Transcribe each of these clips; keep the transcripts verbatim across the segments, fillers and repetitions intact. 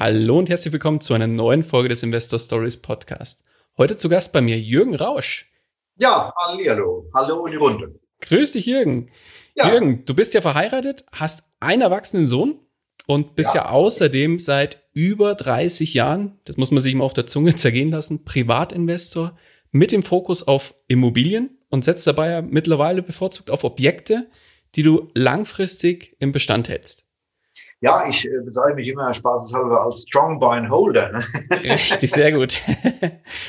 Hallo und herzlich willkommen zu einer neuen Folge des Investor Stories Podcast. Heute zu Gast bei mir Jürgen Rausch. Ja, hallihallo. Hallo in die Runde. Grüß dich, Jürgen. Ja. Jürgen, du bist ja verheiratet, hast einen erwachsenen Sohn und bist ja. ja außerdem seit über dreißig Jahren, das muss man sich immer auf der Zunge zergehen lassen, Privatinvestor mit dem Fokus auf Immobilien und setzt dabei ja mittlerweile bevorzugt auf Objekte, die du langfristig im Bestand hältst. Ja, ich bezeichne mich immer spaßeshalber als Strong Buy Holder. Ne? Richtig, sehr gut.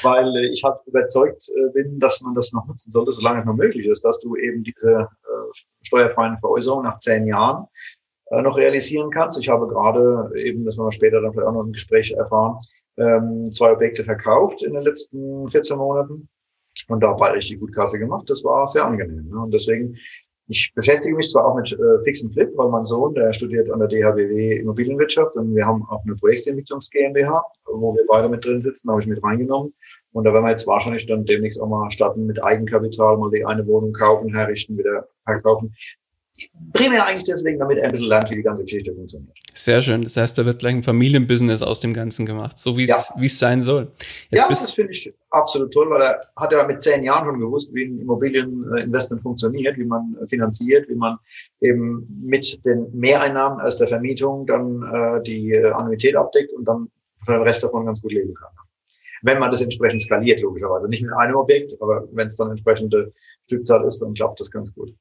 Weil ich halt überzeugt bin, dass man das noch nutzen sollte, solange es noch möglich ist, dass du eben diese äh, steuerfreien Veräußerungen nach zehn Jahren äh, noch realisieren kannst. Ich habe gerade eben, das werden wir später dann vielleicht auch noch im Gespräch erfahren, ähm, zwei Objekte verkauft in den letzten vierzehn Monaten und dabei richtig gut Kasse gemacht. Das war sehr angenehm. Ne? Und deswegen... Ich beschäftige mich zwar auch mit äh, Fix und Flip, weil mein Sohn, der studiert an der D H B W Immobilienwirtschaft und wir haben auch eine Projektentwicklungs GmbH, wo wir beide mit drin sitzen, habe ich mit reingenommen. Und da werden wir jetzt wahrscheinlich dann demnächst auch mal starten mit Eigenkapital, mal die eine Wohnung kaufen, herrichten, wieder verkaufen. Primär eigentlich deswegen, damit er ein bisschen lernt, wie die ganze Geschichte funktioniert. Sehr schön. Das heißt, da wird gleich ein Familienbusiness aus dem Ganzen gemacht, so wie es ja. wie es sein soll. Jetzt ja, das finde ich absolut toll, weil er hat ja mit zehn Jahren schon gewusst, wie ein Immobilieninvestment funktioniert, wie man finanziert, wie man eben mit den Mehreinnahmen aus der Vermietung dann äh, die Annuität abdeckt und dann den Rest davon ganz gut leben kann. Wenn man das entsprechend skaliert, logischerweise. Nicht mit einem Objekt, aber wenn es dann entsprechende Stückzahl ist, dann klappt das ganz gut.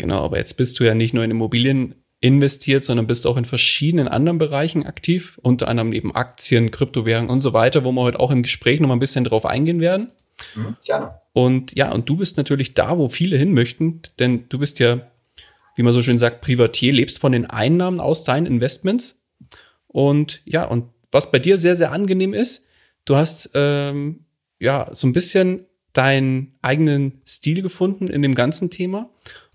Genau, aber jetzt bist du ja nicht nur in Immobilien investiert, sondern bist auch in verschiedenen anderen Bereichen aktiv, unter anderem eben Aktien, Kryptowährungen und so weiter, wo wir heute auch im Gespräch nochmal ein bisschen drauf eingehen werden. Mhm, gerne. Und ja, und du bist natürlich da, wo viele hin möchten, denn du bist ja, wie man so schön sagt, Privatier, lebst von den Einnahmen aus deinen Investments. Und ja, und was bei dir sehr, sehr angenehm ist, du hast ähm, ja so ein bisschen deinen eigenen Stil gefunden in dem ganzen Thema.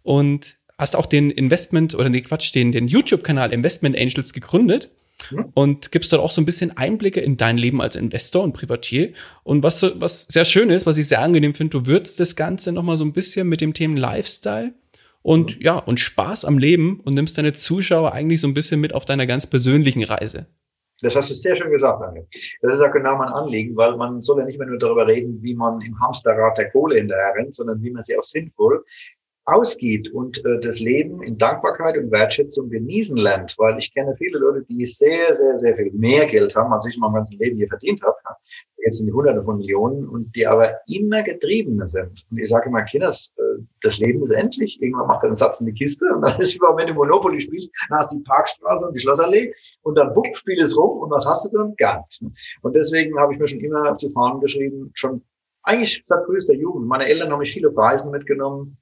Und hast auch den Investment, oder nee, Quatsch, den, den YouTube-Kanal Investment Angels gegründet mhm. und gibst dort auch so ein bisschen Einblicke in dein Leben als Investor und Privatier. Und was, was sehr schön ist, was ich sehr angenehm finde, du würzt das Ganze nochmal so ein bisschen mit dem Thema Lifestyle und, mhm. ja, und Spaß am Leben und nimmst deine Zuschauer eigentlich so ein bisschen mit auf deiner ganz persönlichen Reise. Das hast du sehr schön gesagt, Daniel. Das ist auch genau mein Anliegen, weil man soll ja nicht mehr nur darüber reden, wie man im Hamsterrad der Kohle hinterher rennt, sondern wie man sie auch sinnvoll ausgeht und äh, das Leben in Dankbarkeit und Wertschätzung genießen lernt, weil ich kenne viele Leute, die sehr, sehr, sehr viel mehr Geld haben, als ich mein ganzes Leben hier verdient habe, jetzt sind die Hunderte von Millionen und die aber immer getriebener sind. Und ich sage immer, Kinders, das Leben ist endlich. Irgendwann macht er einen Satz in die Kiste und dann ist es, wenn du Monopoly spielst, dann hast du die Parkstraße und die Schlossallee und dann wupp, spiel es rum und was hast du dann? Gar nichts. Und deswegen habe ich mir schon immer auf die Fahnen geschrieben, schon eigentlich seit frühester Jugend. Meine Eltern haben mich viele auf Reisen mitgenommen.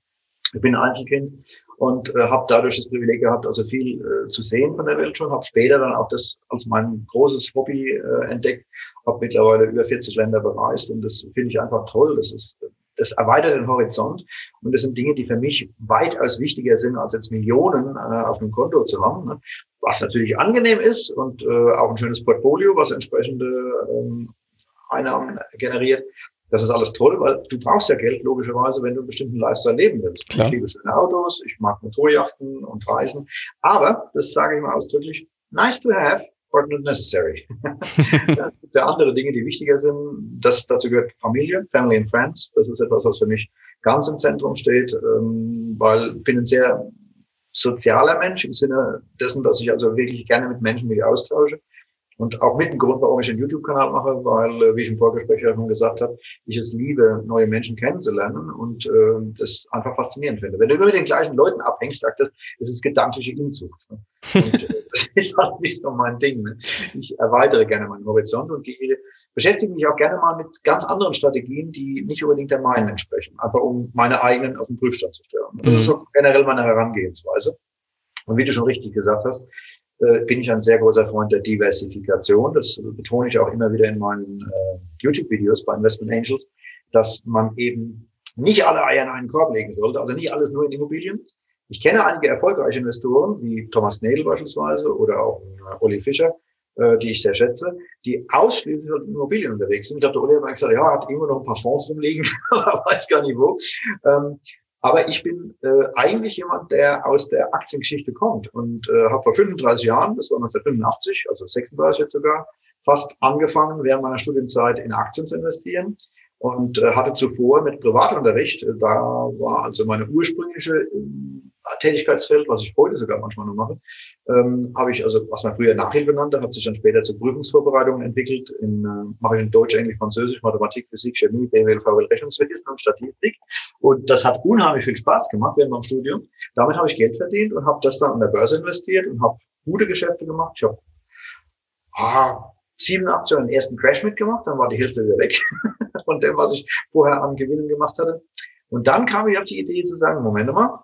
Ich bin ein Einzelkind und äh, habe dadurch das Privileg gehabt, also viel äh, zu sehen von der Welt schon. Habe später dann auch das als mein großes Hobby äh, entdeckt. Habe mittlerweile über vierzig Länder bereist und das finde ich einfach toll. Das ist, das erweitert den Horizont und das sind Dinge, die für mich weitaus wichtiger sind, als jetzt Millionen äh, auf dem Konto zu haben. Ne? Was natürlich angenehm ist und äh, auch ein schönes Portfolio, was entsprechende ähm, Einnahmen generiert. Das ist alles toll, weil du brauchst ja Geld, logischerweise, wenn du einen bestimmten Lifestyle leben willst. Klar. Ich liebe schöne Autos, ich mag Motorjachten und Reisen. Aber, das sage ich mal ausdrücklich, nice to have, but not necessary. Es gibt ja andere Dinge, die wichtiger sind. Das, dazu gehört Familie, Family and Friends. Das ist etwas, was für mich ganz im Zentrum steht, weil ich bin ein sehr sozialer Mensch im Sinne dessen, dass ich also wirklich gerne mit Menschen mich austausche. Und auch mit dem Grund, warum ich einen YouTube-Kanal mache, weil, wie ich im Vorgespräch ja schon gesagt habe, ich es liebe, neue Menschen kennenzulernen und äh, das einfach faszinierend finde. Wenn du immer mit den gleichen Leuten abhängst, sagt das, das ist gedankliche Inzucht. Ne? Und äh, das ist halt nicht so mein Ding. Ne? Ich erweitere gerne meinen Horizont und gehe, beschäftige mich auch gerne mal mit ganz anderen Strategien, die nicht unbedingt der meinen entsprechen, einfach um meine eigenen auf den Prüfstand zu stellen. Das mhm. ist so generell meine Herangehensweise. Und wie du schon richtig gesagt hast, äh, bin ich ein sehr großer Freund der Diversifikation. Das betone ich auch immer wieder in meinen äh, YouTube-Videos bei Investment Angels, dass man eben nicht alle Eier in einen Korb legen sollte, also nicht alles nur in Immobilien. Ich kenne einige erfolgreiche Investoren, wie Thomas Nadel beispielsweise oder auch Olli Fischer, äh, die ich sehr schätze, die ausschließlich mit Immobilien unterwegs sind. Ich glaube, der Olli hat mal gesagt, ja, hat irgendwo noch ein paar Fonds rumliegen, weiß gar nicht wo. Ähm, aber ich bin äh, eigentlich jemand, der aus der Aktiengeschichte kommt und äh, habe vor fünfunddreißig Jahren, das war neunzehnhundertfünfundachtzig, also sechsunddreißig jetzt sogar, fast angefangen, während meiner Studienzeit in Aktien zu investieren. Und äh, hatte zuvor mit Privatunterricht, äh, da war also meine ursprüngliche äh, Tätigkeitsfeld, was ich heute sogar manchmal noch mache, ähm, habe ich, also was man früher Nachhilfe nannte, hat sich dann später zu Prüfungsvorbereitungen entwickelt. In, äh, mache ich in Deutsch, Englisch, Französisch, Mathematik, Physik, Chemie, B W L, V W L, Rechnungswesen und Statistik. Und das hat unheimlich viel Spaß gemacht während meinem Studium. Damit habe ich Geld verdient und habe das dann an der Börse investiert und habe gute Geschäfte gemacht. Ich habe ah, siebenundachtzig den ersten Crash mitgemacht, dann war die Hälfte wieder weg von dem, was ich vorher an Gewinnen gemacht hatte. Und dann kam ich auf die Idee zu sagen, Moment mal,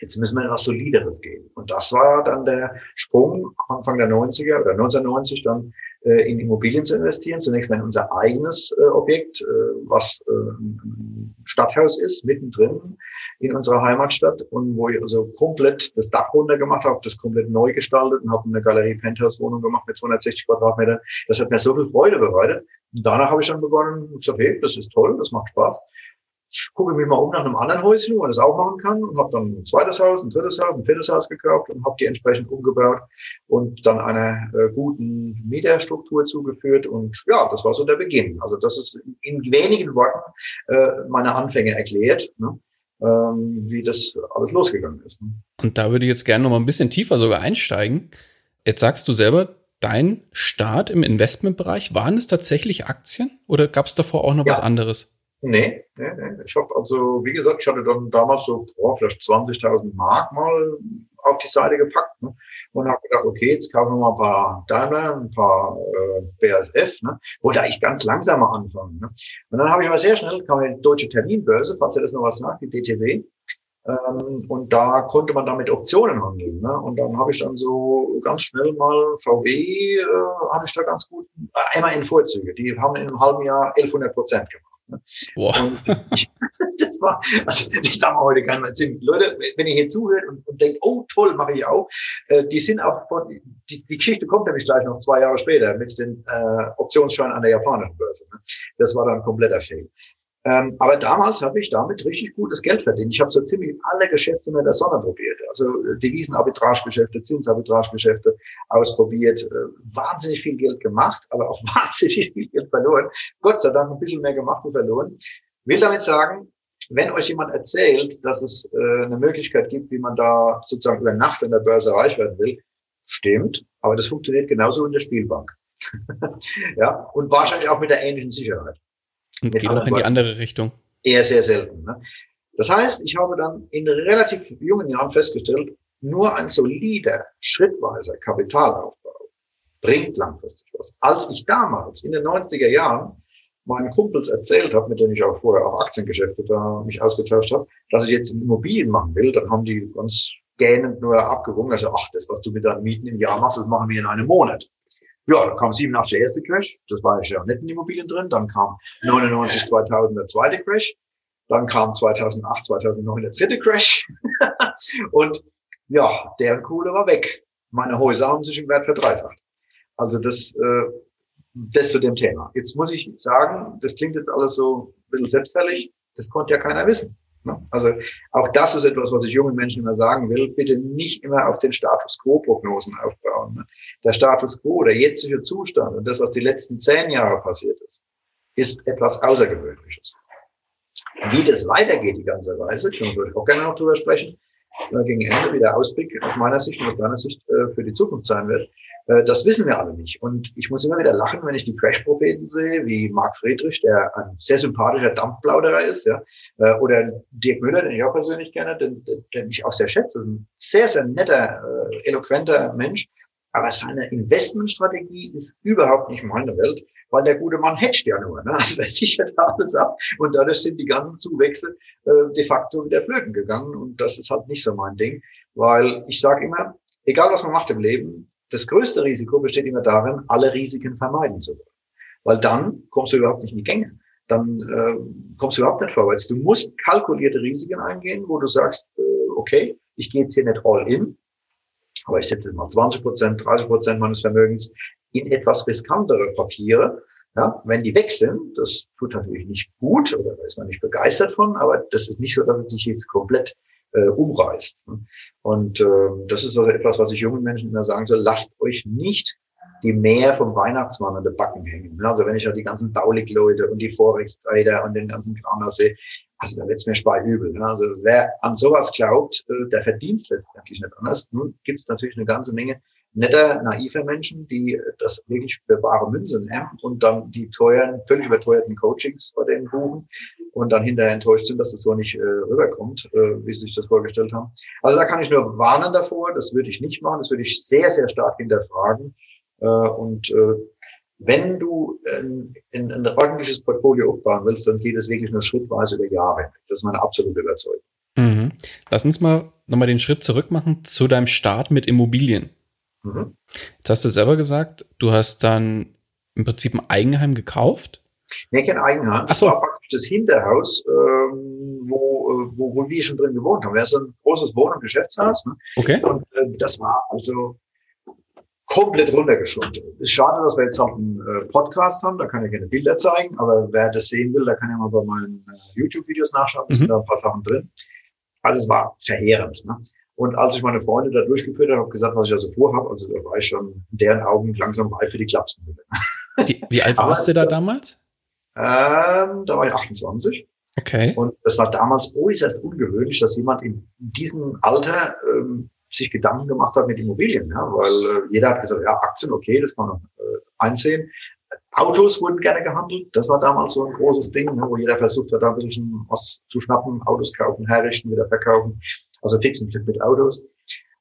jetzt müssen wir in was Solideres gehen. Und das war dann der Sprung Anfang der neunziger oder neunzehnhundertneunzig dann äh, in Immobilien zu investieren. Zunächst mal in unser eigenes äh, Objekt, äh, was äh, ein Stadthaus ist, mittendrin in unserer Heimatstadt, und wo ich also komplett das Dach runter gemacht habe, das komplett neu gestaltet und habe eine Galerie-Penthouse-Wohnung gemacht mit zweihundertsechzig Quadratmetern. Das hat mir so viel Freude bereitet. Und danach habe ich dann begonnen und gesagt, hey, das ist toll, das macht Spaß. Ich gucke mich mal um nach einem anderen Häuschen, wo man das auch machen kann, und habe dann ein zweites Haus, ein drittes Haus, ein viertes Haus gekauft und habe die entsprechend umgebaut und dann einer äh, guten Mieterstruktur zugeführt. Und ja, das war so der Beginn. Also das ist in wenigen Worten äh, meine Anfänge erklärt, ne? Ähm, wie das alles losgegangen ist. Ne? Und da würde ich jetzt gerne noch mal ein bisschen tiefer sogar einsteigen. Jetzt sagst du selber, dein Start im Investmentbereich, waren es tatsächlich Aktien oder gab es davor auch noch ja. was anderes? Nee, nee, nee. Ich habe also, wie gesagt, ich hatte dann damals so boah, vielleicht zwanzigtausend Mark mal auf die Seite gepackt, ne? Und habe gedacht, okay, jetzt kaufen wir mal ein paar Daimler, ein paar äh, B A S F, ne? Wollte eigentlich ganz langsam mal anfangen. Ne? Und dann habe ich mal sehr schnell, kam die Deutsche Terminbörse, falls ihr das noch was sagt, die D T B. Ähm, und da konnte man dann mit Optionen handeln. Ne? Und dann habe ich dann so ganz schnell mal V W, äh, habe ich da ganz gut, äh, einmal in Vorzüge. Die haben in einem halben Jahr elfhundert Prozent gemacht. Boah. Und ich, das war, also ich darf mal heute keinen mehr sehen. Leute, wenn ihr hier zuhört und, und denkt, oh toll, mache ich auch, äh, die sind auch von, die, die Geschichte kommt nämlich gleich noch zwei Jahre später mit den äh, Optionsscheinen an der japanischen Börse. Ne? Das war dann ein kompletter Fail. Ähm, aber damals habe ich damit richtig gutes Geld verdient. Ich habe so ziemlich alle Geschäfte mit der Sonne probiert. Also Devisenarbitragegeschäfte, Zinsarbitragegeschäfte ausprobiert. Äh, wahnsinnig viel Geld gemacht, aber auch wahnsinnig viel Geld verloren. Gott sei Dank ein bisschen mehr gemacht und verloren. Will damit sagen, wenn euch jemand erzählt, dass es äh, eine Möglichkeit gibt, wie man da sozusagen über Nacht an der Börse reich werden will, stimmt. Aber das funktioniert genauso in der Spielbank. Ja, und wahrscheinlich auch mit der ähnlichen Sicherheit. Und geht auch in die andere Richtung. Eher sehr selten. Ne? Das heißt, ich habe dann in relativ jungen Jahren festgestellt, nur ein solider, schrittweiser Kapitalaufbau bringt langfristig was. Als ich damals in den neunziger Jahren meinen Kumpels erzählt habe, mit denen ich auch vorher auch Aktiengeschäfte da mich ausgetauscht habe, dass ich jetzt Immobilien machen will, dann haben die ganz gähnend nur abgewogen. Also, ach, das, was du mit deinen Mieten im Jahr machst, das machen wir in einem Monat. Ja, dann kam siebenundachtzig der erste Crash, das war ja nicht in Immobilien drin, dann kam neunundneunzig zweitausend der zweite Crash, dann kam zweitausendacht zweitausendneun der dritte Crash und ja, deren Kohle war weg. Meine Häuser haben sich im Wert verdreifacht. Also das, äh, das zu dem Thema. Jetzt muss ich sagen, das klingt jetzt alles so ein bisschen selbstherrlich, das konnte ja keiner wissen. Also auch das ist etwas, was ich jungen Menschen immer sagen will, bitte nicht immer auf den Status Quo-Prognosen aufbauen. Der Status Quo, der jetzige Zustand und das, was die letzten zehn Jahre passiert ist, ist etwas Außergewöhnliches. Wie das weitergeht die ganze Weise, da würde ich auch gerne noch drüber sprechen, gegen Ende, wie der Ausblick aus meiner Sicht und aus deiner Sicht für die Zukunft sein wird, das wissen wir alle nicht. Und ich muss immer wieder lachen, wenn ich die Crash-Propheten sehe, wie Mark Friedrich, der ein sehr sympathischer Dampfplauderer ist, ja, oder Dirk Müller, den ich auch persönlich kenne, den, den ich auch sehr schätze. Das ist ein sehr, sehr netter, eloquenter Mensch. Aber seine Investmentstrategie ist überhaupt nicht meine Welt, weil der gute Mann hedgt ja nur. Ne? Also er sichert alles ab und dadurch sind die ganzen Zuwächse äh, de facto wieder flöten gegangen. Und das ist halt nicht so mein Ding, weil ich sage immer, egal was man macht im Leben, Das größte Risiko besteht immer darin, alle Risiken vermeiden zu wollen. Weil dann kommst du überhaupt nicht in die Gänge. Dann äh, kommst du überhaupt nicht vorwärts. Du musst kalkulierte Risiken eingehen, wo du sagst, äh, okay, ich gehe jetzt hier nicht all in, aber ich setze jetzt mal zwanzig Prozent, dreißig Prozent meines Vermögens in etwas riskantere Papiere. Ja, wenn die weg sind, das tut natürlich nicht gut oder da ist man nicht begeistert von, aber das ist nicht so, dass es sich jetzt komplett äh, umreißt. Und äh, das ist also etwas, was ich jungen Menschen immer sagen soll, lasst euch nicht die mehr vom Weihnachtsmann an den Backen hängen. Also wenn ich ja die ganzen Baulig-Leute und die Forex-Trader und den ganzen Kram sehe, also da wird's mir speiübel. Also wer an sowas glaubt, der verdient letztendlich nicht anders. Nun gibt's natürlich eine ganze Menge netter, naiver Menschen, die das wirklich für wahre Münze nehmen und dann die teuren, völlig überteuerten Coachings bei denen buchen und dann hinterher enttäuscht sind, dass es so nicht äh, rüberkommt, äh, wie sie sich das vorgestellt haben. Also da kann ich nur warnen davor, das würde ich nicht machen, das würde ich sehr, sehr stark hinterfragen. Und wenn du ein, ein, ein ordentliches Portfolio aufbauen willst, dann geht es wirklich nur schrittweise über Jahre. Das ist meine absolute Überzeugung. Mhm. Lass uns mal nochmal den Schritt zurück machen zu deinem Start mit Immobilien. Mhm. Jetzt hast du selber gesagt, du hast dann im Prinzip ein Eigenheim gekauft? Nee, kein Eigenheim. Ach so. Das war praktisch das Hinterhaus, ähm, wo, wo, wo wir schon drin gewohnt haben. Das ist ein großes Wohn- und Geschäftshaus. Ne? Okay. Und äh, das war also komplett runtergeschrumpft. Ist schade, dass wir jetzt noch einen äh, Podcast haben, da kann ich keine Bilder zeigen, aber wer das sehen will, da kann ja mal bei meinen äh, YouTube-Videos nachschauen, da mhm. sind da ein paar Sachen drin. Also es war verheerend. Ne? Und als ich meine Freunde da durchgeführt habe, habe gesagt, was ich da so vorhabe, also da war ich schon in deren Augen langsam alt für die Klapsen. Wie, wie alt warst du da damals? Ähm, da war ich achtundzwanzig. Okay. Und das war damals äußerst ungewöhnlich, dass jemand in diesem Alter ähm, sich Gedanken gemacht hat mit Immobilien, ja, weil äh, jeder hat gesagt, ja, Aktien, okay, das kann man äh, einsehen. Autos wurden gerne gehandelt, das war damals so ein großes Ding, ne, wo jeder versucht hat, da ein bisschen was zu schnappen, Autos kaufen, herrichten, wieder verkaufen, also fixen Flip mit Autos.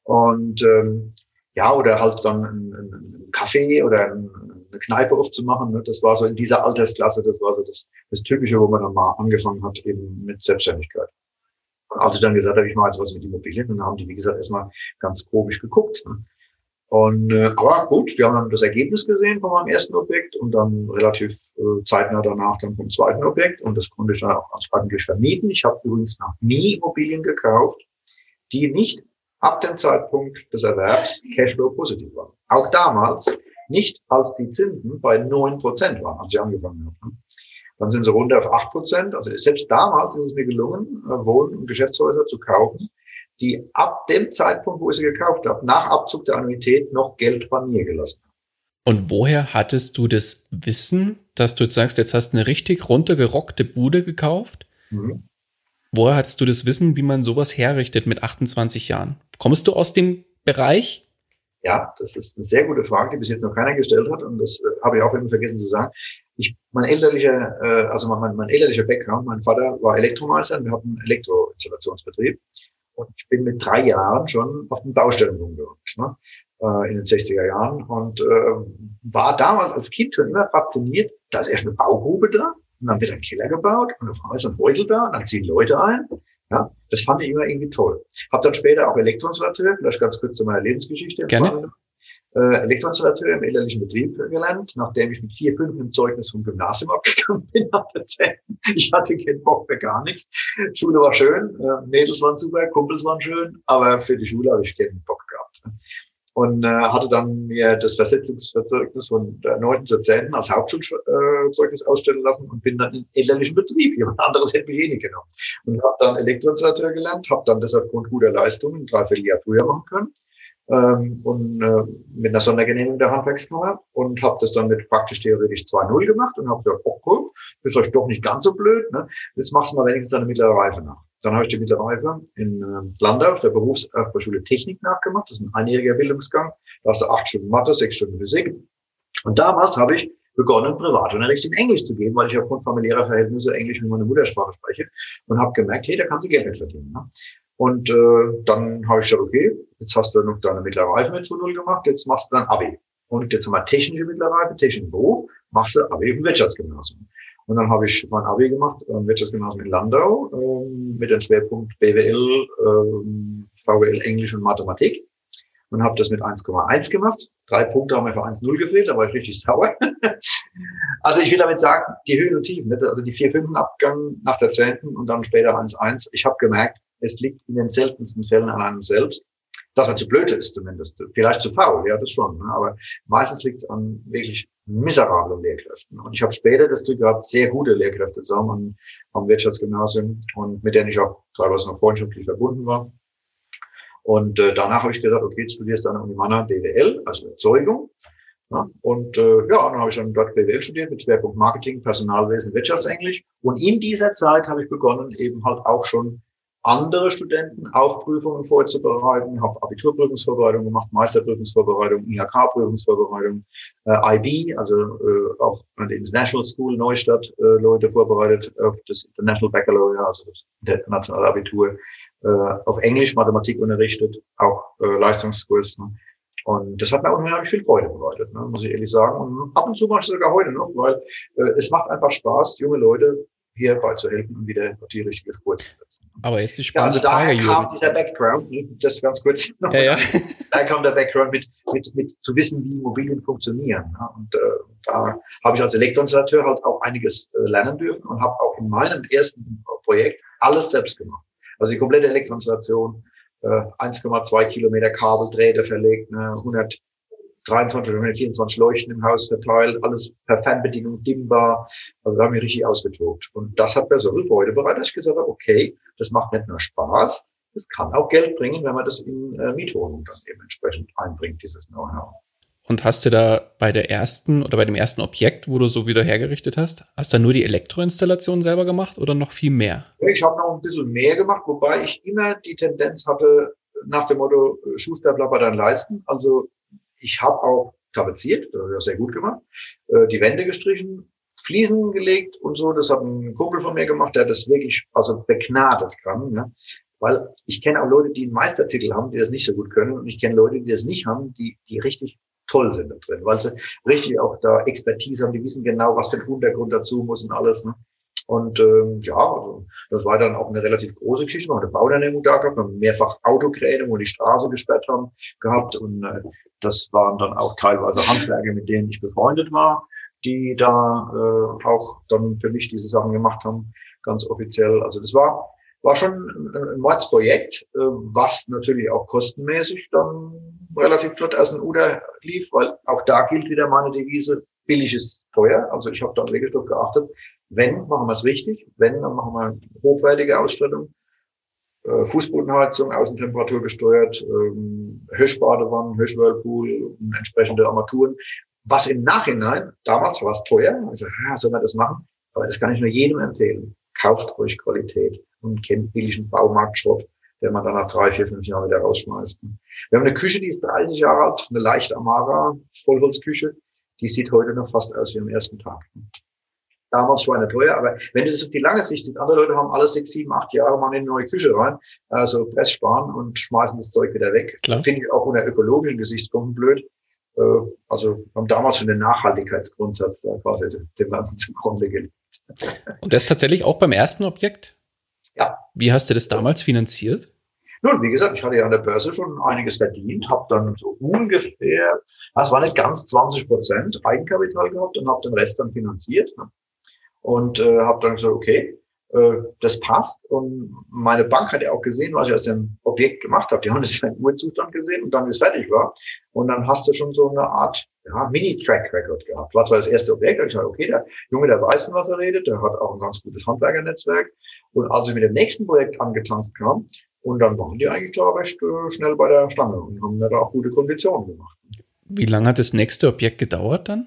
Und ähm, ja, oder halt dann einen Kaffee oder ein, eine Kneipe aufzumachen, ne, das war so in dieser Altersklasse, das war so das, das Typische, wo man dann mal angefangen hat, eben mit Selbstständigkeit. Als ich dann gesagt habe, ich mache jetzt was mit Immobilien, dann haben die, wie gesagt, erstmal ganz komisch geguckt. Und, äh, aber gut, die haben dann das Ergebnis gesehen von meinem ersten Objekt und dann relativ äh, zeitnah danach dann vom zweiten Objekt. Und das konnte ich dann auch ganz ordentlich vermieten. Ich habe übrigens noch nie Immobilien gekauft, die nicht ab dem Zeitpunkt des Erwerbs Cashflow positiv waren. Auch damals nicht, als die Zinsen bei neun Prozent waren, als ich angefangen habe. Dann sind sie runter auf acht Prozent. Also selbst damals ist es mir gelungen, Wohn- und Geschäftshäuser zu kaufen, die ab dem Zeitpunkt, wo ich sie gekauft habe, nach Abzug der Annuität noch Geld bei mir gelassen haben. Und woher hattest du das Wissen, dass du jetzt sagst, jetzt hast du eine richtig runtergerockte Bude gekauft? Mhm. Woher hattest du das Wissen, wie man sowas herrichtet mit achtundzwanzig Jahren? Kommst du aus dem Bereich? Ja, das ist eine sehr gute Frage, die bis jetzt noch keiner gestellt hat. Und das äh, habe ich auch immer vergessen zu sagen. Ich, mein elterlicher, äh, also mein, mein elterlicher Background, mein Vater war Elektromeister und wir hatten einen Elektroinstallationsbetrieb. Und ich bin mit drei Jahren schon auf den Baustellen rumgerückt, ne? äh, in den sechziger Jahren. Und äh, war damals als Kind schon immer fasziniert, da ist erst eine Baugrube da und dann wird ein Keller gebaut und auf einmal ist ein Häusl da und dann ziehen Leute ein. Ja, das fand ich immer irgendwie toll. Hab dann später auch Elektroinstallateur, vielleicht ganz kurz zu meiner Lebensgeschichte. Gerne. Äh, Elektroinstallateur im elterlichen Betrieb gelernt, nachdem ich mit vier Fünfen im Zeugnis vom Gymnasium abgekommen bin. Ich hatte keinen Bock für gar nichts. Schule war schön, äh, Mädels waren super, Kumpels waren schön, aber für die Schule habe ich keinen Bock gehabt. Und äh, hatte dann mir das Versetzungszeugnis von der neunten zur zehnten als Hauptschulzeugnis äh, ausstellen lassen und bin dann in elterlichen Betrieb. Jemand anderes hätte mich eh nicht genommen. Und habe dann Elektroinstallateur gelernt, habe dann das aufgrund guter Leistungen ein Dreivierteljahr früher machen können ähm, und äh, mit einer Sondergenehmigung der Handwerkskammer und habe das dann mit praktisch theoretisch zwei null gemacht und habe gesagt, oh cool, ist euch doch nicht ganz so blöd, ne? Jetzt machst du mal wenigstens eine mittlere Reife nach. Dann habe ich die mittlere Reife in Landau auf der Berufsfachschule Technik nachgemacht. Das ist ein einjähriger Bildungsgang. Da hast du acht Stunden Mathe, sechs Stunden Physik. Und damals habe ich begonnen, Privatunterricht in Englisch zu geben, weil ich aufgrund familiärer Verhältnisse Englisch mit meiner Muttersprache spreche und habe gemerkt, hey, da kannst du Geld mit verdienen. Ne? Und äh, dann habe ich gesagt, okay, jetzt hast du noch deine mittlere Reife mit zwei null gemacht, jetzt machst du dann Abi. Und jetzt haben wir technische mittlere Reife, technischen Beruf, machst du Abi im Wirtschaftsgymnasium. Und dann habe ich mein Abi gemacht, ähm, Wirtschaftsgymnasium in Landau, ähm, mit dem Schwerpunkt B W L, ähm, V W L Englisch und Mathematik. und habe das mit eins Komma eins gemacht. Drei Punkte haben mir für eins Komma null gefehlt, da war ich richtig sauer. Also ich will damit sagen, die Höhen und Tiefen, also die vier Fünfen abgegangen nach der Zehnten und dann später eins Komma eins. Ich habe gemerkt, es liegt in den seltensten Fällen an einem selbst, dass man zu blöd ist zumindest, vielleicht zu faul, ja, das schon, aber meistens liegt es an wirklich miserablen Lehrkräften. Und ich habe später das Glück gehabt, sehr gute Lehrkräfte zu haben am Wirtschaftsgymnasium und mit denen ich auch teilweise noch freundschaftlich verbunden war. Und äh, danach habe ich gesagt, okay, jetzt studierst du an der Uni Mannheim B W L, also Erzeugung. Ja, und äh, ja, dann habe ich dann dort B W L studiert mit Schwerpunkt Marketing, Personalwesen, Wirtschaftsenglisch. Und in dieser Zeit habe ich begonnen, eben halt auch schon andere Studenten auf Prüfungen vorzubereiten, habe Abiturprüfungsvorbereitung gemacht, Meisterprüfungsvorbereitung, I H K-Prüfungsvorbereitung, äh, I B, also äh, auch an der International School Neustadt äh, Leute vorbereitet, auf das International Baccalaureate, also das internationale Abitur, äh, auf Englisch, Mathematik unterrichtet, auch äh, Leistungskurs. Ne? Und das hat mir unheimlich viel Freude bereitet, ne? Muss ich ehrlich sagen. Und ab und zu mache ich es sogar heute noch, weil äh, es macht einfach Spaß, junge Leute hierbei zu helfen und wieder die richtige Spur zu setzen. Aber jetzt die spannende ja, also Frage, Jürgen. Also daher kam dieser Background, das ganz kurz noch, ja, ja. Da kam der Background mit, mit, mit zu wissen, wie Immobilien funktionieren. Und äh, da habe ich als Elektroinstallateur halt auch einiges lernen dürfen und habe auch in meinem ersten Projekt alles selbst gemacht. Also die komplette Elektroinstallation, äh, eins Komma zwei Kilometer Kabeldrähte verlegt, ne, hundertdreiundzwanzig oder hundertvierundzwanzig Leuchten im Haus verteilt, alles per Fernbedienung dimmbar. Also da haben wir richtig ausgetobt. Und das hat mir so viel Freude bereitet, dass ich gesagt habe, okay, das macht nicht nur Spaß, das kann auch Geld bringen, wenn man das in äh, Mietwohnungen dann eben entsprechend einbringt, dieses Know-how. Und hast du da bei der ersten oder bei dem ersten Objekt, wo du so wieder hergerichtet hast, hast du nur die Elektroinstallation selber gemacht oder noch viel mehr? Ich habe noch ein bisschen mehr gemacht, wobei ich immer die Tendenz hatte, nach dem Motto, Schuster, blabber, dann leisten. Also ich habe auch tapeziert, das habe ich auch sehr gut gemacht, die Wände gestrichen, Fliesen gelegt und so. Das hat ein Kumpel von mir gemacht, der das wirklich also begnadet kann. Ne? Weil ich kenne auch Leute, die einen Meistertitel haben, die das nicht so gut können. Und ich kenne Leute, die das nicht haben, die die richtig toll sind da drin. Weil sie richtig auch da Expertise haben. Die wissen genau, was für ein Untergrund dazu muss und alles. Ne? Und ähm, ja, also das war dann auch eine relativ große Geschichte. Wir haben eine Bauunternehmung da gehabt, wir haben mehrfach Autokräne, wo die Straße gesperrt haben, gehabt. Und äh, das waren dann auch teilweise Handwerker, mit denen ich befreundet war, die da äh, auch dann für mich diese Sachen gemacht haben, ganz offiziell. Also das war war schon ein, ein Mordsprojekt, äh, was natürlich auch kostenmäßig dann relativ flott aus dem Uder lief, weil auch da gilt wieder meine Devise, billig ist teuer. Also ich habe da wirklich drauf geachtet, wenn, machen wir es richtig. Wenn, dann machen wir eine hochwertige Ausstattung. Äh, Fußbodenheizung, Außentemperatur gesteuert, ähm, Höchstbadewanne, Höchstwhirlpool, entsprechende Armaturen. Was im Nachhinein, damals war es teuer, also ha, soll man das machen? Aber das kann ich nur jedem empfehlen. Kauft euch Qualität und kennt billigen Baumarktschrott, den man dann nach drei, vier, fünf Jahren wieder rausschmeißt. Wir haben eine Küche, die ist dreißig Jahre alt, eine leicht Amara, Vollholzküche. Die sieht heute noch fast aus wie am ersten Tag. Damals schweineteuer, aber wenn du das auf die lange Sicht siehst, andere Leute haben alle sechs, sieben, acht Jahre mal in eine neue Küche rein, also Press sparen und schmeißen das Zeug wieder weg. Klar. Finde ich auch unter ökologischen Gesichtspunkten blöd. Also haben damals schon den Nachhaltigkeitsgrundsatz da quasi dem Ganzen zugrunde gelegt. Und das tatsächlich auch beim ersten Objekt? Ja. Wie hast du das damals finanziert? Nun, wie gesagt, ich hatte ja an der Börse schon einiges verdient, habe dann so ungefähr, das war nicht ganz zwanzig Prozent Eigenkapital gehabt und habe den Rest dann finanziert. Und äh, habe dann gesagt, okay, äh, das passt. Und meine Bank hat ja auch gesehen, was ich aus dem Objekt gemacht habe. Die haben das ja im Urzustand gesehen und dann, wie es fertig war. Und dann hast du schon so eine Art ja, Mini-Track-Record gehabt. War zwar das erste Objekt, und ich dachte, okay, der Junge, der weiß, von was er redet, der hat auch ein ganz gutes Handwerkernetzwerk. Und als ich mit dem nächsten Projekt angetanzt kam, und dann waren die eigentlich da recht äh, schnell bei der Stange und haben da auch gute Konditionen gemacht. Wie lange hat das nächste Objekt gedauert dann?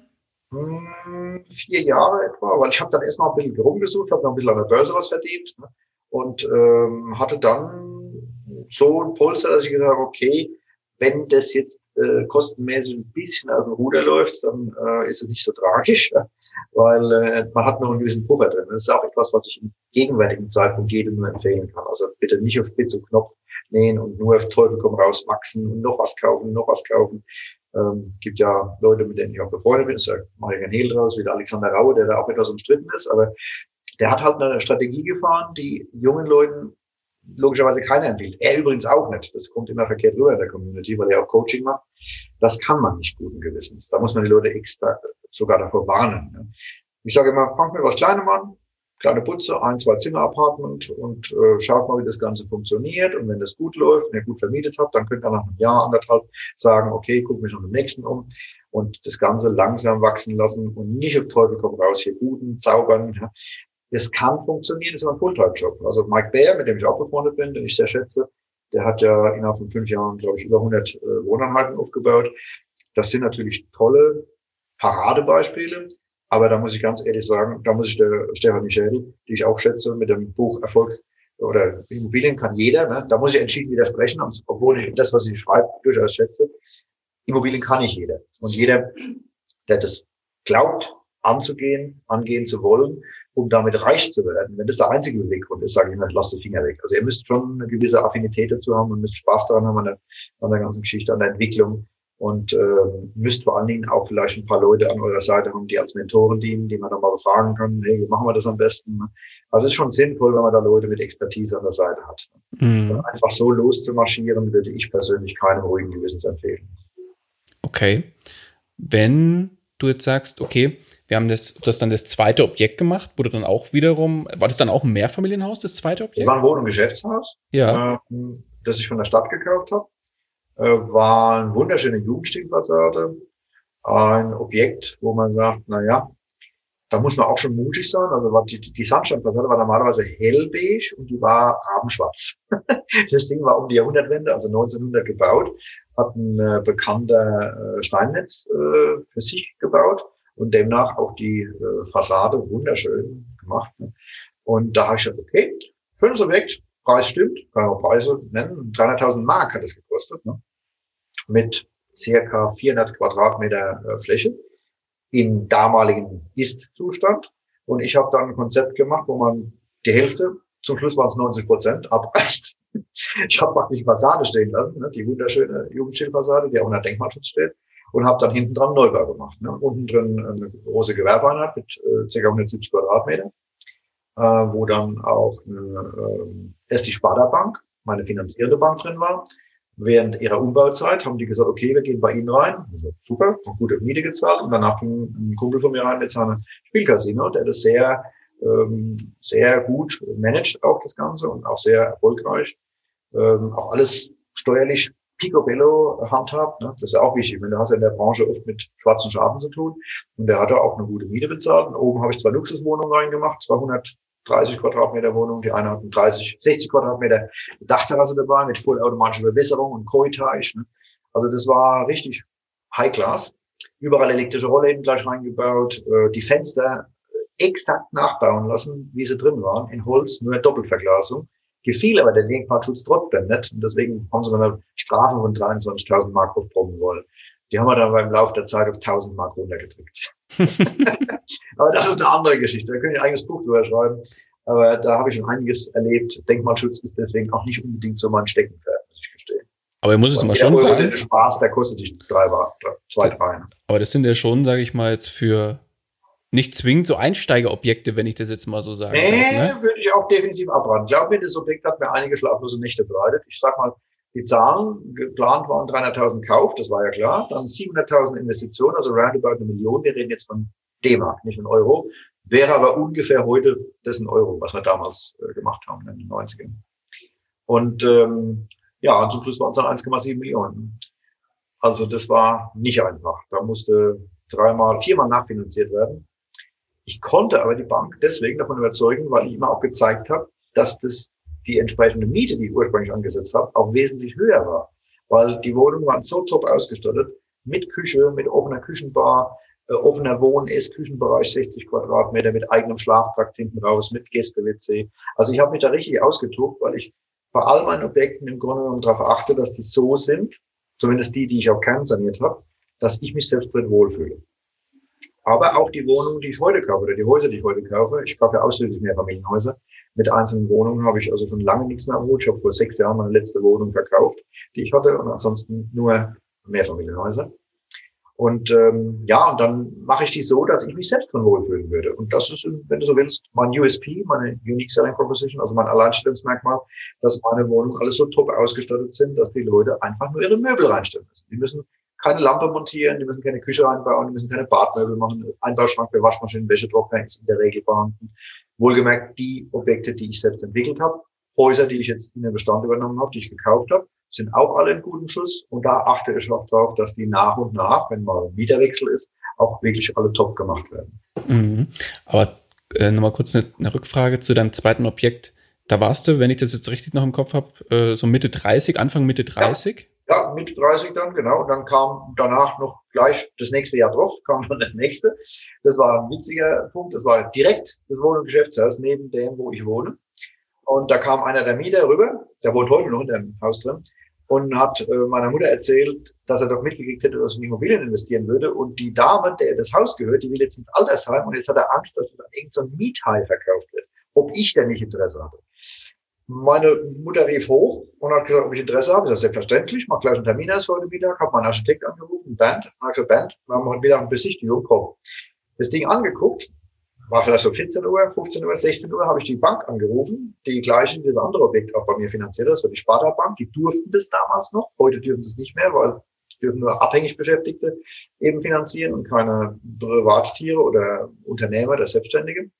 Vier Jahre etwa, weil ich habe dann erst mal ein bisschen rumgesucht, habe noch ein bisschen an der Börse was verdient, ne? Und ähm, hatte dann so ein Polster, dass ich gesagt habe, okay, wenn das jetzt äh, kostenmäßig ein bisschen aus dem Ruder läuft, dann äh, ist es nicht so tragisch, ja? Weil äh, man hat noch einen gewissen Puffer drin. Das ist auch etwas, was ich im gegenwärtigen Zeitpunkt jedem nur empfehlen kann. Also bitte nicht auf Spitz und Knopf nähen und nur auf Teufel komm raus wachsen und noch was kaufen, noch was kaufen. Ähm, gibt ja Leute, mit denen ich auch befreundet bin, da mache ich einen Hehl draus, wie der Alexander Rau, der da auch etwas umstritten ist, aber der hat halt eine Strategie gefahren, die jungen Leuten logischerweise keiner empfiehlt. Er übrigens auch nicht. Das kommt immer verkehrt rüber in der Community, weil er auch Coaching macht. Das kann man nicht guten Gewissens. Da muss man die Leute extra sogar davor warnen. Ich sage immer, fangt mit was Kleinem an. Kleine Putze, ein, zwei Zimmer-Apartment und äh, schaut mal, wie das Ganze funktioniert. Und wenn das gut läuft, wenn ihr gut vermietet habt, dann könnt ihr nach einem Jahr, anderthalb sagen, okay, guck mich nach dem nächsten um und das Ganze langsam wachsen lassen und nicht auf Teufel komm raus, hier guten, zaubern. Ja. Das kann funktionieren, das ist ein Fulltime-Job. Also Mike Baer, mit dem ich auch befreundet bin, den ich sehr schätze, der hat ja innerhalb von fünf Jahren, glaube ich, über hundert äh, Wohneinheiten aufgebaut. Das sind natürlich tolle Paradebeispiele. Aber da muss ich ganz ehrlich sagen, da muss ich der Stefan Michel, die ich auch schätze, mit dem Buch Erfolg oder Immobilien kann jeder, ne? Da muss ich entschieden widersprechen, obwohl ich das, was ich schreibe, durchaus schätze. Immobilien kann nicht jeder. Und jeder, der das glaubt, anzugehen, angehen zu wollen, um damit reich zu werden, wenn das der einzige Weggrund ist, sage ich immer, lasst die Finger weg. Also ihr müsst schon eine gewisse Affinität dazu haben und müsst Spaß daran haben an der, an der ganzen Geschichte, an der Entwicklung. Und äh, müsst vor allen Dingen auch vielleicht ein paar Leute an eurer Seite haben, die als Mentoren dienen, die man dann mal befragen kann, hey, wie machen wir das am besten? Also es ist schon sinnvoll, wenn man da Leute mit Expertise an der Seite hat. Mhm. Einfach so loszumarschieren, würde ich persönlich keinem ruhigen Gewissens empfehlen. Okay. Wenn du jetzt sagst, okay, wir haben das, du hast dann das zweite Objekt gemacht, wurde dann auch wiederum, war das dann auch ein Mehrfamilienhaus, das zweite Objekt? Das war ein Wohn- und Geschäftshaus, ja. äh, das ich von der Stadt gekauft habe. War ein wunderschöne Jugendstilfassade, ein Objekt, wo man sagt, na ja, da muss man auch schon mutig sein. Also war die, die Sandsteinfassade war normalerweise hellbeige und die war rabenschwarz. Das Ding war um die Jahrhundertwende, also neunzehnhundert gebaut, hat ein äh, bekannter äh, Steinmetz äh, für sich gebaut und demnach auch die äh, Fassade wunderschön gemacht. Ne? Und da habe ich gesagt, okay, schönes Objekt, Preis stimmt, kann man auch Preise nennen, dreihunderttausend Mark hat das gekostet, ne? Mit circa vierhundert Quadratmeter äh, Fläche im damaligen Ist-Zustand. Und ich habe dann ein Konzept gemacht, wo man die Hälfte, zum Schluss waren es neunzig Prozent, abreißt. Ich habe praktisch die Fassade stehen lassen, ne? Die wunderschöne Jugendstilfassade, die auch unter Denkmalschutz steht, und habe dann hinten dran Neubau gemacht. Ne? Unten drin eine große Gewerbeeinheit mit äh, circa hundertsiebzig Quadratmeter, äh, wo dann auch eine, äh, erst die Sparda-Bank, meine finanzierende Bank, drin war. Während ihrer Umbauzeit haben die gesagt, okay, wir gehen bei Ihnen rein. Also, super, haben gute Miete gezahlt. Und danach ging ein Kumpel von mir rein mit seinem Spielcasino, der das sehr, ähm, sehr gut managt, auch das Ganze, und auch sehr erfolgreich. Ähm, auch alles steuerlich picobello handhabt, ne? Das ist auch wichtig. Wenn du hast ja in der Branche oft mit schwarzen Schafen zu tun. Und der hatte auch eine gute Miete bezahlt. Und oben habe ich zwei Luxuswohnungen reingemacht, zweihundertdreißig Quadratmeter Wohnung, die eine hat einen dreißig, sechzig Quadratmeter Dachterrasse dabei mit vollautomatischer Bewässerung und Koi-Teich. Ne? Also das war richtig High Class. Überall elektrische Rollläden gleich reingebaut, äh, die Fenster exakt nachbauen lassen, wie sie drin waren, in Holz, nur Doppelverglasung. Gefiel aber der Denkmalschutz trotzdem nicht. Und deswegen haben sie eine Strafe von dreiundzwanzigtausend Mark aufbrummen wollen. Die haben wir dann beim Lauf der Zeit auf tausend Mark runtergedrückt. Aber das ist eine andere Geschichte. Da könnte ich ein eigenes Buch drüber schreiben. Aber da habe ich schon einiges erlebt. Denkmalschutz ist deswegen auch nicht unbedingt so mein Steckenpferd, muss ich gestehen. Aber ich muss jetzt mal schon Euro sagen. Der Spaß, der kostet dich drei, zwei, drei. Aber das sind ja schon, sage ich mal, jetzt für nicht zwingend so Einsteigerobjekte, wenn ich das jetzt mal so sage. Nee, darf, ne? Würde ich auch definitiv abraten. Glaub mir, das Objekt hat mir einige schlaflose Nächte bereitet. Ich sag mal, die Zahlen, geplant waren dreihunderttausend Kauf, das war ja klar. Dann siebenhunderttausend Investitionen, also roundabout eine Million. Wir reden jetzt von D-Mark, nicht von Euro. Wäre aber ungefähr heute das ein Euro, was wir damals äh, gemacht haben in den neunzigern. Und ähm, ja, und zum Schluss waren es dann eins Komma sieben Millionen. Also das war nicht einfach. Da musste dreimal, viermal nachfinanziert werden. Ich konnte aber die Bank deswegen davon überzeugen, weil ich immer auch gezeigt habe, dass das die entsprechende Miete, die ich ursprünglich angesetzt habe, auch wesentlich höher war. Weil die Wohnungen waren so top ausgestattet, mit Küche, mit offener Küchenbar, äh, offener Wohn-, Ess-, Küchenbereich, sechzig Quadratmeter, mit eigenem Schlaftrakt hinten raus, mit Gäste-W C. Also ich habe mich da richtig ausgetobt, weil ich bei all meinen Objekten im Grunde genommen darauf achte, dass die so sind, zumindest die, die ich auch kernsaniert habe, dass ich mich selbst drin wohlfühle. Aber auch die Wohnungen, die ich heute kaufe, oder die Häuser, die ich heute kaufe, ich kaufe ja ausschließlich Mehrfamilienhäuser, mit einzelnen Wohnungen habe ich also schon lange nichts mehr am Hut. Ich habe vor sechs Jahren meine letzte Wohnung verkauft, die ich hatte, und ansonsten nur Mehrfamilienhäuser. Und ähm, ja, und dann mache ich die so, dass ich mich selbst drin wohlfühlen würde. Und das ist, wenn du so willst, mein U S P, meine Unique Selling Proposition, also mein Alleinstellungsmerkmal, dass meine Wohnungen alles so top ausgestattet sind, dass die Leute einfach nur ihre Möbel reinstellen müssen. Die müssen keine Lampe montieren, die müssen keine Küche reinbauen, die müssen keine Badmöbel machen, Einbauschrank für Waschmaschinen, Wäschetrockner ist in der Regel vorhanden. Wohlgemerkt die Objekte, die ich selbst entwickelt habe, Häuser, die ich jetzt in den Bestand übernommen habe, die ich gekauft habe, sind auch alle in gutem Schuss. Und da achte ich auch darauf, dass die nach und nach, wenn mal ein Mieterwechsel ist, auch wirklich alle top gemacht werden. Mhm. Aber äh, nochmal kurz eine, eine Rückfrage zu deinem zweiten Objekt. Da warst du, wenn ich das jetzt richtig noch im Kopf habe, äh, so Mitte dreißig, Anfang Mitte dreißig? Ja, ja, Mitte dreißig dann, genau. Und dann kam danach noch gleich das nächste Jahr drauf, kam dann das nächste. Das war ein witziger Punkt. Das war direkt das Wohn- und Geschäftshaus neben dem, wo ich wohne. Und da kam einer der Mieter rüber, der wohnt heute noch in dem Haus drin, und hat äh, meiner Mutter erzählt, dass er doch mitgekriegt hätte, dass er in Immobilien investieren würde. Und die Dame, der das Haus gehört, die will jetzt ins Altersheim und jetzt hat er Angst, dass es an irgendein Miethai verkauft wird, ob ich denn nicht Interesse habe. Meine Mutter rief hoch und hat gesagt, ob ich Interesse habe. Ich sage, selbstverständlich, mach gleich einen Termin aus heute Mittag, habe meinen Architekt angerufen, Bernd, und habe gesagt, Bernd, wir haben heute Mittag eine Besichtigung, komm. Das Ding angeguckt, war vielleicht so vierzehn Uhr, fünfzehn Uhr, sechzehn Uhr, habe ich die Bank angerufen, die gleichen, die das andere Objekt auch bei mir finanziert hat, das war die Sparda-Bank, die durften das damals noch, heute dürfen sie es nicht mehr, weil dürfen nur abhängig Beschäftigte eben finanzieren und keine Privattiere oder Unternehmer oder Selbstständige.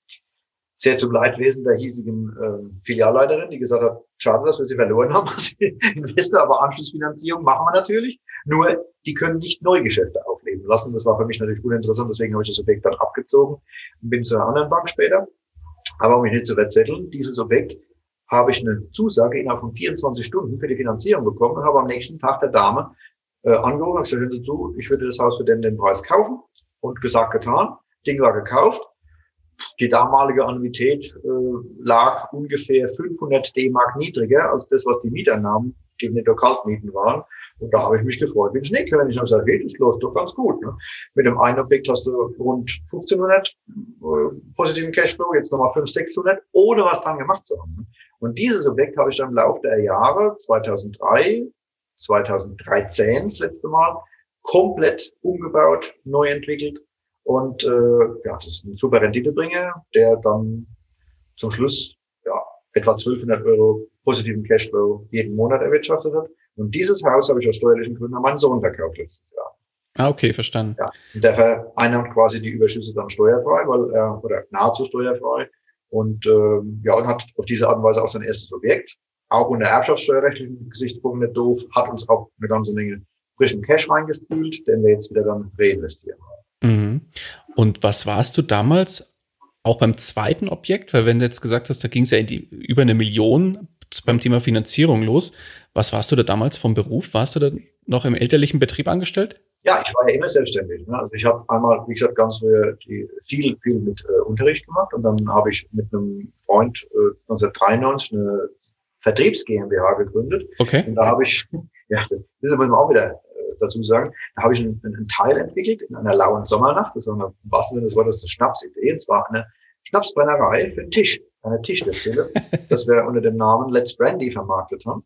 Sehr zum Leidwesen der hiesigen äh, Filialleiterin, die gesagt hat, schade, dass wir sie verloren haben als Investor, aber Anschlussfinanzierung machen wir natürlich, nur die können nicht Neugeschäfte aufleben lassen. Das war für mich natürlich uninteressant, deswegen habe ich das Objekt dann abgezogen und bin zu einer anderen Bank später. Aber um mich nicht zu verzetteln, dieses Objekt habe ich eine Zusage innerhalb von vierundzwanzig Stunden für die Finanzierung bekommen und habe am nächsten Tag der Dame äh, angerufen und gesagt, hören Sie zu, ich würde das Haus für den, den Preis kaufen, und gesagt, getan, Ding war gekauft. Die damalige Annuität äh, lag ungefähr fünfhundert D-Mark niedriger als das, was die Mieter nahmen, die Netto-Kaltmieten waren. Und da habe ich mich gefreut wie ein Schneekönig. Ich habe gesagt, hey, das läuft doch ganz gut. Ne? Mit dem einen Objekt hast du rund fünfzehnhundert äh, positiven Cashflow, jetzt nochmal fünfhundert, sechshundert, ohne was dran gemacht zu haben. Und dieses Objekt habe ich dann im Laufe der Jahre zweitausenddrei, zweitausenddreizehn das letzte Mal, komplett umgebaut, neu entwickelt. Und äh, ja, das ist ein super Renditebringer, der dann zum Schluss ja etwa zwölfhundert Euro positiven Cashflow jeden Monat erwirtschaftet hat. Und dieses Haus habe ich aus steuerlichen Gründen an meinen Sohn verkauft letztes Jahr. Ah, okay, verstanden. Ja, und der vereinnahmt quasi die Überschüsse dann steuerfrei, weil äh, oder nahezu steuerfrei. Und äh, ja, und hat auf diese Art und Weise auch sein erstes Objekt. Auch unter erbschaftssteuerrechtlichen Gesichtspunkten nicht doof, hat uns auch eine ganze Menge frischen Cash reingespült, den wir jetzt wieder dann reinvestieren. Mhm. Und was warst du damals auch beim zweiten Objekt? Weil wenn du jetzt gesagt hast, da ging es ja in die, über eine Million beim Thema Finanzierung los. Was warst du da damals vom Beruf? Warst du da noch im elterlichen Betrieb angestellt? Ja, ich war ja immer selbstständig. Ne? Also ich habe einmal, wie gesagt, ganz viel, viel, viel mit äh, Unterricht gemacht. Und dann habe ich mit einem Freund äh, neunzehnhundertdreiundneunzig eine Vertriebs GmbH gegründet. Okay. Und da habe ich, ja, das ist aber auch wieder dazu sagen, da habe ich einen, einen Teil entwickelt in einer lauen Sommernacht, das war eine, im wahrsten Sinne des Wortes eine Schnapsidee, und zwar eine Schnapsbrennerei für einen Tisch, eine Tischdestille, das wir unter dem Namen Let's Brandy vermarktet haben.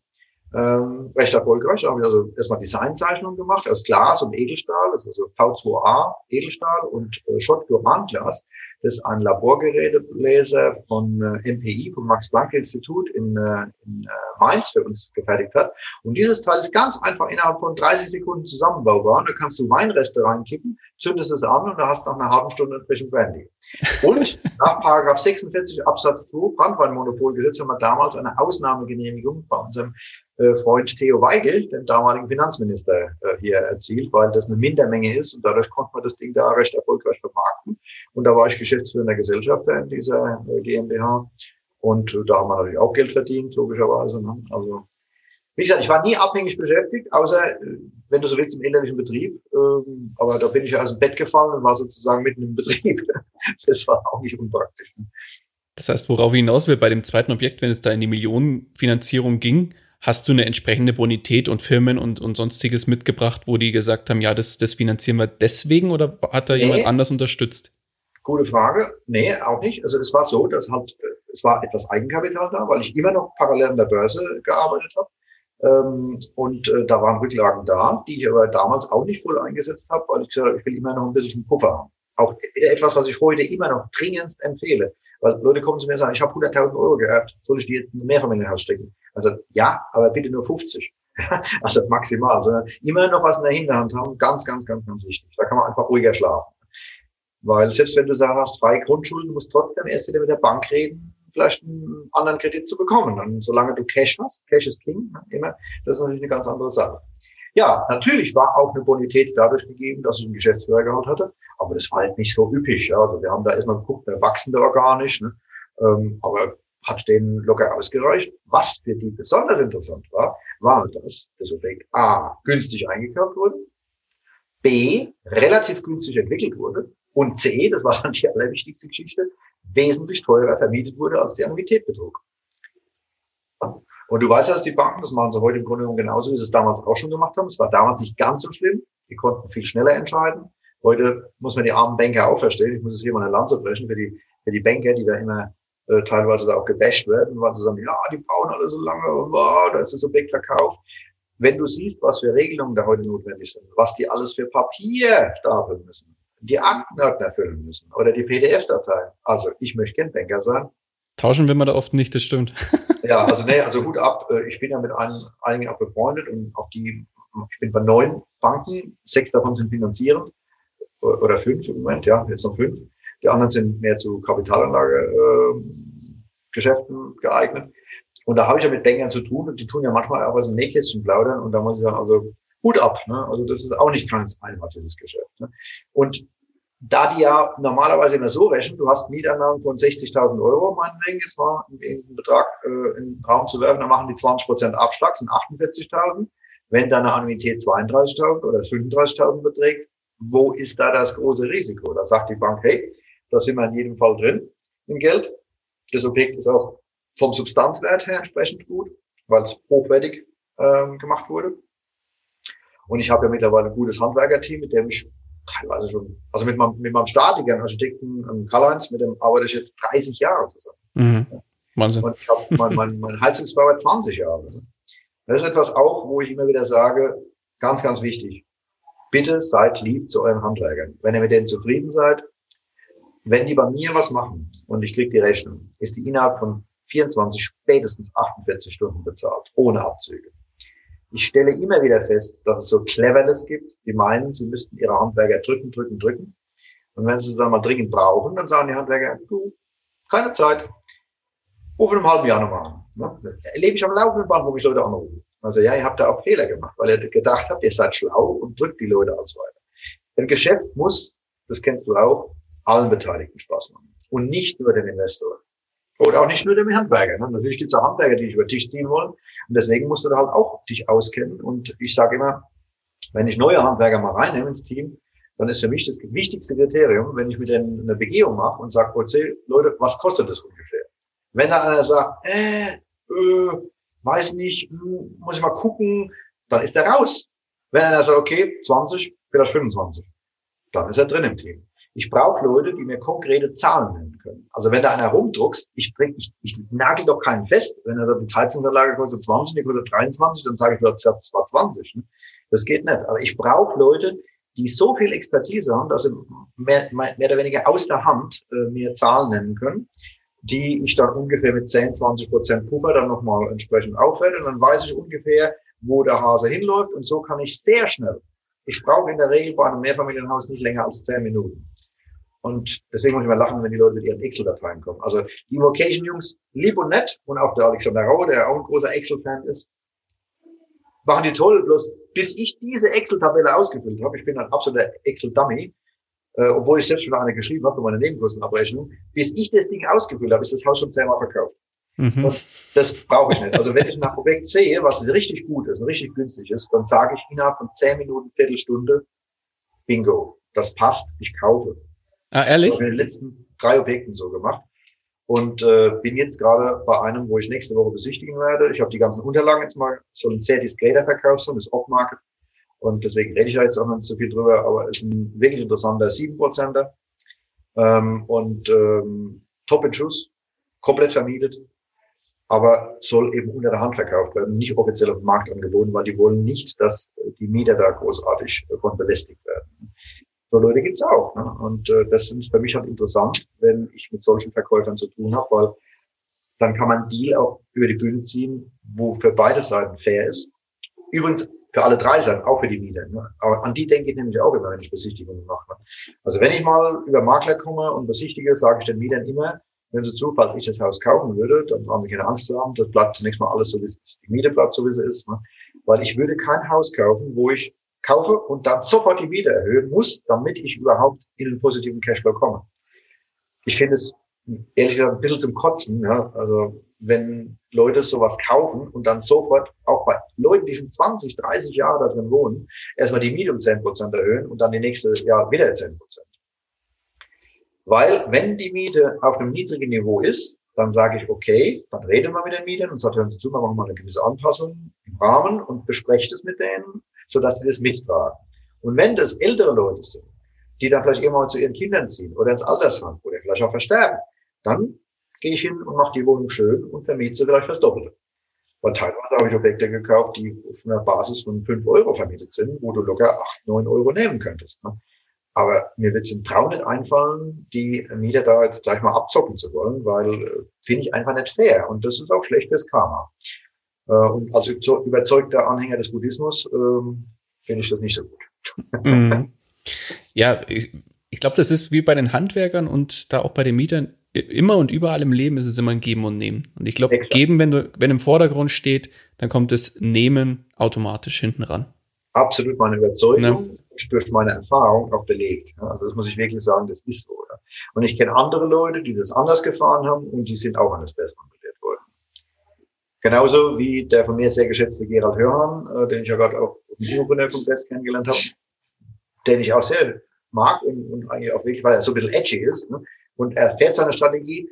Ähm, recht erfolgreich, da habe ich also erstmal Designzeichnungen gemacht aus Glas und Edelstahl, das ist also V zwei A Edelstahl und äh, Schott Duran Glas. Das ist ein Laborgerätebläser von äh, M P I, vom Max-Planck-Institut in, äh, in äh, Mainz für uns gefertigt hat. Und dieses Teil ist ganz einfach innerhalb von dreißig Sekunden zusammenbaubar. Und da kannst du Weinreste reinkippen, zündest es an und da hast nach einer halben Stunde einen frischen Brandy. Und nach Paragraph sechsundvierzig Absatz zwei Branntweinmonopolgesetz haben wir damals eine Ausnahmegenehmigung bei unserem äh, Freund Theo Weigel, dem damaligen Finanzminister, äh, hier erzielt, weil das eine Mindermenge ist und dadurch konnte man das Ding da recht erfolgreich vermarkten. Und da war ich geschäftsführender Gesellschafter in dieser GmbH. Und da haben wir natürlich auch Geld verdient, logischerweise. Ne? Also, wie gesagt, ich war nie abhängig beschäftigt, außer, wenn du so willst, im elterlichen Betrieb. Aber da bin ich aus dem Bett gefallen und war sozusagen mitten im Betrieb. Das war auch nicht unpraktisch. Das heißt, worauf ich hinaus will, bei dem zweiten Objekt, wenn es da in die Millionenfinanzierung ging, hast du eine entsprechende Bonität und Firmen und, und Sonstiges mitgebracht, wo die gesagt haben, ja, das, das finanzieren wir deswegen, oder hat da jemand nee. anders unterstützt? Gute Frage. Nee, auch nicht. Also es war so, dass halt, es war etwas Eigenkapital da, weil ich immer noch parallel an der Börse gearbeitet habe. Ähm, und äh, da waren Rücklagen da, die ich aber damals auch nicht voll eingesetzt habe, weil ich gesagt habe, ich will immer noch ein bisschen Puffer haben. Auch etwas, was ich heute immer noch dringendst empfehle. Weil Leute kommen zu mir und sagen, ich habe hunderttausend Euro geerbt, soll ich die jetzt in ein Mehrfamilienhaus stecken? Also ja, aber bitte nur fünfzig. Also maximal. Sondern immer noch was in der Hinterhand haben, ganz, ganz, ganz, ganz wichtig. Da kann man einfach ruhiger schlafen. Weil selbst wenn du sagst, hast drei Grundschulden, musst trotzdem erst wieder mit der Bank reden, vielleicht einen anderen Kredit zu bekommen. Und solange du Cash hast, Cash ist King, immer, das ist natürlich eine ganz andere Sache. Ja, natürlich war auch eine Bonität dadurch gegeben, dass ich einen Geschäftsführer gehabt hatte, aber das war halt nicht so üppig. Ja. Also wir haben da erstmal geguckt, wir wachsen da gar nicht, ne? ähm, aber hat denen locker ausgereicht. Was für die besonders interessant war, war, dass das Objekt A günstig eingekauft wurde, B relativ günstig entwickelt wurde und C, das war dann die allerwichtigste Geschichte, wesentlich teurer vermietet wurde, als die Annuität betrug. Und du weißt ja, dass die Banken, das machen sie heute im Grunde genommen genauso, wie sie es damals auch schon gemacht haben. Es war damals nicht ganz so schlimm. Die konnten viel schneller entscheiden. Heute muss man die armen Banker auch verstehen. Ich muss es hier mal eine Lanze brechen für die, für die Banker, die da immer äh, teilweise da auch gebasht werden, weil sie sagen, ja, die brauchen alle so lange, und wow, da ist das Objekt verkauft. Wenn du siehst, was für Regelungen da heute notwendig sind, was die alles für Papier stapeln müssen, die Aktenordner erfüllen müssen oder die P D F-Dateien. Also ich möchte kein Banker sein. Tauschen will man da oft nicht, das stimmt. Ja, also nee, also gut ab. Ich bin ja mit ein, einigen auch befreundet und auch die, ich bin bei neun Banken, sechs davon sind finanzierend oder fünf im Moment, ja, jetzt noch fünf. Die anderen sind mehr zu Kapitalanlagegeschäften äh, geeignet. Und da habe ich ja mit Bankern zu tun und die tun ja manchmal auch aus dem Nähkästchen plaudern und da muss ich sagen, also Hut ab, ne? Also das ist auch nicht ganz einfach, dieses Geschäft. Ne? Und da die ja normalerweise immer so rechnen, du hast Mieteinnahmen von sechzigtausend Euro, meinetwegen, jetzt mal einen Betrag äh, in den Raum zu werfen, dann machen die zwanzig Prozent Abschlag, sind achtundvierzigtausend. Wenn deine Annuität zweiunddreißigtausend oder fünfunddreißigtausend beträgt, wo ist da das große Risiko? Da sagt die Bank, hey, da sind wir in jedem Fall drin im Geld. Das Objekt ist auch vom Substanzwert her entsprechend gut, weil es hochwertig ähm, gemacht wurde. Und ich habe ja mittlerweile ein gutes Handwerkerteam, mit dem ich teilweise schon, also mit meinem, mit meinem Statiker, Architekten um Karl-Heinz, mit dem arbeite ich jetzt dreißig Jahre zusammen. Mhm. Ja. Wahnsinn. Und ich habe mein, mein, mein Heizungsbauer zwanzig Jahre. Das ist etwas auch, wo ich immer wieder sage, ganz, ganz wichtig, bitte seid lieb zu euren Handwerkern. Wenn ihr mit denen zufrieden seid, wenn die bei mir was machen und ich kriege die Rechnung, ist die innerhalb von vierundzwanzig, spätestens achtundvierzig Stunden bezahlt, ohne Abzüge. Ich stelle immer wieder fest, dass es so Cleverness gibt, die meinen, sie müssten ihre Handwerker drücken, drücken, drücken. Und wenn sie es dann mal dringend brauchen, dann sagen die Handwerker, du, keine Zeit, ruf in einem halben Jahr nochmal an. Ne? Erlebe ich am laufenden Band, wo ich Leute anrufen. Also ja, ihr habt da auch Fehler gemacht, weil ihr gedacht habt, ihr seid schlau und drückt die Leute alles weiter. Ein Geschäft muss, das kennst du auch, allen Beteiligten Spaß machen. Und nicht nur den Investoren. Oder auch nicht nur dem Handwerker. Ne? Natürlich gibt es auch Handwerker, die dich über den Tisch ziehen wollen. Und deswegen musst du da halt auch dich auskennen. Und ich sage immer, wenn ich neue Handwerker mal reinnehme ins Team, dann ist für mich das wichtigste Kriterium, wenn ich mit denen eine Begehung mache und sage, erzähl, Leute, was kostet das ungefähr? Wenn dann einer sagt, äh, äh, weiß nicht, hm, muss ich mal gucken, dann ist er raus. Wenn einer sagt, okay, zwanzig, vielleicht fünfundzwanzig, dann ist er drin im Team. Ich brauche Leute, die mir konkrete Zahlen nennen können. Also wenn da einer rumdruckst, ich, ich, ich nagel doch keinen fest. Wenn er sagt, die Heizungsanlage kostet zwanzig, die kostet dreiundzwanzig, dann sage ich, das war zwanzig. Ne? Das geht nicht. Aber ich brauche Leute, die so viel Expertise haben, dass sie mehr, mehr oder weniger aus der Hand äh, mir Zahlen nennen können, die ich dann ungefähr mit zehn, zwanzig Prozent Puffer dann nochmal entsprechend aufwerte. Und dann weiß ich ungefähr, wo der Hase hinläuft. Und so kann ich sehr schnell. Ich brauche in der Regel bei einem Mehrfamilienhaus nicht länger als zehn Minuten. Und deswegen muss ich mal lachen, wenn die Leute mit ihren Excel-Dateien kommen. Also die Vocation-Jungs, lieb und nett, und auch der Alexander Rau, der auch ein großer Excel-Fan ist, machen die toll. Bloß bis ich diese Excel-Tabelle ausgefüllt habe, ich bin ein absoluter Excel-Dummy, äh, obwohl ich selbst schon eine geschrieben habe für meine Nebenkostenabrechnung, bis ich das Ding ausgefüllt habe, ist das Haus schon zehnmal verkauft. Mhm. Und das brauche ich nicht. Also wenn ich nach Objekt sehe, was richtig gut ist und richtig günstig ist, dann sage ich innerhalb von zehn Minuten, Viertelstunde, bingo, das passt, ich kaufe. Ah, ehrlich? Ich habe in den letzten drei Objekten so gemacht und äh, bin jetzt gerade bei einem, wo ich nächste Woche besichtigen werde. Ich habe die ganzen Unterlagen jetzt mal, so ein sehr diskreter Verkauf, so das Off-Market, und deswegen rede ich da jetzt auch noch nicht so viel drüber, aber ist ein wirklich interessanter sieben Prozenter ähm, und ähm, top in Schuss, komplett vermietet. aber soll eben unter der Hand verkauft werden, nicht offiziell auf dem Markt angeboten, weil die wollen nicht, dass die Mieter da großartig von belästigt werden. So Leute gibt's auch, ne? Und äh, das ist für mich halt interessant, wenn ich mit solchen Verkäufern zu tun habe, weil dann kann man Deal auch über die Bühne ziehen, wo für beide Seiten fair ist. Übrigens für alle drei Seiten, auch für die Mieter. Ne? Aber an die denke ich nämlich auch immer, wenn ich Besichtigungen mache. Ne? Also wenn ich mal über Makler komme und besichtige, sage ich den Mietern immer, wenn sie zu, falls ich das Haus kaufen würde, dann haben sie keine Angst zu haben, das bleibt zunächst mal alles so, wie es ist. Die Miete bleibt so, wie sie ist. Ne? Weil ich würde kein Haus kaufen, wo ich kaufe und dann sofort die Miete erhöhen muss, damit ich überhaupt in einen positiven Cashflow komme. Ich finde es ehrlich gesagt ein bisschen zum Kotzen, ja? Also wenn Leute sowas kaufen und dann sofort, auch bei Leuten, die schon zwanzig, dreißig Jahre da drin wohnen, erstmal die Miete um zehn Prozent erhöhen und dann die nächste Jahr wieder zehn Prozent. Weil wenn die Miete auf einem niedrigen Niveau ist, dann sage ich, okay, dann reden wir mit den Mietern und sagt, hören Sie zu, wir machen mal eine gewisse Anpassung im Rahmen und besprecht es mit denen, sodass sie das mittragen. Und wenn das ältere Leute sind, die dann vielleicht irgendwann zu ihren Kindern ziehen oder ins Altersheim oder vielleicht auch versterben, dann gehe ich hin und mache die Wohnung schön und vermiete sie vielleicht das Doppelte. Weil teilweise habe ich Objekte gekauft, die auf einer Basis von fünf Euro vermietet sind, wo du locker acht, neun Euro nehmen könntest. Ne? Aber mir wird es im Traum nicht einfallen, die Mieter da jetzt gleich mal abzocken zu wollen, weil äh, finde ich einfach nicht fair. Und das ist auch schlechtes Karma. Äh, und als überzeugter Anhänger des Buddhismus ähm, finde ich das nicht so gut. Mhm. Ja, ich, ich glaube, das ist wie bei den Handwerkern und da auch bei den Mietern. Immer und überall im Leben ist es immer ein Geben und Nehmen. Und ich glaube, Geben, wenn du, wenn im Vordergrund steht, dann kommt das Nehmen automatisch hinten ran. Absolut meine Überzeugung, ja. Durch meine Erfahrung auch belegt. Also das muss ich wirklich sagen, das ist so. Oder? Und ich kenne andere Leute, die das anders gefahren haben und die sind auch anders Besseren belehrt worden. Genauso wie der von mir sehr geschätzte Gerald Hörmann, äh, den ich ja gerade auch im Synchronisation-Kongress kennengelernt habe, den ich auch sehr mag und, und eigentlich auch wirklich, weil er so ein bisschen edgy ist, ne? Und er fährt seine Strategie,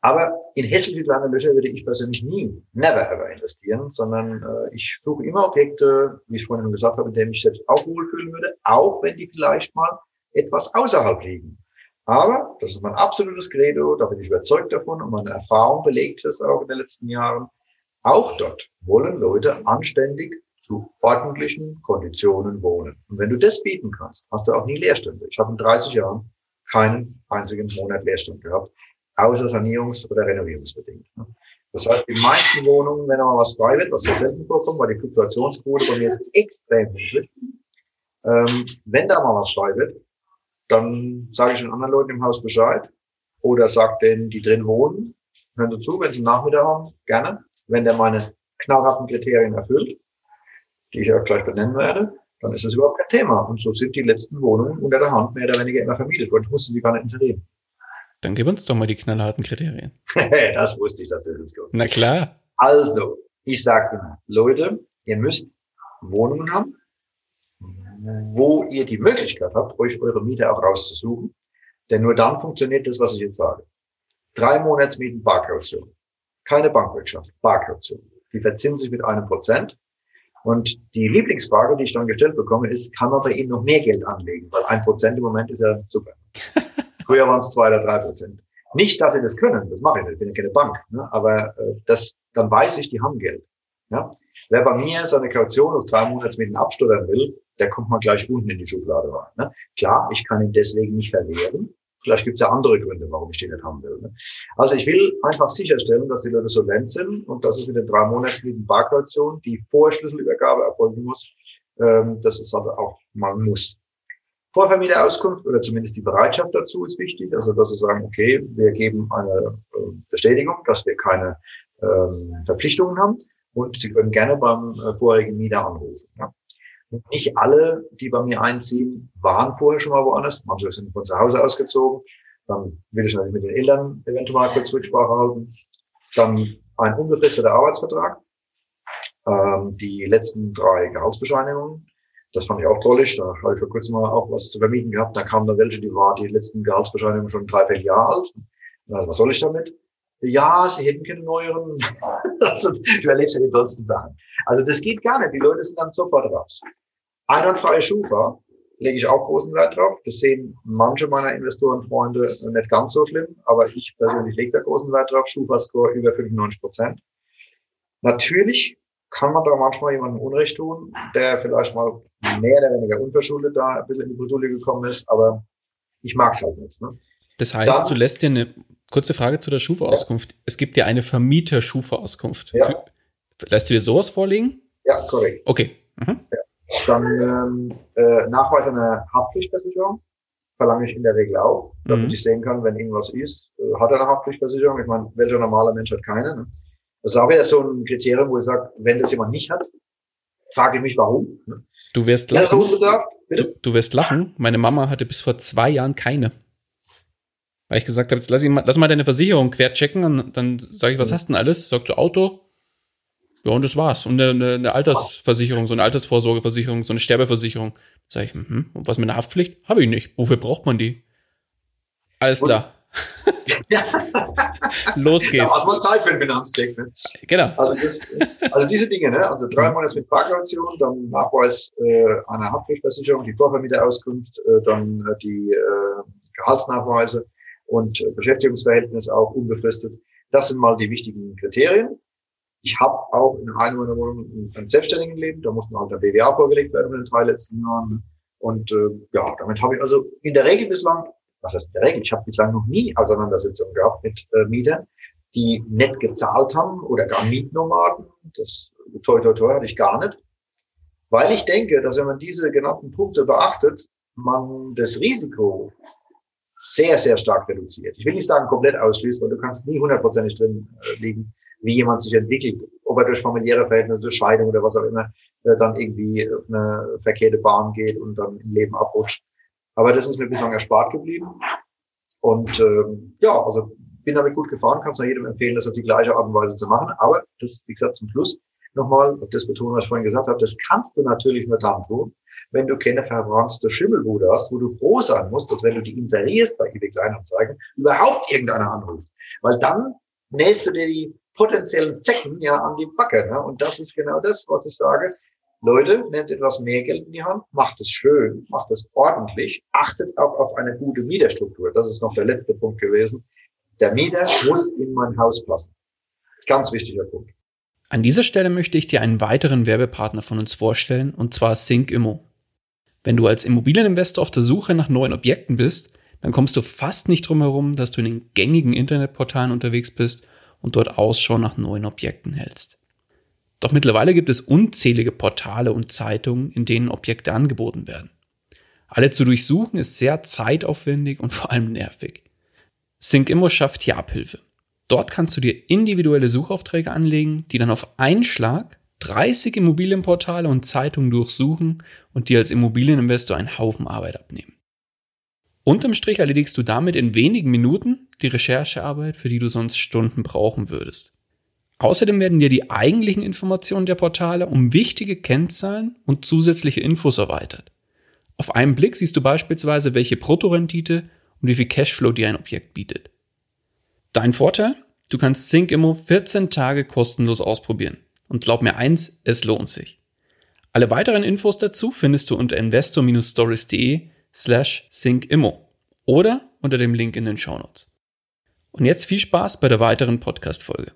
aber in hässliche kleine Löcher würde ich persönlich nie, never ever investieren, sondern äh, ich suche immer Objekte, wie ich vorhin gesagt habe, in denen ich selbst auch wohlfühlen würde, auch wenn die vielleicht mal etwas außerhalb liegen. Aber das ist mein absolutes Credo, da bin ich überzeugt davon und meine Erfahrung belegt das auch in den letzten Jahren. Auch dort wollen Leute anständig zu ordentlichen Konditionen wohnen. Und wenn du das bieten kannst, hast du auch nie Leerstände. Ich habe in dreißig Jahren keinen einzigen Monat Leerstand gehabt, außer sanierungs- oder renovierungsbedingt. Das heißt, die meisten Wohnungen, wenn da mal was frei wird, was sehr selten vorkommt, weil die Fluktuationsquote bei mir ist extrem niedrig, ähm, wenn da mal was frei wird, dann sage ich den anderen Leuten im Haus Bescheid oder sage denen, die drin wohnen, hören Sie zu, wenn Sie einen Nachmittag haben, gerne. Wenn der meine knallharten Kriterien erfüllt, die ich auch gleich benennen werde, dann ist das überhaupt kein Thema. Und so sind die letzten Wohnungen unter der Hand mehr oder weniger immer vermietet worden. Ich musste sie gar nicht inserieren. Dann gib uns doch mal die knallharten Kriterien. Das wusste ich, dass das jetzt kommt. Na klar. Also, ich sage immer, Leute, ihr müsst Wohnungen haben, wo ihr die Möglichkeit habt, euch eure Mieter auch rauszusuchen. Denn nur dann funktioniert das, was ich jetzt sage. Drei Monatsmieten Barkaution. Keine Bankwirtschaft, Barkaution. Die verzinsen sich mit einem Prozent. Und die Lieblingsfrage, die ich dann gestellt bekomme, ist, kann man bei Ihnen noch mehr Geld anlegen? Weil ein Prozent im Moment ist ja super. Früher waren es zwei oder drei Prozent. Nicht, dass Sie das können, das mache ich nicht, ich bin ja keine Bank. Ne? Aber äh, das, dann weiß ich, die haben Geld. Ja? Wer bei mir seine Kaution auf drei Monatsmieten abstottern will, der kommt mal gleich unten in die Schublade rein. Ne? Klar, ich kann ihn deswegen nicht verwehren. Vielleicht gibt es ja andere Gründe, warum ich die nicht haben will. Ne? Also ich will einfach sicherstellen, dass die Leute solvent sind und dass es mit den drei Monatsmieten Barkaution, die vor Schlüsselübergabe erfolgen muss, ähm, dass es also auch mal muss. Vorvermieterauskunft oder zumindest die Bereitschaft dazu ist wichtig. Also dass sie sagen, okay, wir geben eine äh, Bestätigung, dass wir keine äh, Verpflichtungen haben und sie können gerne beim äh, vorherigen Mieter anrufen. Ja? Nicht alle, die bei mir einziehen, waren vorher schon mal woanders. Manche sind von zu Hause ausgezogen. Dann will ich natürlich mit den Eltern eventuell kurz Rücksprache halten. Dann ein unbefristeter Arbeitsvertrag. Ähm, die letzten drei Gehaltsbescheinigungen. Das fand ich auch drollig. Da habe ich vor kurzem mal auch was zu vermieten gehabt. Da kamen dann welche, die waren die letzten Gehaltsbescheinigungen schon drei, vier Jahre alt. Also was soll ich damit? Ja, sie hätten keine neueren. Also, du erlebst ja die tollsten Sachen. Also das geht gar nicht. Die Leute sind dann sofort raus. Einwandfreie Schufa lege ich auch großen Wert drauf. Das sehen manche meiner Investorenfreunde nicht ganz so schlimm, aber ich persönlich lege da großen Wert drauf. Schufa-Score über fünfundneunzig Prozent. Natürlich kann man da manchmal jemandem Unrecht tun, der vielleicht mal mehr oder weniger unverschuldet da ein bisschen in die Bredouille gekommen ist, aber ich mag es halt nicht. Ne? Das heißt, dann, du lässt dir eine kurze Frage zu der Schufa-Auskunft. Ja. Es gibt ja eine Vermieter-Schufa-Auskunft. Ja. Lässt du dir sowas vorlegen? Ja, korrekt. Okay. Mhm. Ja. Dann ähm, Nachweis einer Haftpflichtversicherung verlange ich in der Regel auch, damit mhm. ich sehen kann, wenn irgendwas ist, hat er eine Haftpflichtversicherung? Ich meine, welcher normale Mensch hat keine? Ne? Das ist auch wieder so ein Kriterium, wo ich sage, wenn das jemand nicht hat, frage ich mich, warum. Ne? Du wirst lachen. Du, du wirst lachen. Meine Mama hatte bis vor zwei Jahren keine. Weil ich gesagt habe, jetzt lass, ich mal, lass mal deine Versicherung querchecken und dann sage ich, was mhm. hast du denn alles? Sagt du Auto? Ja, und das war's. Und eine, eine Altersversicherung, so eine Altersvorsorgeversicherung, so eine Sterbeversicherung. Sag ich, mhm. und was mit einer Haftpflicht? Habe ich nicht. Wofür braucht man die? Alles und? Klar. Los geht's. Da hat man Zeit für den Finanzklick. Ne? Genau. Also, das, also diese Dinge, ne? Also drei Monate mit Parkaktion, dann Nachweis äh, einer Haftpflichtversicherung, die Vorvermieterauskunft, äh, dann äh, die äh, Gehaltsnachweise und äh, Beschäftigungsverhältnis auch unbefristet. Das sind mal die wichtigen Kriterien. Ich habe auch in einer Wohnung ein selbstständigen Leben, da mussten halt der B W A vorgelegt werden in den drei letzten Jahren. Und äh, ja, damit habe ich also in der Regel bislang, was heißt in der Regel, ich habe bislang noch nie Auseinandersetzungen gehabt mit äh, Mietern, die nicht gezahlt haben oder gar Mietnomaden. Das toi toi toi hatte ich gar nicht. Weil ich denke, dass wenn man diese genannten Punkte beachtet, man das Risiko sehr, sehr stark reduziert. Ich will nicht sagen komplett ausschließt, weil du kannst nie hundertprozentig drin äh, liegen, wie jemand sich entwickelt, ob er durch familiäre Verhältnisse, durch Scheidung oder was auch immer, äh, dann irgendwie auf eine verkehrte Bahn geht und dann im Leben abrutscht. Aber das ist mir bislang erspart geblieben. Und ähm, ja, also bin damit gut gefahren, kann es nur jedem empfehlen, das auf die gleiche Art und Weise zu machen. Aber das, wie gesagt, zum Schluss nochmal, das betonen, was ich vorhin gesagt habe, das kannst du natürlich nur dann tun, wenn du keine verranzte Schimmelbude hast, wo du froh sein musst, dass wenn du die inserierst bei eBay Kleinanzeigen, überhaupt irgendeiner anruft. Weil dann nähst du dir die potenziellen Zecken ja an die Backe. Ne? Und das ist genau das, was ich sage. Leute, nehmt etwas mehr Geld in die Hand, macht es schön, macht es ordentlich, achtet auch auf eine gute Mieterstruktur. Das ist noch der letzte Punkt gewesen. Der Mieter muss in mein Haus passen. Ganz wichtiger Punkt. An dieser Stelle möchte ich dir einen weiteren Werbepartner von uns vorstellen, und zwar SyncImmo. Wenn du als Immobilieninvestor auf der Suche nach neuen Objekten bist, dann kommst du fast nicht drum herum, dass du in den gängigen Internetportalen unterwegs bist und dort Ausschau nach neuen Objekten hältst. Doch mittlerweile gibt es unzählige Portale und Zeitungen, in denen Objekte angeboten werden. Alle zu durchsuchen ist sehr zeitaufwendig und vor allem nervig. SyncImmo schafft hier Abhilfe. Dort kannst du dir individuelle Suchaufträge anlegen, die dann auf einen Schlag dreißig Immobilienportale und Zeitungen durchsuchen und dir als Immobilieninvestor einen Haufen Arbeit abnehmen. Unterm Strich erledigst du damit in wenigen Minuten die Recherchearbeit, für die du sonst Stunden brauchen würdest. Außerdem werden dir die eigentlichen Informationen der Portale um wichtige Kennzahlen und zusätzliche Infos erweitert. Auf einen Blick siehst du beispielsweise, welche Bruttorendite und wie viel Cashflow dir ein Objekt bietet. Dein Vorteil? Du kannst SyncImmo vierzehn Tage kostenlos ausprobieren. Und glaub mir eins, es lohnt sich. Alle weiteren Infos dazu findest du unter investor-stories.de slash syncimmo oder unter dem Link in den Shownotes. Und jetzt viel Spaß bei der weiteren Podcast-Folge.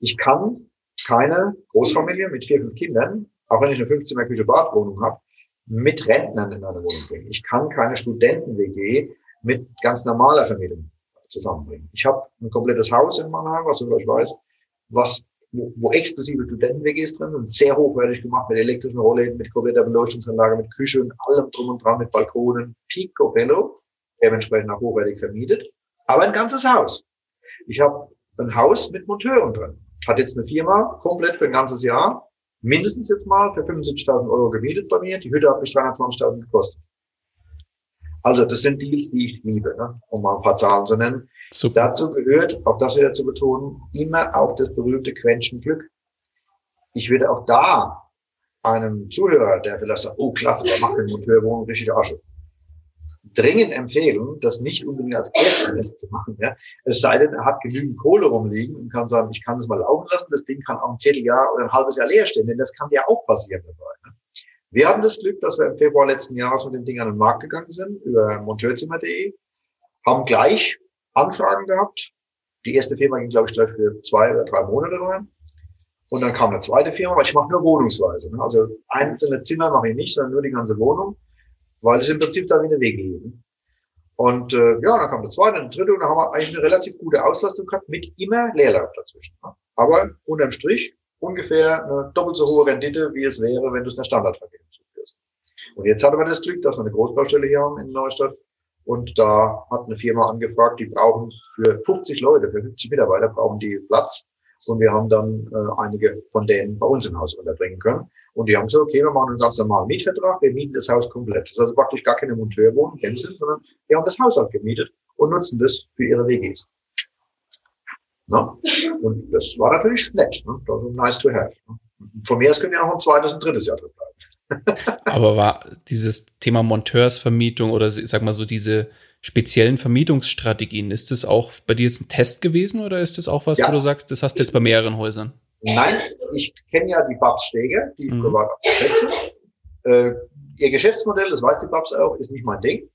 Ich kann keine Großfamilie mit vier, fünf Kindern, auch wenn ich eine fünfzehn-Küche-Bad-Wohnung habe, mit Rentnern in eine Wohnung bringen. Ich kann keine Studenten-W G mit ganz normaler Vermietung zusammenbringen. Ich habe ein komplettes Haus in Mannheim, was du vielleicht weißt, was wo, wo exklusive Studenten-W Gs drin sind, sehr hochwertig gemacht, mit elektrischen Rollläden, mit kompletter Beleuchtungsanlage, mit Küche und allem drum und dran, mit Balkonen, picobello, dementsprechend auch hochwertig vermietet, aber ein ganzes Haus. Ich habe ein Haus mit Monteuren drin, hat jetzt eine Firma, komplett für ein ganzes Jahr, mindestens jetzt mal für fünfundsiebzigtausend Euro gemietet bei mir, die Hütte hat mich dreihundertzwanzigtausend gekostet. Also das sind Deals, die ich liebe, ne? Um mal ein paar Zahlen zu nennen. Super. Dazu gehört, auch das wieder zu betonen, immer auch das berühmte Quäntchen Glück. Ich würde auch da einem Zuhörer, der vielleicht sagt, oh klasse, der macht eine Monteurwohnung richtig Asche, dringend empfehlen, das nicht unbedingt als Erstinvest zu machen. Ja? Es sei denn, er hat genügend Kohle rumliegen und kann sagen, ich kann es mal laufen lassen, das Ding kann auch ein Vierteljahr oder ein halbes Jahr leer stehen, denn das kann ja auch passieren dabei. Ne? Wir hatten das Glück, dass wir im Februar letzten Jahres mit dem Ding an den Markt gegangen sind, über monteur zimmer punkt de, haben gleich Anfragen gehabt. Die erste Firma ging, glaube ich, gleich für zwei oder drei Monate rein. Und dann kam eine zweite Firma, weil ich mache nur wohnungsweise. Ne? Also einzelne Zimmer mache ich nicht, sondern nur die ganze Wohnung, weil ich im Prinzip da wieder Wege gehe. Und äh, ja, dann kam eine zweite, eine dritte und dann haben wir eigentlich eine relativ gute Auslastung gehabt mit immer Leerlauf dazwischen. Ne? Aber unterm Strich ungefähr eine doppelt so hohe Rendite, wie es wäre, wenn du es in der Standardvergehung zuführst. Und jetzt hatten wir das Glück, dass wir eine Großbaustelle hier haben in Neustadt. Und da hat eine Firma angefragt, die brauchen für fünfzig Leute, für fünfzig Mitarbeiter brauchen die Platz. Und wir haben dann äh, einige von denen bei uns im Haus unterbringen können. Und die haben gesagt, okay, wir machen einen ganz normalen Mietvertrag, wir mieten das Haus komplett. Das ist also praktisch gar keine Monteurwohnung, sondern wir haben das Haus abgemietet und nutzen das für ihre W Gs. Na? Und das war natürlich nett, ne? Das war nice to have. Von mir aus können wir noch ein zweites und drittes Jahr drin bleiben. Aber war dieses Thema Monteursvermietung oder ich sag mal so diese speziellen Vermietungsstrategien, ist das auch bei dir jetzt ein Test gewesen oder ist das auch was, ja, wo du sagst, das hast du jetzt bei mehreren Häusern? Nein, ich kenne ja die Babs Steger, die mhm. privat abgesetzt. Äh, ihr Geschäftsmodell, das weiß die Babs auch, ist nicht mein Ding.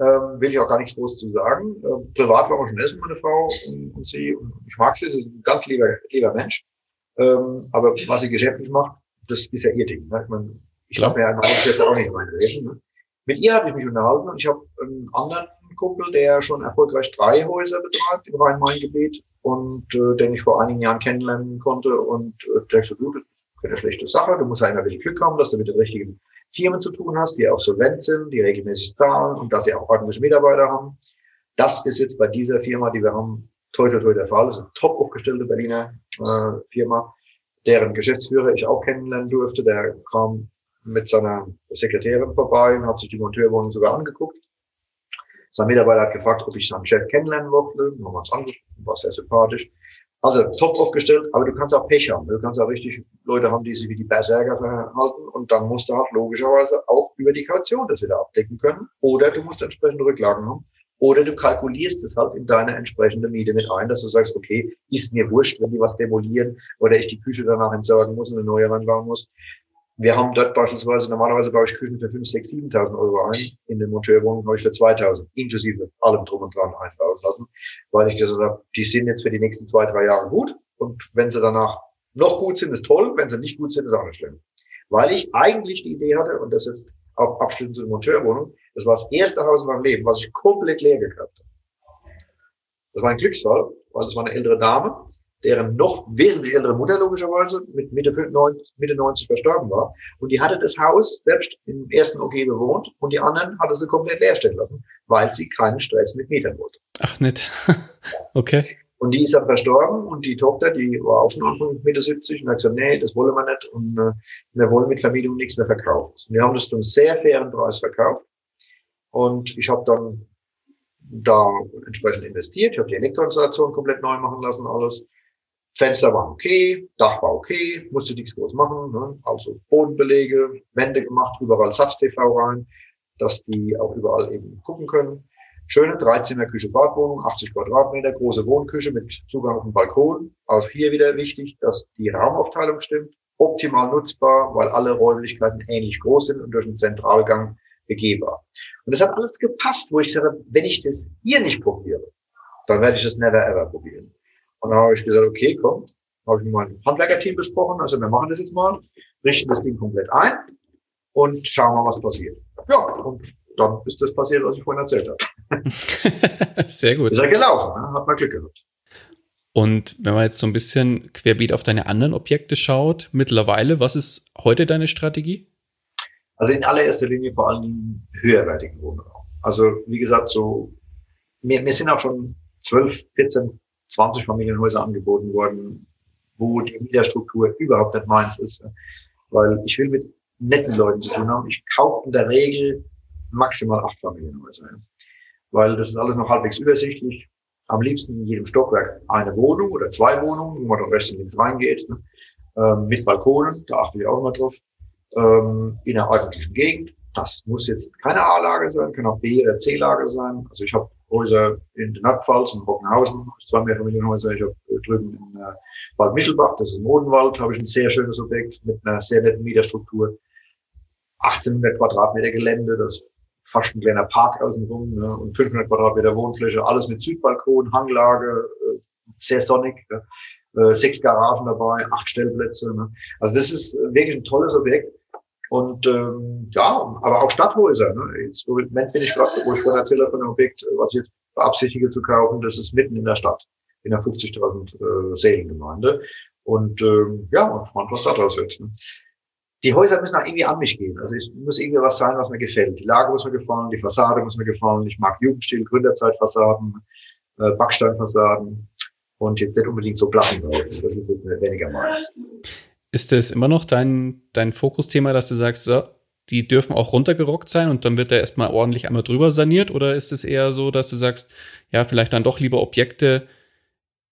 Ähm, will ich auch gar nichts groß zu sagen. Ähm, privat waren wir schon essen, meine Frau und, und sie. Und ich mag sie, sie ist ein ganz lieber, lieber Mensch. Ähm, aber was sie geschäftlich macht, das ist ja ihr Ding. Ne? Ich meine, ich darf mir ja in der auch nicht reinreden. Ne? Mit ihr habe ich mich unterhalten und ich habe einen anderen Kumpel, der schon erfolgreich drei Häuser betreibt im Rhein-Main-Gebiet und äh, den ich vor einigen Jahren kennenlernen konnte. Und äh, der so, du, das ist keine schlechte Sache. Du musst ja immer wirklich Glück haben, dass du mit den richtigen Firmen zu tun hast, die auch solvent sind, die regelmäßig zahlen und dass sie auch ordentliche Mitarbeiter haben. Das ist jetzt bei dieser Firma, die wir haben, toi toi toi der Fall. Das ist eine top aufgestellte Berliner äh, Firma, deren Geschäftsführer ich auch kennenlernen durfte. Der kam mit seiner Sekretärin vorbei und hat sich die Monteurwohnung sogar angeguckt. Sein Mitarbeiter hat gefragt, ob ich seinen Chef kennenlernen wollte. Haben wir uns angeguckt, war sehr sympathisch. Also top aufgestellt, aber du kannst auch Pech haben. Du kannst auch richtig Leute haben, die sich wie die Berserker verhalten und dann musst du halt logischerweise auch über die Kaution das wieder abdecken können oder du musst entsprechende Rücklagen haben oder du kalkulierst es halt in deine entsprechende Miete mit ein, dass du sagst, okay, ist mir wurscht, wenn die was demolieren oder ich die Küche danach entsorgen muss und eine neue reinbauen muss. Wir haben dort beispielsweise, normalerweise baue ich Küchen für fünftausend, sechstausend, siebentausend Euro ein. In den Monteurwohnungen habe ich für zweitausend, inklusive allem drum und dran einbauen lassen, weil ich gesagt habe, die sind jetzt für die nächsten zwei, drei Jahre gut. Und wenn sie danach noch gut sind, ist toll. Wenn sie nicht gut sind, ist auch nicht schlimm. Weil ich eigentlich die Idee hatte, und das ist auch abschließend zu der Monteurwohnung, das war das erste Haus in meinem Leben, was ich komplett leer gekauft habe. Das war ein Glücksfall, weil das war eine ältere Dame, deren noch wesentlich ältere Mutter logischerweise mit Mitte neunzig verstorben war. Und die hatte das Haus selbst im ersten O G bewohnt und die anderen hatte sie komplett leer stehen lassen, weil sie keinen Stress mit Mietern wollte. Ach nicht, okay. Und die ist dann verstorben und die Tochter, die war auch schon Anfang Mitte siebzig und hat gesagt, nee, das wollen wir nicht und äh, wir wollen mit Vermietung nichts mehr verkaufen. Und wir haben das zu einem sehr fairen Preis verkauft und ich habe dann da entsprechend investiert. Ich habe die Elektroinstallation komplett neu machen lassen, alles. Fenster waren okay, Dach war okay, musste nichts groß machen, ne? Also Bodenbeläge, Wände gemacht, überall Satz-T V rein, dass die auch überall eben gucken können. Schöne Dreizimmer-Küche, Badwohnung, achtzig Quadratmeter, große Wohnküche mit Zugang auf den Balkon. Auch hier wieder wichtig, dass die Raumaufteilung stimmt, optimal nutzbar, weil alle Räumlichkeiten ähnlich groß sind und durch einen Zentralgang begehbar. Und das hat alles gepasst, wo ich gesagt habe, wenn ich das hier nicht probiere, dann werde ich das never ever probieren. Und dann habe ich gesagt, okay, komm, habe ich mit meinem Handwerkerteam besprochen, also wir machen das jetzt mal, richten das Ding komplett ein und schauen mal, was passiert. Ja, und dann ist das passiert, was ich vorhin erzählt habe. Sehr gut. Ist ja gelaufen, hat mal Glück gehabt. Und wenn man jetzt so ein bisschen querbeet auf deine anderen Objekte schaut, mittlerweile, was ist heute deine Strategie? Also in allererster Linie vor allen Dingen höherwertigen Wohnraum. Also wie gesagt, so mir, mir sind auch schon zwölf, vierzehn, zwanzig Familienhäuser angeboten worden, wo die Mieterstruktur überhaupt nicht meins ist. Weil ich will mit netten Leuten zu tun haben. Ich kaufe in der Regel maximal acht Familienhäuser. Weil das ist alles noch halbwegs übersichtlich. Am liebsten in jedem Stockwerk eine Wohnung oder zwei Wohnungen, wo man dann rechts und links reingeht. Mit Balkonen, da achte ich auch immer drauf. In einer ordentlichen Gegend. Das muss jetzt keine A-Lage sein, kann auch B- oder C-Lage sein. Also ich habe Häuser in der Nordpfalz, in Bockenhausen, zwei Mehrfamilienhäuser. Ich habe drüben in äh, Waldmischelbach, das ist im Odenwald, habe ich ein sehr schönes Objekt mit einer sehr netten Mieterstruktur. achtzehnhundert Quadratmeter Gelände, das ist fast ein kleiner Park außenrum, ne, und fünfhundert Quadratmeter Wohnfläche, alles mit Südbalkon, Hanglage, äh, sehr sonnig. Ja. äh, sechs Garagen dabei, acht Stellplätze. Ne? Also das ist wirklich ein tolles Objekt. Und ähm, ja, aber auch Stadthäuser. Ne? Jetzt, Im Moment bin ich gerade, wo ich vorhin erzählt habe, von einem Objekt, was ich jetzt beabsichtige zu kaufen, das ist mitten in der Stadt, in der fünfzigtausend äh, Seelengemeinde. Und ähm, ja, und spannend, was da draus wird. Ne? Die Häuser müssen auch irgendwie an mich gehen. Also es muss irgendwie was sein, was mir gefällt. Die Lage muss mir gefallen, die Fassade muss mir gefallen. Ich mag Jugendstil, Gründerzeitfassaden, äh, Backsteinfassaden und jetzt nicht unbedingt so Plattenbau. Das ist jetzt weniger meins. Ist das immer noch dein dein Fokusthema, dass du sagst, so, die dürfen auch runtergerockt sein und dann wird da erstmal ordentlich einmal drüber saniert? Oder ist es eher so, dass du sagst, ja, vielleicht dann doch lieber Objekte,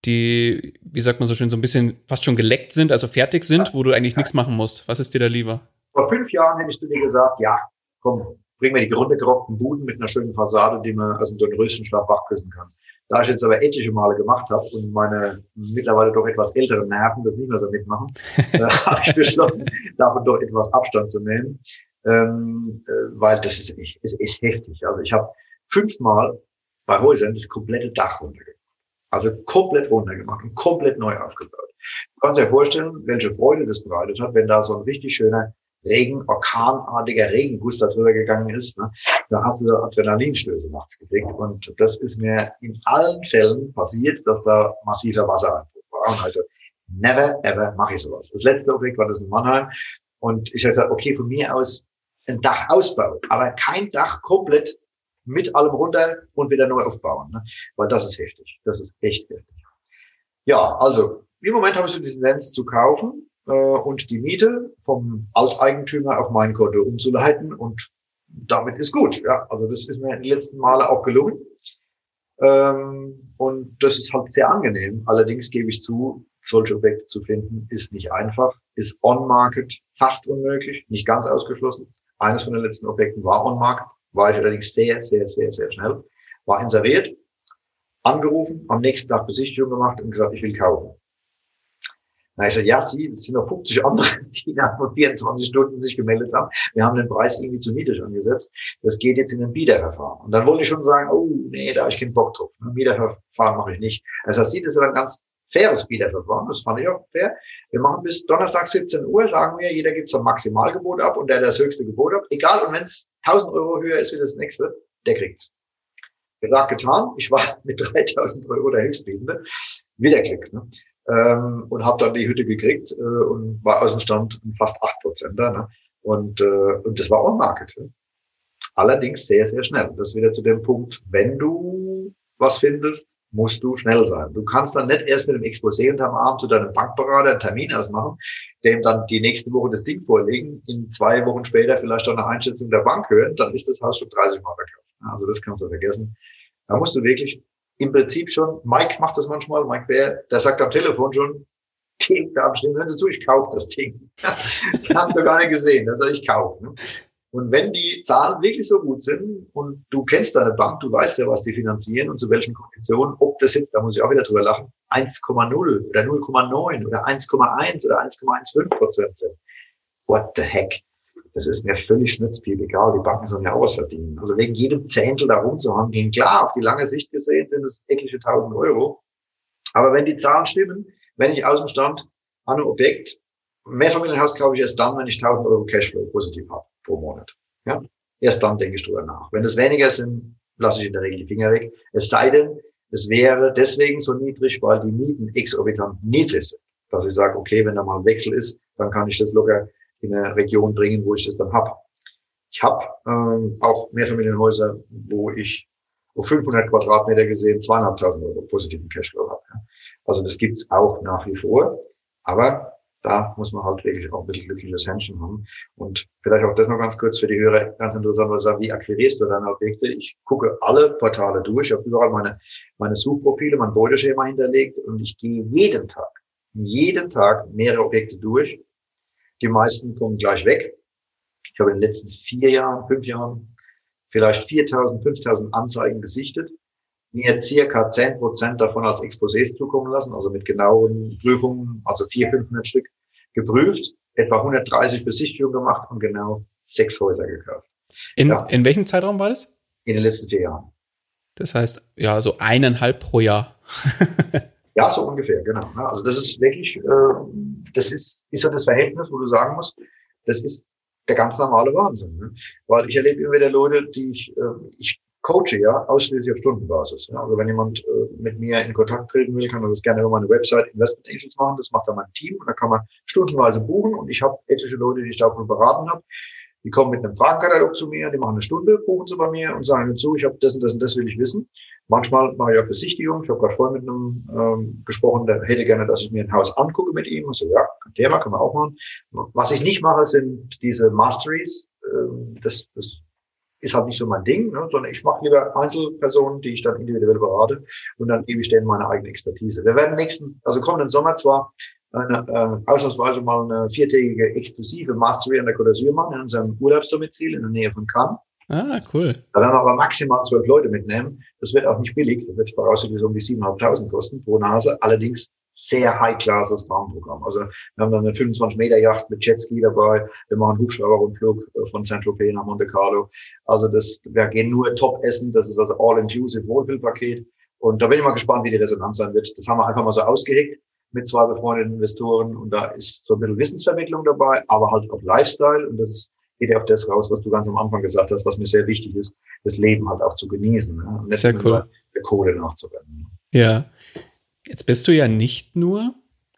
die, wie sagt man so schön, so ein bisschen fast schon geleckt sind, also fertig sind, wo du eigentlich nichts machen musst? Was ist dir da lieber? Vor fünf Jahren hättest du dir gesagt, ja, komm, bring mir die runtergerockten Buden mit einer schönen Fassade, die man also den größten Schlaf wachküssen kann. Da ich jetzt aber etliche Male gemacht habe und meine mittlerweile doch etwas älteren Nerven das nicht mehr so mitmachen, äh, habe ich beschlossen, davon doch etwas Abstand zu nehmen, ähm, äh, weil das ist echt, ist echt heftig. Also ich habe fünfmal bei Häusern das komplette Dach runtergekommen. Also komplett runtergemacht und komplett neu aufgebaut. Du kannst dir vorstellen, welche Freude das bereitet hat, wenn da so ein richtig schöner Regen, orkanartiger Regenguss da drüber gegangen ist. Ne? Da hast du Adrenalinstöße nachts gekriegt. Und das ist mir in allen Fällen passiert, dass da massiver Wassereinbruch war. Und also never, ever mache ich sowas. Das letzte Objekt war das in Mannheim. Und ich habe gesagt, okay, von mir aus ein Dach ausbauen, aber kein Dach komplett mit allem runter und wieder neu aufbauen, ne? Weil das ist heftig. Das ist echt heftig. Ja, also im Moment habe ich so die Tendenz zu kaufen äh, und die Miete vom Alteigentümer auf mein Konto umzuleiten und damit ist gut. Ja, also das ist mir in den letzten Male auch gelungen ähm, und das ist halt sehr angenehm. Allerdings gebe ich zu, solche Objekte zu finden, ist nicht einfach, ist on-market fast unmöglich, nicht ganz ausgeschlossen. Eines von den letzten Objekten war on-market. War ich allerdings sehr, sehr, sehr, sehr schnell. War inseriert, angerufen, am nächsten Tag Besichtigung gemacht und gesagt, ich will kaufen. Na, ich sag, ja, Sie, es sind noch fünfzig andere, die nach vierundzwanzig Stunden sich gemeldet haben. Wir haben den Preis irgendwie zu niedrig angesetzt. Das geht jetzt in ein Bieterverfahren. Und dann wollte ich schon sagen, oh, nee, da habe ich keinen Bock drauf. Ein Bieterverfahren mache ich nicht. Also das sieht, das ist ein ganz faires Bieterverfahren. Das fand ich auch fair. Wir machen bis Donnerstag siebzehn Uhr, sagen wir, jeder gibt so ein Maximalgebot ab und der, der das höchste Gebot hat, egal, und wenn es tausend Euro höher ist wie das nächste, der kriegt's. Gesagt, getan. Ich war mit dreitausend Euro der Höchstbietende. Wieder Glück, ne? Ähm, und habe dann die Hütte gekriegt äh, und war aus dem Stand fast acht Prozent. Ne? Und, äh, und das war on-market. Ne? Allerdings sehr, sehr schnell. Das ist wieder zu dem Punkt, wenn du was findest, musst du schnell sein. Du kannst dann nicht erst mit dem Exposé und am Abend zu deinem Bankberater einen Termin ausmachen, dem dann die nächste Woche das Ding vorlegen, in zwei Wochen später vielleicht dann eine Einschätzung der Bank hören, dann ist das Haus schon dreißig Mal verkauft. Also das kannst du vergessen. Da musst du wirklich im Prinzip schon, Mike macht das manchmal, Mike Baer, der sagt am Telefon schon, Ding, da abstehen, hören Sie zu, ich kaufe das Ding. Das hast du gar nicht gesehen, dann sage ich, kaufe. Ne? Und wenn die Zahlen wirklich so gut sind und du kennst deine Bank, du weißt ja, was die finanzieren und zu welchen Konditionen, ob das jetzt, da muss ich auch wieder drüber lachen, eins Komma null oder null Komma neun oder eins Komma eins oder eins Komma fünfzehn Prozent sind. What the heck? Das ist mir völlig schnitzpiep egal, die Banken sollen ja auch was verdienen. Also wegen jedem Zehntel da rumzuhandeln, klar, auf die lange Sicht gesehen sind es etliche tausend Euro. Aber wenn die Zahlen stimmen, wenn ich aus dem Stand an einem Objekt, Mehrfamilienhaus kaufe ich erst dann, wenn ich tausend Euro Cashflow positiv habe pro Monat. Ja? Erst dann denke ich drüber nach. Wenn es weniger sind, lasse ich in der Regel die Finger weg. Es sei denn, es wäre deswegen so niedrig, weil die Mieten exorbitant niedrig sind. Dass ich sage, okay, wenn da mal ein Wechsel ist, dann kann ich das locker in eine Region bringen, wo ich das dann habe. Ich habe ähm, auch Mehrfamilienhäuser, wo ich auf fünfhundert Quadratmeter gesehen zweitausendfünfhundert Euro positiven Cashflow habe. Ja? Also das gibt's auch nach wie vor. Aber da muss man halt wirklich auch ein bisschen glückliches Händchen haben. Und vielleicht auch das noch ganz kurz für die Hörer, ganz interessant, was ich sage, wie akquirierst du deine Objekte? Ich gucke alle Portale durch, ich habe überall meine, meine Suchprofile, mein Beuteschema hinterlegt und ich gehe jeden Tag, jeden Tag mehrere Objekte durch. Die meisten kommen gleich weg. Ich habe in den letzten vier Jahren, fünf Jahren vielleicht viertausend, fünftausend Anzeigen gesichtet, mir circa zehn Prozent davon als Exposés zukommen lassen, also mit genauen Prüfungen, also vierhundert, fünfhundert Stück geprüft, etwa hundertdreißig Besichtigungen gemacht und genau sechs Häuser gekauft. In, ja. In welchem Zeitraum war das? In den letzten vier Jahren. Das heißt, ja, so eineinhalb pro Jahr. Ja, so ungefähr, genau. Also das ist wirklich, das ist, ist so das Verhältnis, wo du sagen musst, das ist der ganz normale Wahnsinn. Weil ich erlebe immer wieder Leute, die ich, ich coache ja ausschließlich auf Stundenbasis. Also wenn jemand mit mir in Kontakt treten will, kann er das gerne über meine Website Investment Angels machen. Das macht dann mein Team und da kann man stundenweise buchen. Und ich habe etliche Leute, die ich davon beraten habe. Die kommen mit einem Fragenkatalog zu mir, die machen eine Stunde, buchen sie bei mir und sagen dazu, ich habe das und das und das will ich wissen. Manchmal mache ich auch Besichtigung. Ich habe gerade vorhin mit einem ähm, gesprochen, der hätte gerne, dass ich mir ein Haus angucke mit ihm. Und so, ja, Thema können wir auch machen. Was ich nicht mache, sind diese Masteries. Ähm, das, das ist halt nicht so mein Ding, ne? Sondern ich mache lieber Einzelpersonen, die ich dann individuell berate und dann gebe ich denen meine eigene Expertise. Wir werden nächsten, also kommenden Sommer zwar eine, äh, ausnahmsweise mal eine viertägige exklusive Mastery an der Côte d'Azur machen, in unserem Urlaubsdomizil in der Nähe von Cannes. Ah, cool. Da werden wir aber maximal zwölf Leute mitnehmen. Das wird auch nicht billig. Das wird voraussichtlich so um die siebentausendfünfhundert kosten pro Nase. Allerdings sehr high-classes Rahmenprogramm. Also wir haben dann eine fünfundzwanzig-Meter-Yacht mit Jetski dabei. Wir machen einen Hubschrauberrundflug von Saint-Tropez nach Monte Carlo. Also das, wir gehen nur top essen. Das ist also all-inclusive Wohlfühlpaket. Und da bin ich mal gespannt, wie die Resonanz sein wird. Das haben wir einfach mal so ausgeheckt mit zwei befreundeten Investoren. Und da ist so ein bisschen Wissensvermittlung dabei, aber halt auch Lifestyle. Und das ist geht ja auf das raus, was du ganz am Anfang gesagt hast, was mir sehr wichtig ist, das Leben halt auch zu genießen, ne? Und nicht sehr cool. Der Kohle nachzurennen. Ja, jetzt bist du ja nicht nur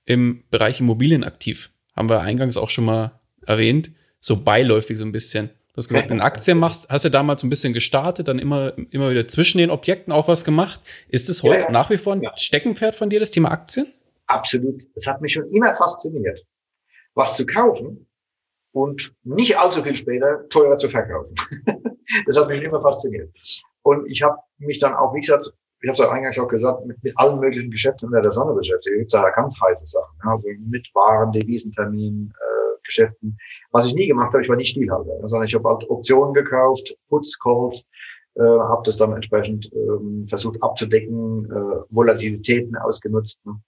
im Bereich Immobilien aktiv, haben wir eingangs auch schon mal erwähnt, so beiläufig so ein bisschen. Du hast gesagt, wenn du Aktien machst, hast ja damals so ein bisschen gestartet, dann immer, immer wieder zwischen den Objekten auch was gemacht. Ist es heute ja, ja. nach wie vor ein ja. Steckenpferd von dir, das Thema Aktien? Absolut. Das hat mich schon immer fasziniert. Was zu kaufen, und nicht allzu viel später teurer zu verkaufen. Das hat mich immer fasziniert. Und ich habe mich dann auch, wie gesagt, ich habe es auch eingangs auch gesagt, mit, mit allen möglichen Geschäften unter der Sonne beschäftigt. Da gibt es da ganz heiße Sachen, also mit Waren, Devisenterminen, äh, Geschäften. Was ich nie gemacht habe, ich war nicht Stilhalter, sondern ich habe halt Optionen gekauft, Puts, Calls, äh, habe das dann entsprechend äh, versucht abzudecken, äh, Volatilitäten ausgenutzt. Ne?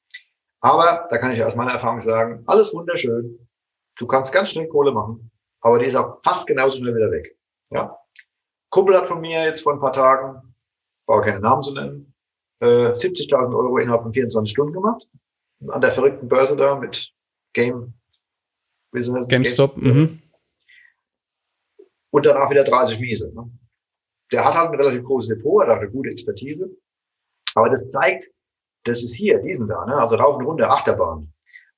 Aber da kann ich aus meiner Erfahrung sagen, alles wunderschön. Du kannst ganz schnell Kohle machen, aber die ist auch fast genauso schnell wieder weg. Ja. Kumpel hat von mir jetzt vor ein paar Tagen, brauche keine Namen zu nennen, äh, siebzigtausend Euro innerhalb von vierundzwanzig Stunden gemacht. An der verrückten Börse da mit Game, wie ist das? GameStop. Game. Mhm. Und danach wieder dreißig Miese. Ne? Der hat halt ein relativ großes Depot, hat auch eine gute Expertise. Aber das zeigt, das ist hier, diesen da, ne? Also rauf und runter, Achterbahn.